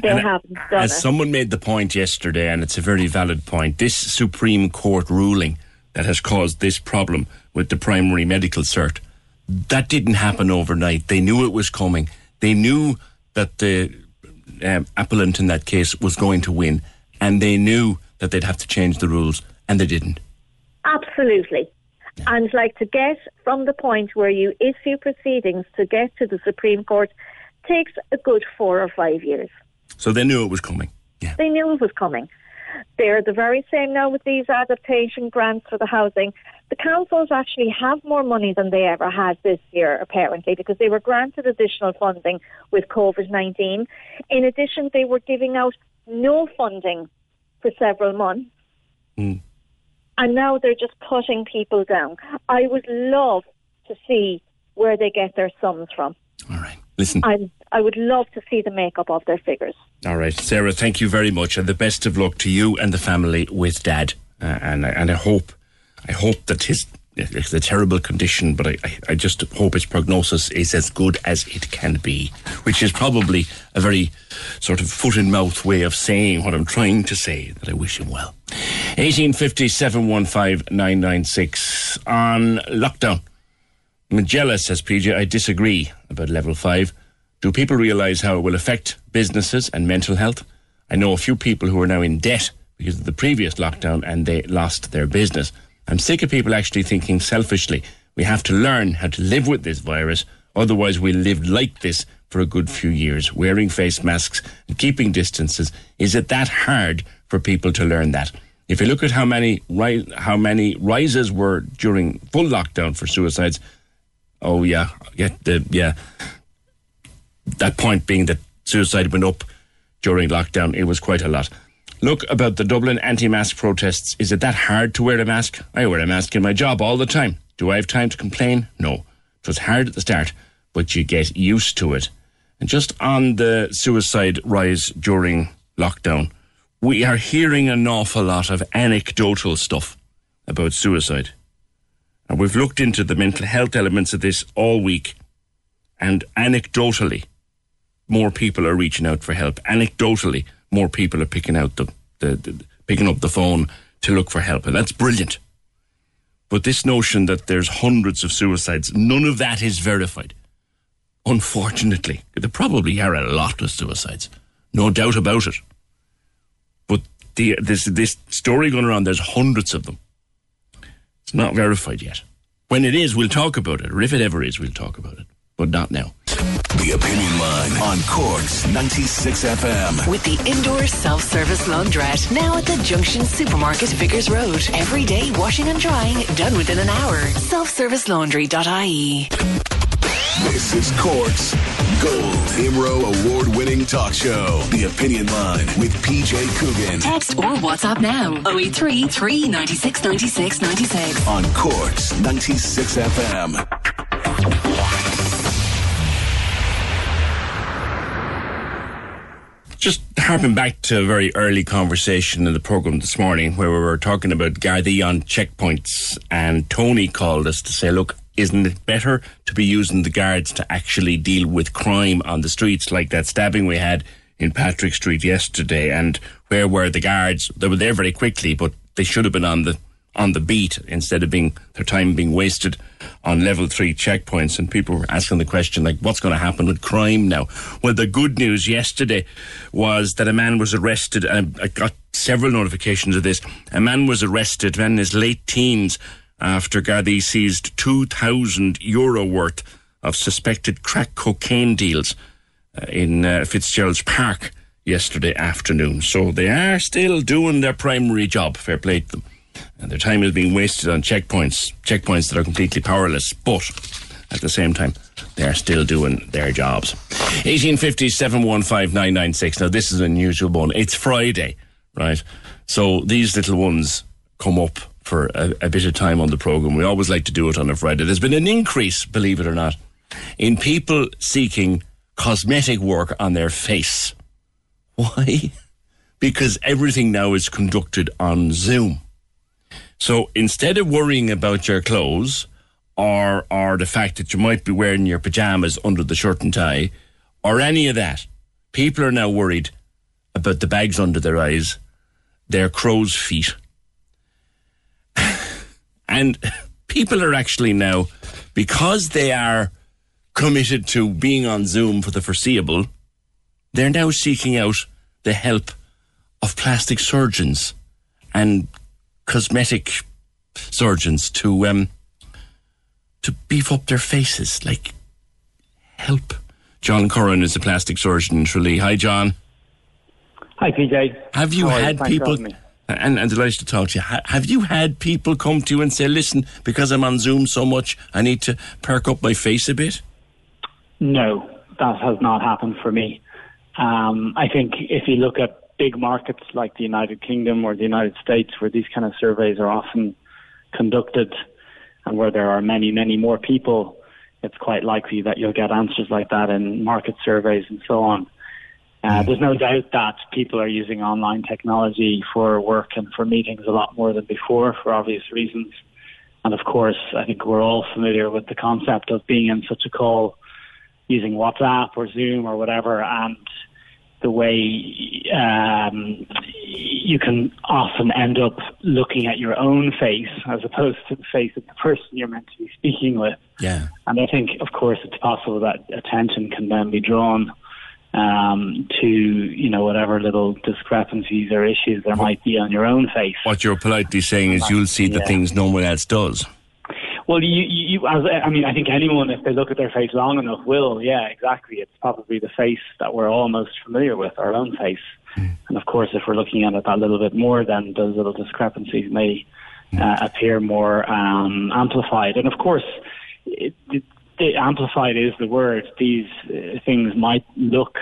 They and haven't done as it. As someone made the point yesterday, and it's a very valid point, this Supreme Court ruling that has caused this problem with the primary medical cert, that didn't happen overnight. They knew it was coming. They knew that the um, appellant in that case was going to win, and they knew that they'd have to change the rules, and they didn't. Absolutely. Yeah. And like to get from the point where you issue proceedings to get to the Supreme Court takes a good four or five years. So they knew it was coming. Yeah. They knew it was coming. They're the very same now with these adaptation grants for the housing. The councils actually have more money than they ever had this year, apparently, because they were granted additional funding with covid nineteen. In addition, they were giving out no funding for several months, mm. and now they're just cutting people down. I would love to see where they get their sums from. All right, listen. I, I would love to see the makeup of their figures. All right, Sarah, thank you very much, and the best of luck to you and the family with Dad. Uh, and and I hope, I hope that his it's a terrible condition, but I, I, I just hope his prognosis is as good as it can be, which is probably a very sort of foot-in-mouth way of saying what I'm trying to say, that I wish him well. eighteen fifty, seven one five, nine nine six on lockdown. Magella says, P J, I disagree about level five. Do people realise how it will affect businesses and mental health? I know a few people who are now in debt because of the previous lockdown and they lost their business. I'm sick of people actually thinking selfishly. We have to learn how to live with this virus. Otherwise, we'll live like this for a good few years. Wearing face masks and keeping distances. Is it that hard for people to learn that? If you look at how many ri- how many rises were during full lockdown for suicides, oh yeah, yeah, the, yeah. That point being that suicide went up during lockdown. It was quite a lot. Look about the Dublin anti-mask protests. Is it that hard to wear a mask? I wear a mask in my job all the time. Do I have time to complain? No. It was hard at the start, but you get used to it. And just on the suicide rise during lockdown, we are hearing an awful lot of anecdotal stuff about suicide. And we've looked into the mental health elements of this all week. And anecdotally, more people are reaching out for help. Anecdotally, more people are picking out the, the, the picking up the phone to look for help, and that's brilliant. But this notion that there's hundreds of suicides, none of that is verified. Unfortunately, there probably are a lot of suicides, no doubt about it. But the, this this story going around, there's hundreds of them. It's not verified yet. When it is, we'll talk about it, or if it ever is, we'll talk about it. But not now. The Opinion Line on Cork's ninety-six F M. With the indoor self-service laundrette. Now at the Junction Supermarket, Vickers Road. Every day washing and drying. Done within an hour. self service laundry dot I E. This is Cork's Gold Imro award-winning talk show, The Opinion Line with P J Coogan. Text or WhatsApp now, oh eight three three nine six nine six nine six. On Cork's ninety-six F M. Just harping back to a very early conversation in the programme this morning where we were talking about Gardaí on checkpoints, and Tony called us to say, look, isn't it better to be using the guards to actually deal with crime on the streets, like that stabbing we had in Patrick Street yesterday? And where were the guards? They were there very quickly, but they should have been on the on the beat instead of being their time being wasted on level three checkpoints. And people were asking the question, like, what's going to happen with crime now? Well, the good news yesterday was that a man was arrested, and I got several notifications of this. A man was arrested, a man in his late teens, after Gardaí seized two thousand euro worth of suspected crack cocaine deals in uh, Fitzgerald's Park yesterday afternoon. So they are still doing their primary job, fair play to them. And their time is being wasted on checkpoints, checkpoints that are completely powerless. But at the same time, they are still doing their jobs. eighteen fifty, seven one five, nine nine six. Now, this is an unusual one. It's Friday, right? So these little ones come up for a, a bit of time on the programme. We always like to do it on a Friday. There's been an increase, believe it or not, in people seeking cosmetic work on their face. Why? Because everything now is conducted on Zoom. So instead of worrying about your clothes or, or the fact that you might be wearing your pyjamas under the shirt and tie or any of that, people are now worried about the bags under their eyes, their crow's feet. And people are actually now, because they are committed to being on Zoom for the foreseeable, they're now seeking out the help of plastic surgeons and cosmetic surgeons to um, to beef up their faces, like help. John Curran is a plastic surgeon in Tralee. Hi, John. Hi, P J. Have you Hi, had people... And, and delighted to talk to you. Ha- have you had people come to you and say, listen, because I'm on Zoom so much, I need to perk up my face a bit? No, that has not happened for me. Um, I think if you look at big markets like the United Kingdom or the United States, where these kind of surveys are often conducted and where there are many, many more people, it's quite likely that you'll get answers like that in market surveys and so on. Uh, there's no doubt that people are using online technology for work and for meetings a lot more than before, for obvious reasons. And of course, I think we're all familiar with the concept of being in such a call using WhatsApp or Zoom or whatever, and the way um, you can often end up looking at your own face as opposed to the face of the person you're meant to be speaking with. Yeah. And I think, of course, it's possible that attention can then be drawn Um, to, you know, whatever little discrepancies or issues there might be on your own face. What you're politely saying is you'll see the yeah. things no one else does. Well, you, you, as, I mean, I think anyone, if they look at their face long enough, will. Yeah, exactly. It's probably the face that we're all most familiar with, our own face. Mm. And of course, if we're looking at it that little bit more, then those little discrepancies may mm. uh, appear more um, amplified. And of course, it, it The amplified is the word. These uh, things might look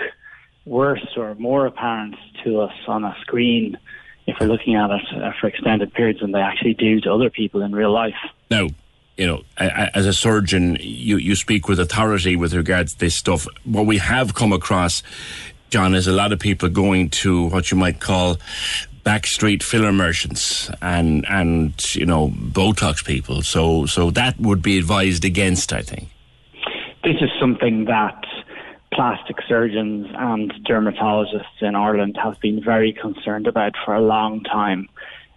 worse or more apparent to us on a screen if we're looking at it uh, for extended periods than they actually do to other people in real life. Now, you know, as a surgeon, you, you speak with authority with regards to this stuff. What we have come across, John, is a lot of people going to what you might call backstreet filler merchants and, and you know, Botox people. So, so that would be advised against, I think. This is something that plastic surgeons and dermatologists in Ireland have been very concerned about for a long time.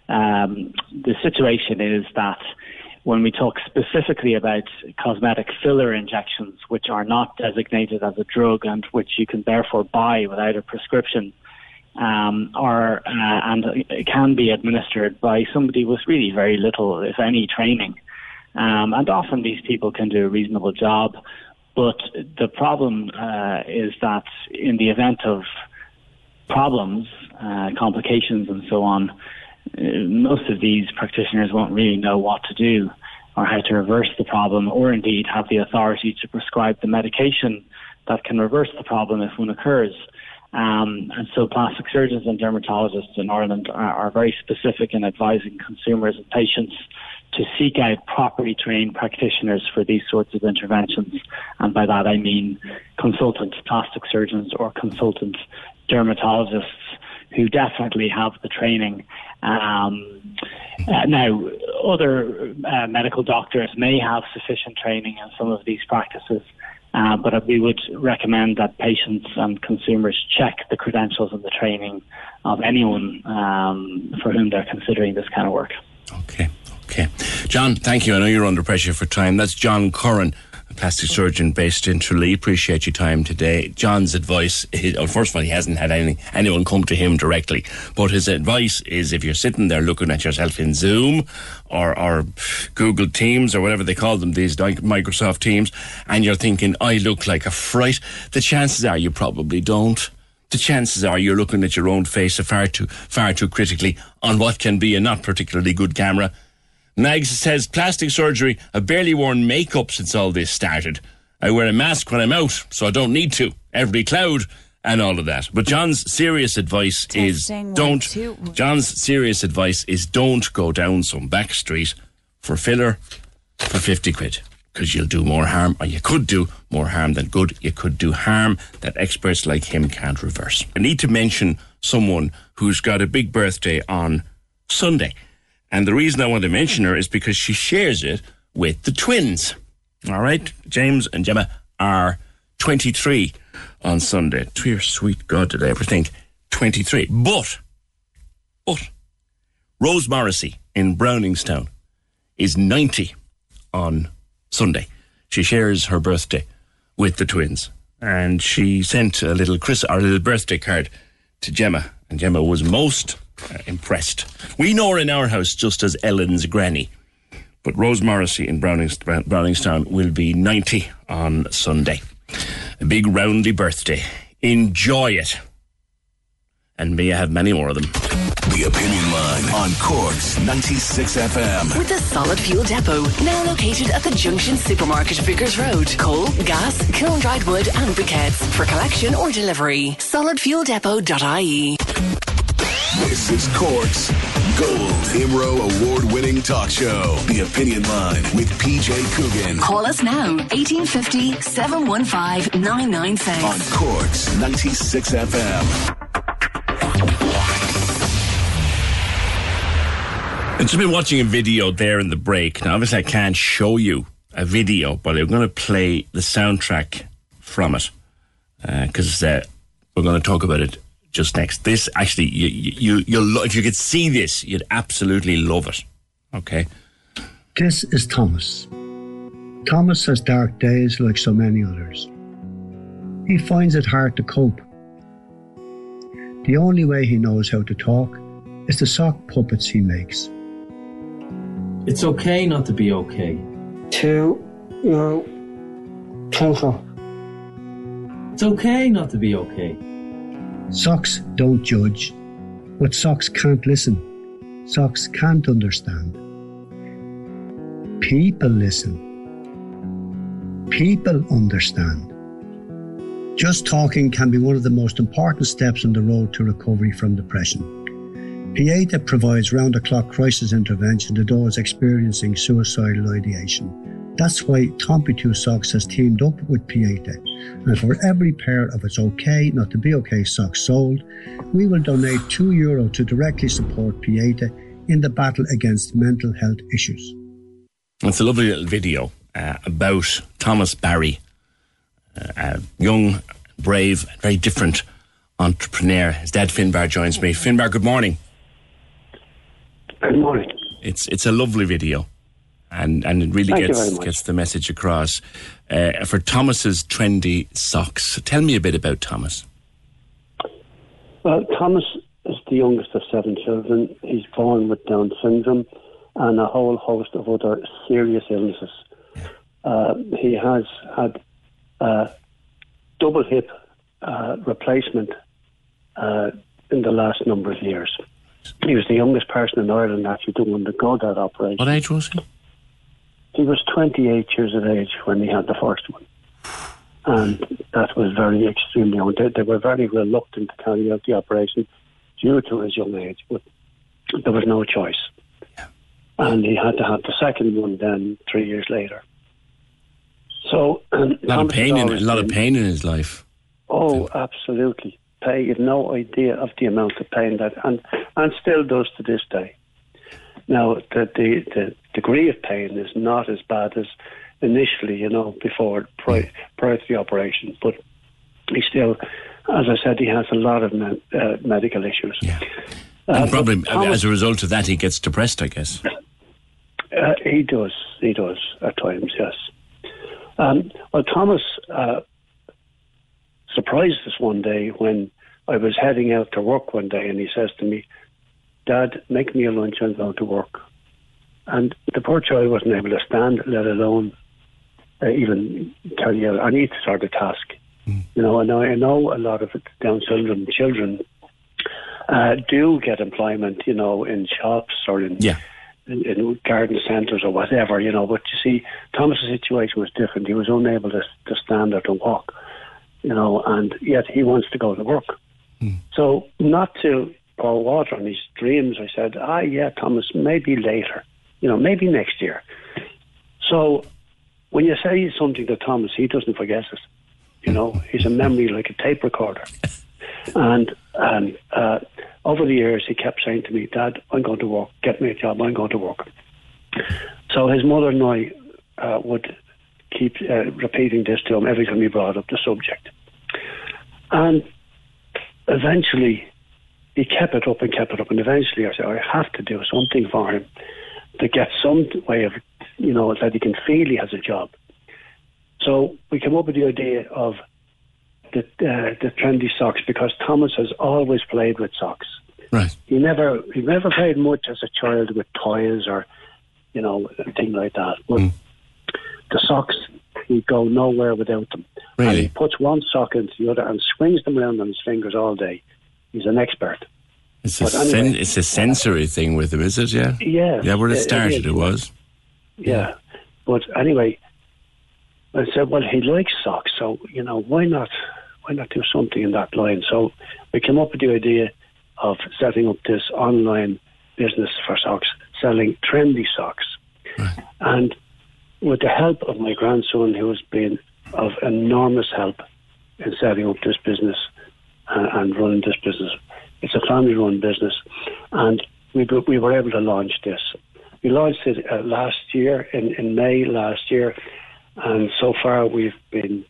Um, the situation is that when we talk specifically about cosmetic filler injections, which are not designated as a drug and which you can therefore buy without a prescription, um, are uh, and can be administered by somebody with really very little, if any, training. Um, and often these people can do a reasonable job. But the problem uh, is that in the event of problems, uh, complications and so on, most of these practitioners won't really know what to do or how to reverse the problem, or indeed have the authority to prescribe the medication that can reverse the problem if one occurs. Um, and so plastic surgeons and dermatologists in Ireland are, are very specific in advising consumers and patients to seek out properly trained practitioners for these sorts of interventions. And by that I mean consultant plastic surgeons or consultant dermatologists who definitely have the training. Um, uh, now, other uh, medical doctors may have sufficient training in some of these practices, Uh, but we would recommend that patients and consumers check the credentials and the training of anyone um, for whom they're considering this kind of work. Okay, okay. John, thank you. I know you're under pressure for time. That's John Curran, a plastic surgeon based in Tralee. Appreciate your time today. John's advice, is, well, first of all, he hasn't had any, anyone come to him directly, but his advice is if you're sitting there looking at yourself in Zoom Or, or Google Teams or whatever they call them these days, Microsoft Teams, and you're thinking, I look like a fright, the chances are you probably don't. The chances are you're looking at your own face far too, far too critically on what can be a not particularly good camera. Mags says, plastic surgery, I've barely worn makeup since all this started. I wear a mask when I'm out, so I don't need to. Every cloud and all of that. But John's serious advice Testing is don't. Two. John's serious advice is don't go down some back street for filler for fifty quid, because you'll do more harm, or you could do more harm than good. You could do harm that experts like him can't reverse. I need to mention someone who's got a big birthday on Sunday, and the reason I want to mention her is because she shares it with the twins. All right, James and Gemma are twenty-three. On Sunday. Dear sweet God, did I ever think twenty-three. But, but, Rose Morrissey in Browningstown is ninety on Sunday. She shares her birthday with the twins, and she sent a little Chris, our little birthday card to Gemma, and Gemma was most uh, impressed. We know her in our house just as Ellen's granny, but Rose Morrissey in Brownings, Browningstown will be ninety on Sunday. A big roundy birthday. Enjoy it. And may I have many more of them. The Opinion Line on Cork's ninety-six F M. With the Solid Fuel Depot, now located at the Junction Supermarket, Vickers Road. Coal, gas, kiln-dried wood and briquettes for collection or delivery. solid fuel depot dot I E. This is Cork's Gold Imro award-winning talk show, The Opinion Line with P J Coogan. Call us now, eighteen fifty, seven one five, nine nine six. On Cork's ninety-six F M. I've just been watching a video there in the break. Now, obviously I can't show you a video, but I'm going to play the soundtrack from it, because uh, uh, we're going to talk about it just next. This actually, you you you'll lo- if you could see this, you'd absolutely love it. Okay. This is Thomas. Thomas has dark days like so many others. He finds it hard to cope. The only way he knows how to talk is the sock puppets he makes. It's okay not to be okay. To your temper. It's okay not to be okay. Socks don't judge, but socks can't listen. Socks can't understand. People listen. People understand. Just talking can be one of the most important steps on the road to recovery from depression. Pieta provides round-the-clock crisis intervention to those experiencing suicidal ideation. That's why Tom P two Socks has teamed up with Pieta. And for every pair of It's OK Not to Be OK socks sold, we will donate two euro to directly support Pieta in the battle against mental health issues. It's a lovely little video uh, about Thomas Barry, uh, a young, brave, very different entrepreneur. His dad, Finbar, joins me. Finbar, good morning. Good morning. It's it's a lovely video. And and it really Thank gets gets the message across. Uh, for Thomas's trendy socks, tell me a bit about Thomas. Well, Thomas is the youngest of seven children. He's born with Down syndrome and a whole host of other serious illnesses. Yeah. Uh, he has had uh, double hip uh, replacement uh, in the last number of years. He was the youngest person in Ireland actually to undergo that operation. What age was he? He was twenty-eight years of age when he had the first one. and that was very extremely undead. They were very reluctant to carry out the operation due to his young age, but there was no choice. Yeah. And he had to have the second one then three years later. So um, a lot of pain in a lot of pain in his life. Oh, absolutely. You have no idea of the amount of pain that, and, and still does to this day. Now, the, the, the degree of pain is not as bad as initially, you know, before, prior, prior to the operation, but he still, as I said, he has a lot of me, uh, medical issues. Yeah. And uh, probably Thomas, as a result of that, he gets depressed, I guess. Uh, he does, he does at times, yes. Um, well, Thomas uh, surprised us one day when I was heading out to work one day, and he says to me, "Dad, make me a lunch, I'm going to work." And the poor child wasn't able to stand, let alone uh, even carry out any sort of task. Mm. You know, and I know a lot of Down syndrome children uh, do get employment, you know, in shops or in, yeah. in, in garden centres or whatever, you know. But you see, Thomas's situation was different. He was unable to, to stand or to walk, you know, and yet he wants to go to work. Mm. So not to pour water on his dreams, I said, ah, yeah, Thomas, maybe later. You know, maybe next year. So when you say something to Thomas, he doesn't forget it. You know, he's a memory like a tape recorder. And and uh, over the years, he kept saying to me, "Dad, I'm going to work. Get me a job. I'm going to work." So his mother and I uh, would keep uh, repeating this to him every time he brought up the subject. And eventually, he kept it up and kept it up. And eventually, I said, I have to do something for him to get some way of, you know, that he can feel he has a job. So we came up with the idea of the uh, the trendy socks, because Thomas has always played with socks. Right. He never he never played much as a child with toys or, you know, thing like that. But mm. the socks, he'd go nowhere without them. Really? And he puts one sock into the other and swings them around on his fingers all day. He's an expert. It's a, anyway, sen- it's a sensory yeah. thing with them, is it? Yeah. Yeah. Yeah. Where it started, it, it was. Yeah. yeah, but anyway, I said, well, he likes socks, so you know, why not? Why not do something in that line? So we came up with the idea of setting up this online business for socks, selling trendy socks, right. And with the help of my grandson, who has been of enormous help in setting up this business and, and running this business. It's a family-run business, and we we were able to launch this. We launched it uh, last year, in, in May last year, and so far we've been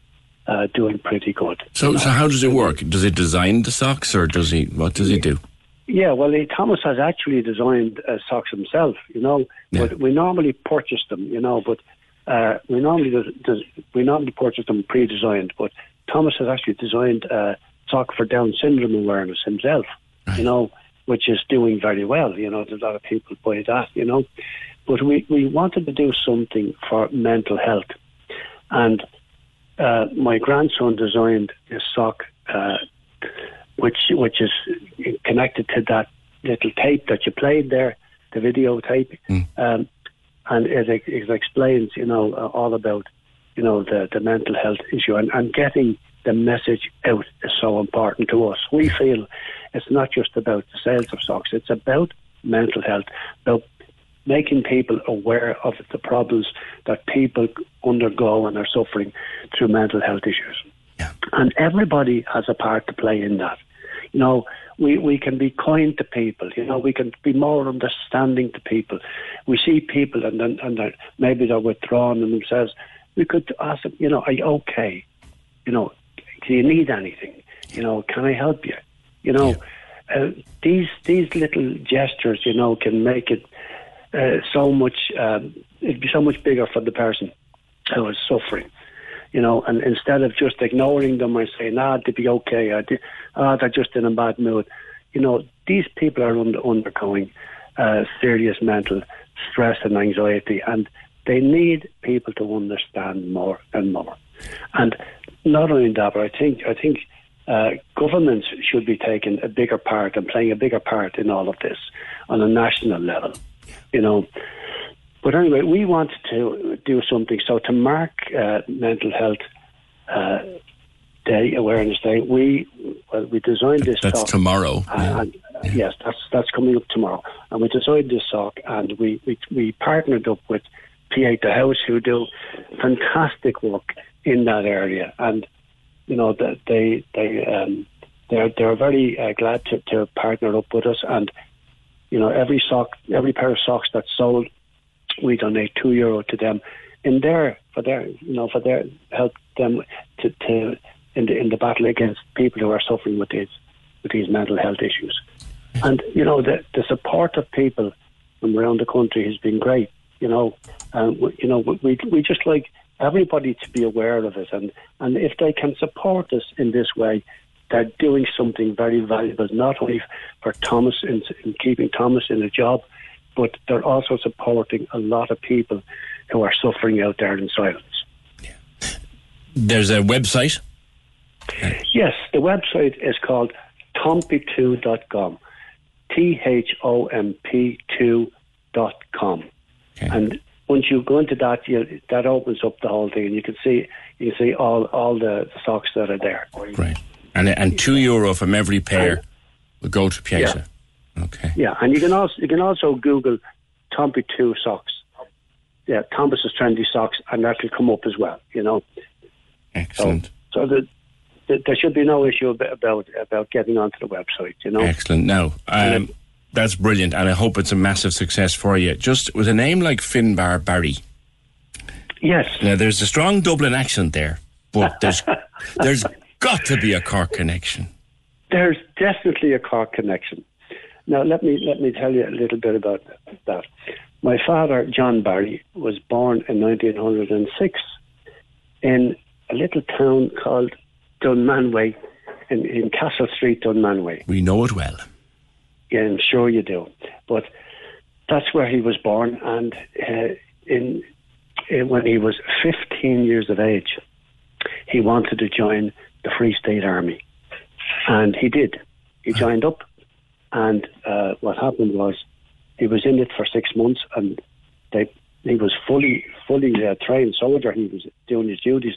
uh, doing pretty good. So, so how does it work? Does he design the socks, or does he? What does he do? Yeah, well, he, Thomas has actually designed uh, socks himself. You know, yeah. But we normally purchase them. You know, but uh, we normally does, does, we normally purchase them pre-designed. But Thomas has actually designed. Uh, Sock for Down syndrome awareness himself, right. You know, which is doing very well. You know, there's a lot of people buy that, you know. But we, we wanted to do something for mental health. And uh, my grandson designed this sock, uh, which which is connected to that little tape that you played there, the video tape. Mm. Um, and it, it explains, you know, all about, you know, the, the mental health issue and, and getting the message out is so important to us. We feel it's not just about the sales of socks, it's about mental health, about making people aware of the problems that people undergo and are suffering through mental health issues. Yeah. And everybody has a part to play in that. You know, we, we can be kind to people, you know, we can be more understanding to people. We see people and, and, and they're, maybe they're withdrawn in themselves. We could ask them, you know, are you okay? You know, do you need anything? You know, can I help you? You know, uh, these these little gestures, you know, can make it uh, so much, um, it'd be so much bigger for the person who is suffering. You know, and instead of just ignoring them and saying, ah, they'd be okay, ah, they, ah, they're just in a bad mood. You know, these people are under, undergoing uh, serious mental stress and anxiety, and they need people to understand more and more. And not only that, but I think I think uh, governments should be taking a bigger part and playing a bigger part in all of this on a national level, you know. But anyway, we wanted to do something. So to mark uh, mental health uh, Day, Awareness Day. We well, we designed this that's sock. Tomorrow. And, yeah. And, yeah. Yes, that's that's coming up tomorrow. And we designed this sock, and we, we, we partnered up with Pieta House, who do fantastic work in that area. And, you know, they they um, they're they're very uh, glad to, to partner up with us. And, you know, every sock, every pair of socks that's sold, we donate two euro to them in their for their you know for their help them to, to in the in the battle against people who are suffering with these with these mental health issues. And you know the the support of people from around the country has been great. You know, and um, you know we we just like everybody to be aware of it, and and if they can support us in this way, they're doing something very valuable, not only for Thomas in, in keeping Thomas in a job, but they're also supporting a lot of people who are suffering out there in silence. Yeah. There's a website? Yes, the website is called Tom P two dot com. T H O M P two dot com. Okay. And once you go into that, you, that opens up the whole thing, and you can see you can see all, all the socks that are there. Right. And and two euro from every pair will go to Pieta. Yeah. Okay. Yeah, and you can also you can also Google Tom P two Socks. Yeah, Thomas's trendy socks, and that will come up as well. You know. Excellent. So, so the, the, there should be no issue about about getting onto the website. You know. Excellent. No, um, that's brilliant, and I hope it's a massive success for you. Just with a name like Finbar Barry. Yes. Now there's a strong Dublin accent there, but there's there's got to be a Cork connection. There's definitely a Cork connection. Now, let me let me tell you a little bit about that. My father, John Barry, was born in nineteen oh six in a little town called Dunmanway, in, in Castle Street, Dunmanway. We know it well. Yeah, I'm sure you do. But that's where he was born, and uh, in, in when he was fifteen years of age, he wanted to join the Free State Army, and he did. He joined up. And uh, what happened was, he was in it for six months, and they, he was fully, fully a trained soldier. He was doing his duties,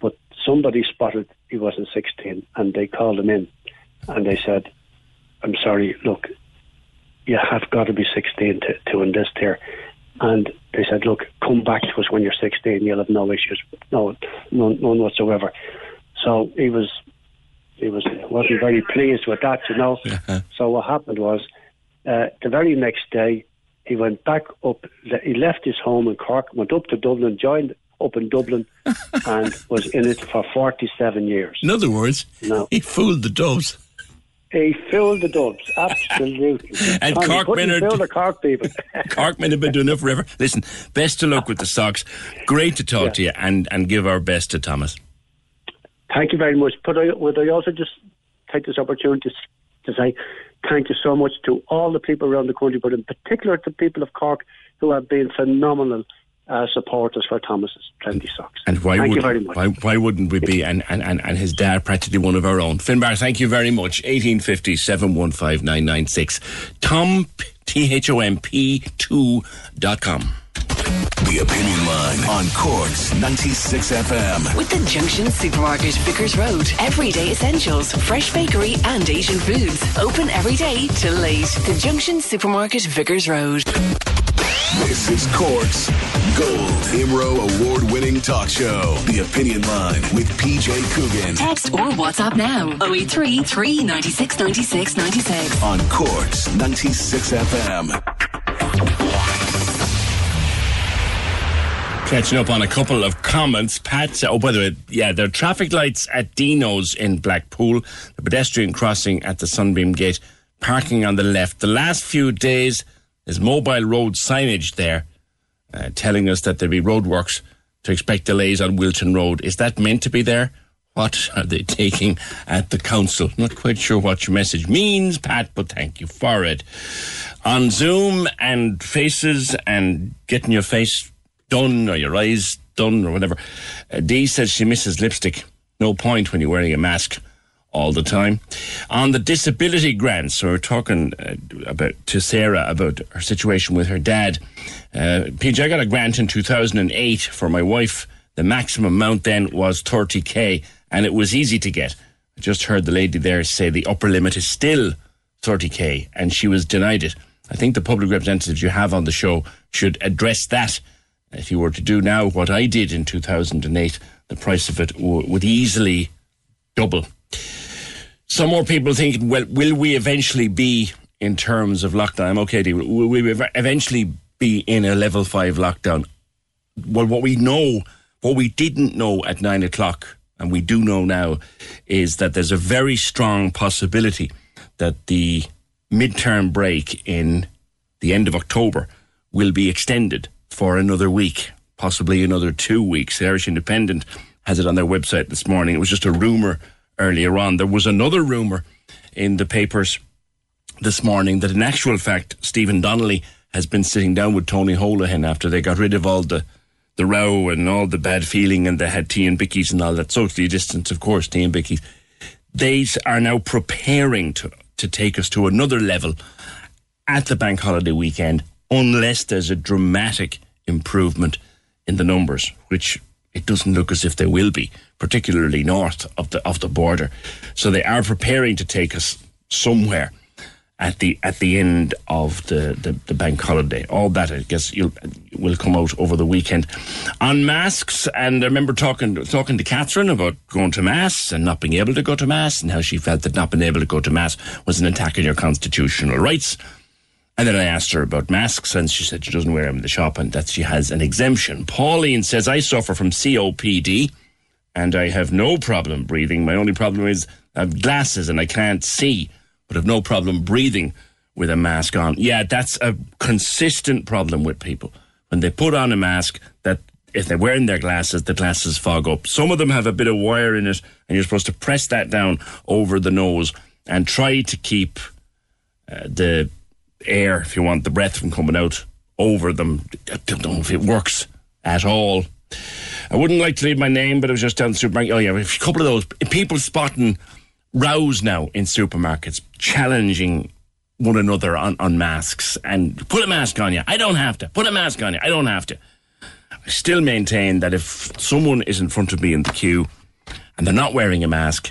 but somebody spotted he wasn't sixteen, and they called him in, and they said, "I'm sorry, look, you have got to be sixteen to, to enlist here." And they said, "Look, come back to us when you're sixteen. You'll have no issues, no, none, none whatsoever." So he was. He was, wasn't very pleased with that, you know. Yeah. So what happened was, uh, the very next day, he went back up, he left his home in Cork, went up to Dublin, joined up in Dublin, and was in it for forty-seven years. In other words, no. he fooled the doves. He fooled the doves, absolutely. And Corkmen are fool the Cork people. Corkmen have been doing it forever. Listen, best of luck with the socks. Great to talk yeah. to you, and, and give our best to Thomas. Thank you very much. But I, would I also just take this opportunity to say thank you so much to all the people around the country, but in particular to the people of Cork who have been phenomenal uh, supporters for Thomas's trendy socks. And why thank would, you very much. Why, why wouldn't we be? And, and, and, and his dad, practically one of our own. Finbar, thank you very much. eighteen fifty, seven one five, nine nine six. Tom, T H O M P two dot com. The Opinion Line on Cork's ninety-six F M. With the Junction Supermarket, Vickers Road. Everyday essentials, fresh bakery and Asian foods. Open every day till late. The Junction Supermarket, Vickers Road. This is Cork's Gold I M R O award-winning talk show. The Opinion Line with P J Coogan. Text or WhatsApp now. oh eight three, three nine six, nine six nine six. On Cork's ninety-six F M. Catching up on a couple of comments. Pat, oh, by the way, yeah, there are traffic lights at Dino's in Blackpool, the pedestrian crossing at the Sunbeam Gate, parking on the left. The last few days, there's mobile road signage there uh, telling us that there'll be roadworks to expect delays on Wilton Road. Is that meant to be there? What are they taking at the council? Not quite sure what your message means, Pat, but thank you for it. On Zoom and faces and getting your face done or your eyes done or whatever. Uh, Dee says she misses lipstick. No point when you're wearing a mask all the time. On the disability grants, we were talking uh, about to Sarah about her situation with her dad. Uh, P J, I got a grant in two thousand eight for my wife The maximum amount then was thirty k, and it was easy to get. I just heard the lady there say the upper limit is still thirty k, and she was denied it. I think the public representatives you have on the show should address that. If you were to do now what I did in two thousand eight, the price of it w- would easily double. Some more people thinking, well, will we eventually be, in terms of lockdown, okay, Dee, will we eventually be in a level five lockdown? Well, what we know, what we didn't know at nine o'clock, and we do know now, is that there's a very strong possibility that the midterm break in the end of October will be extended for another week, possibly another two weeks. The Irish Independent has it on their website this morning. It was just a rumour earlier on. There was another rumour in the papers this morning that in actual fact, Stephen Donnelly has been sitting down with Tony Holohan after they got rid of all the, the row and all the bad feeling, and they had tea and bickies and all that, socially distanced, of course, tea and bickies. They are now preparing to to take us to another level at the bank holiday weekend, unless there's a dramatic improvement in the numbers, which it doesn't look as if there will be, particularly north of the of the border. So they are preparing to take us somewhere at the at the end of the, the, the bank holiday. All that, I guess, you'll, will come out over the weekend. On masks, and I remember talking talking to Catherine about going to Mass and not being able to go to Mass, and how she felt that not being able to go to Mass was an attack on your constitutional rights. And then I asked her about masks, and she said she doesn't wear them in the shop and that she has an exemption. Pauline says, I suffer from C O P D and I have no problem breathing. My only problem is I have glasses and I can't see, but have no problem breathing with a mask on. Yeah, that's a consistent problem with people. When they put on a mask, that if they're wearing their glasses, the glasses fog up. Some of them have a bit of wire in it, and you're supposed to press that down over the nose and try to keep uh, the air, if you want, the breath from coming out over them. I don't know if it works at all. I wouldn't like to leave my name, but I was just down the supermarket. Oh yeah, a couple of those people spotting rows now in supermarkets, challenging one another on, on masks, and put a mask on you, I don't have to, put a mask on you, I don't have to. I still maintain that if someone is in front of me in the queue and they're not wearing a mask,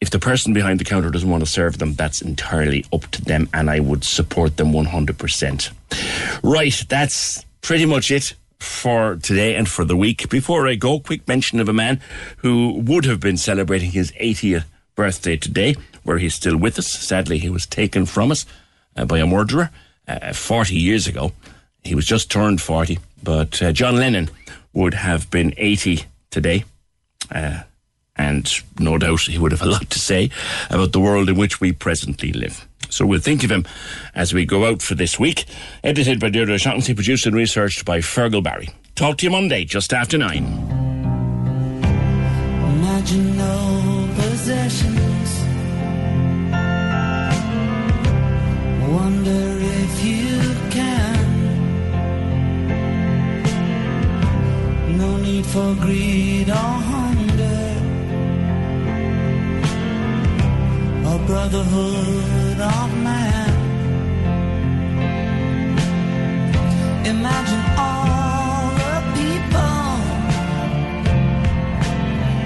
if the person behind the counter doesn't want to serve them, that's entirely up to them, and I would support them one hundred percent. Right, that's pretty much it for today and for the week. Before I go, quick mention of a man who would have been celebrating his eightieth birthday today, where he's still with us. Sadly, he was taken from us uh, by a murderer uh, forty years ago. He was just turned forty, but uh, John Lennon would have been eighty today. Uh And no doubt he would have a lot to say about the world in which we presently live. So we'll think of him as we go out for this week. Edited by Deirdre O'Shaughnessy, produced and researched by Fergal Barry. Talk to you Monday, just after nine. Imagine no possessions. Wonder if you can. No need for greed or hunger. A brotherhood of man. Imagine all the people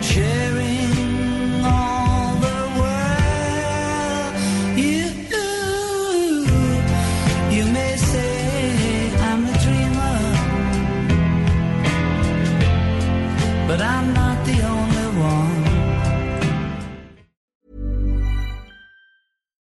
sharing all the world. You, you may say I'm a dreamer, but I'm not the only one.